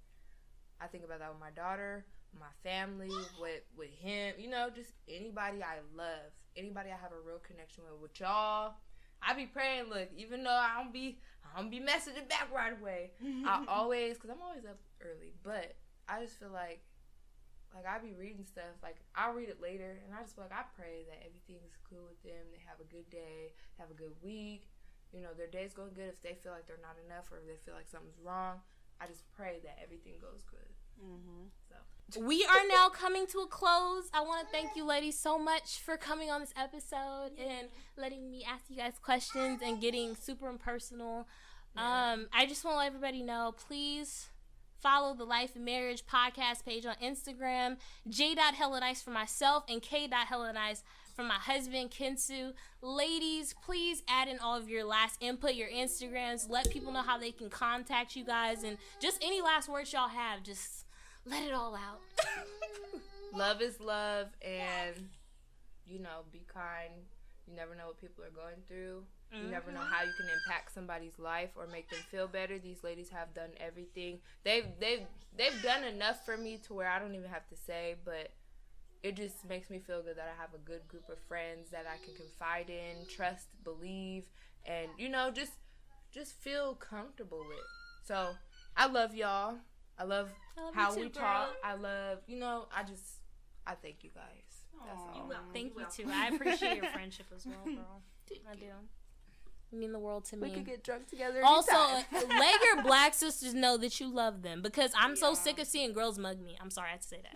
I think about that with my daughter, my family, with him, you know, just anybody I love, anybody I have a real connection with y'all. I be praying, look, even though I don't be messaging back right away. Because I'm always up early, but I just feel like I be reading stuff, like I'll read it later, and I just feel like I pray that everything's cool with them, they have a good day, have a good week, you know, their day's going good. If they feel like they're not enough or if they feel like something's wrong, I just pray that everything goes good. Mm-hmm. So we are now coming to a close. I want to thank you ladies so much for coming on this episode and letting me ask you guys questions and getting super impersonal. I just want to let everybody know, please follow the Life and Marriage Podcast page on Instagram. J.HellaNice for myself and K.HellaNice for my husband, Kinsu. Ladies, please add in all of your last input, your Instagrams. Let people know how they can contact you guys. And just any last words y'all have, just let it all out. Love is love. And, you know, be kind. You never know what people are going through. You never know how you can impact somebody's life or make them feel better. These ladies have done everything. They've done enough for me to where I don't even have to say, but it just makes me feel good that I have a good group of friends that I can confide in, trust, believe, and, you know, just feel comfortable with. So I love y'all. I love how we talk. I love, you know, I thank you guys. That's all. Thank you too. I appreciate your friendship as well, girl. I do. You mean the world to me. We could get drunk together. Also, let your black sisters know that you love them, because I'm so sick of seeing girls mug me. I'm sorry, I had to say that.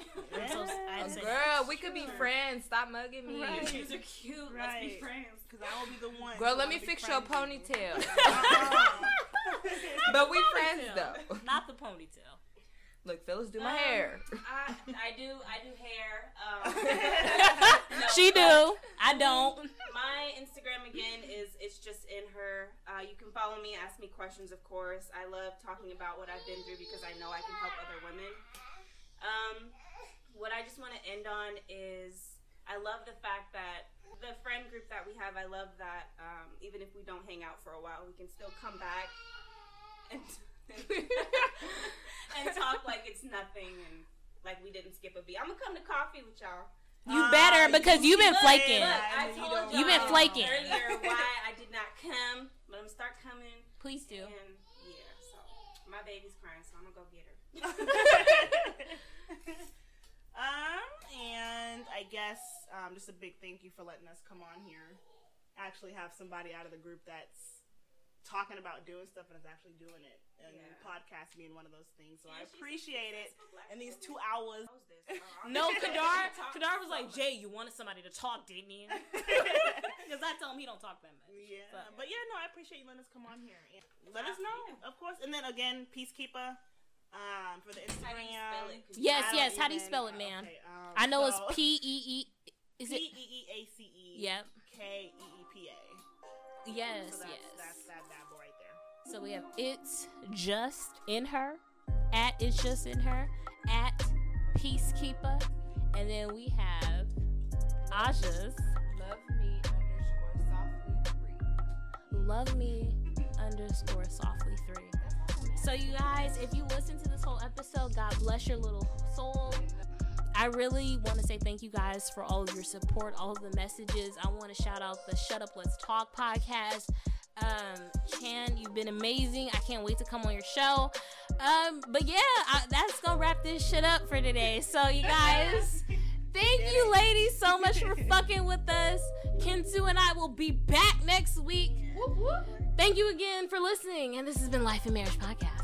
We could be friends. Stop mugging me. Right. These are cute. Right. Let's be friends, because I will be the one. Girl, let me fix your ponytail. But we friends though. Not the ponytail. Look, Phyllis, do my hair. I do hair. No, she do. I don't. My Instagram again is It's Just In Her. You can follow me, ask me questions, of course. I love talking about what I've been through because I know I can help other women. What I just want to end on is I love the fact that the friend group that we have, I love that even if we don't hang out for a while, we can still come back and talk like it's nothing and like we didn't skip a beat. I'm going to come to coffee with y'all. You better, because you've been flaking. Look, I told you've been flaking earlier why I did not come, but I'm going to start coming. Please do. And yeah, so my baby's crying, so I'm going to go get her. And I guess just a big thank you for letting us come on here. Actually have somebody out of the group that's talking about doing stuff and is actually doing it. And podcast being one of those things. So yeah, I appreciate it. And these 2 hours. No, Kadar was like, Jay, you wanted somebody to talk, didn't you? Because I tell him he don't talk that much. Yeah. But yeah, no, I appreciate you letting us come on here. And let us know, of course. And then again, Peacekeeper. For the Instagram. How do you spell it? Yes. How do you spell it, man? Okay, I know it's P-E-E. Is it? P-E-E-A-C-E. Yep. K-E-E-P-A. Yes, so yes. That's that bad boy right there. So we have It's Just In Her, at It's Just In Her, at Peacekeeper, and then we have Aja's LoveMe_softly3. LoveMe_softly3. So you guys, if you listen to this whole episode, God bless your little soul. I really want to say thank you guys for all of your support, all of the messages. I want to shout out the Shut Up Let's Talk podcast. Chan, you've been amazing. I can't wait to come on your show. But yeah, that's going to wrap this shit up for today. So you guys, thank you ladies so much for fucking with us. Kinsu and I will be back next week. Whoop, whoop. Thank you again for listening, and this has been Life and Marriage Podcast.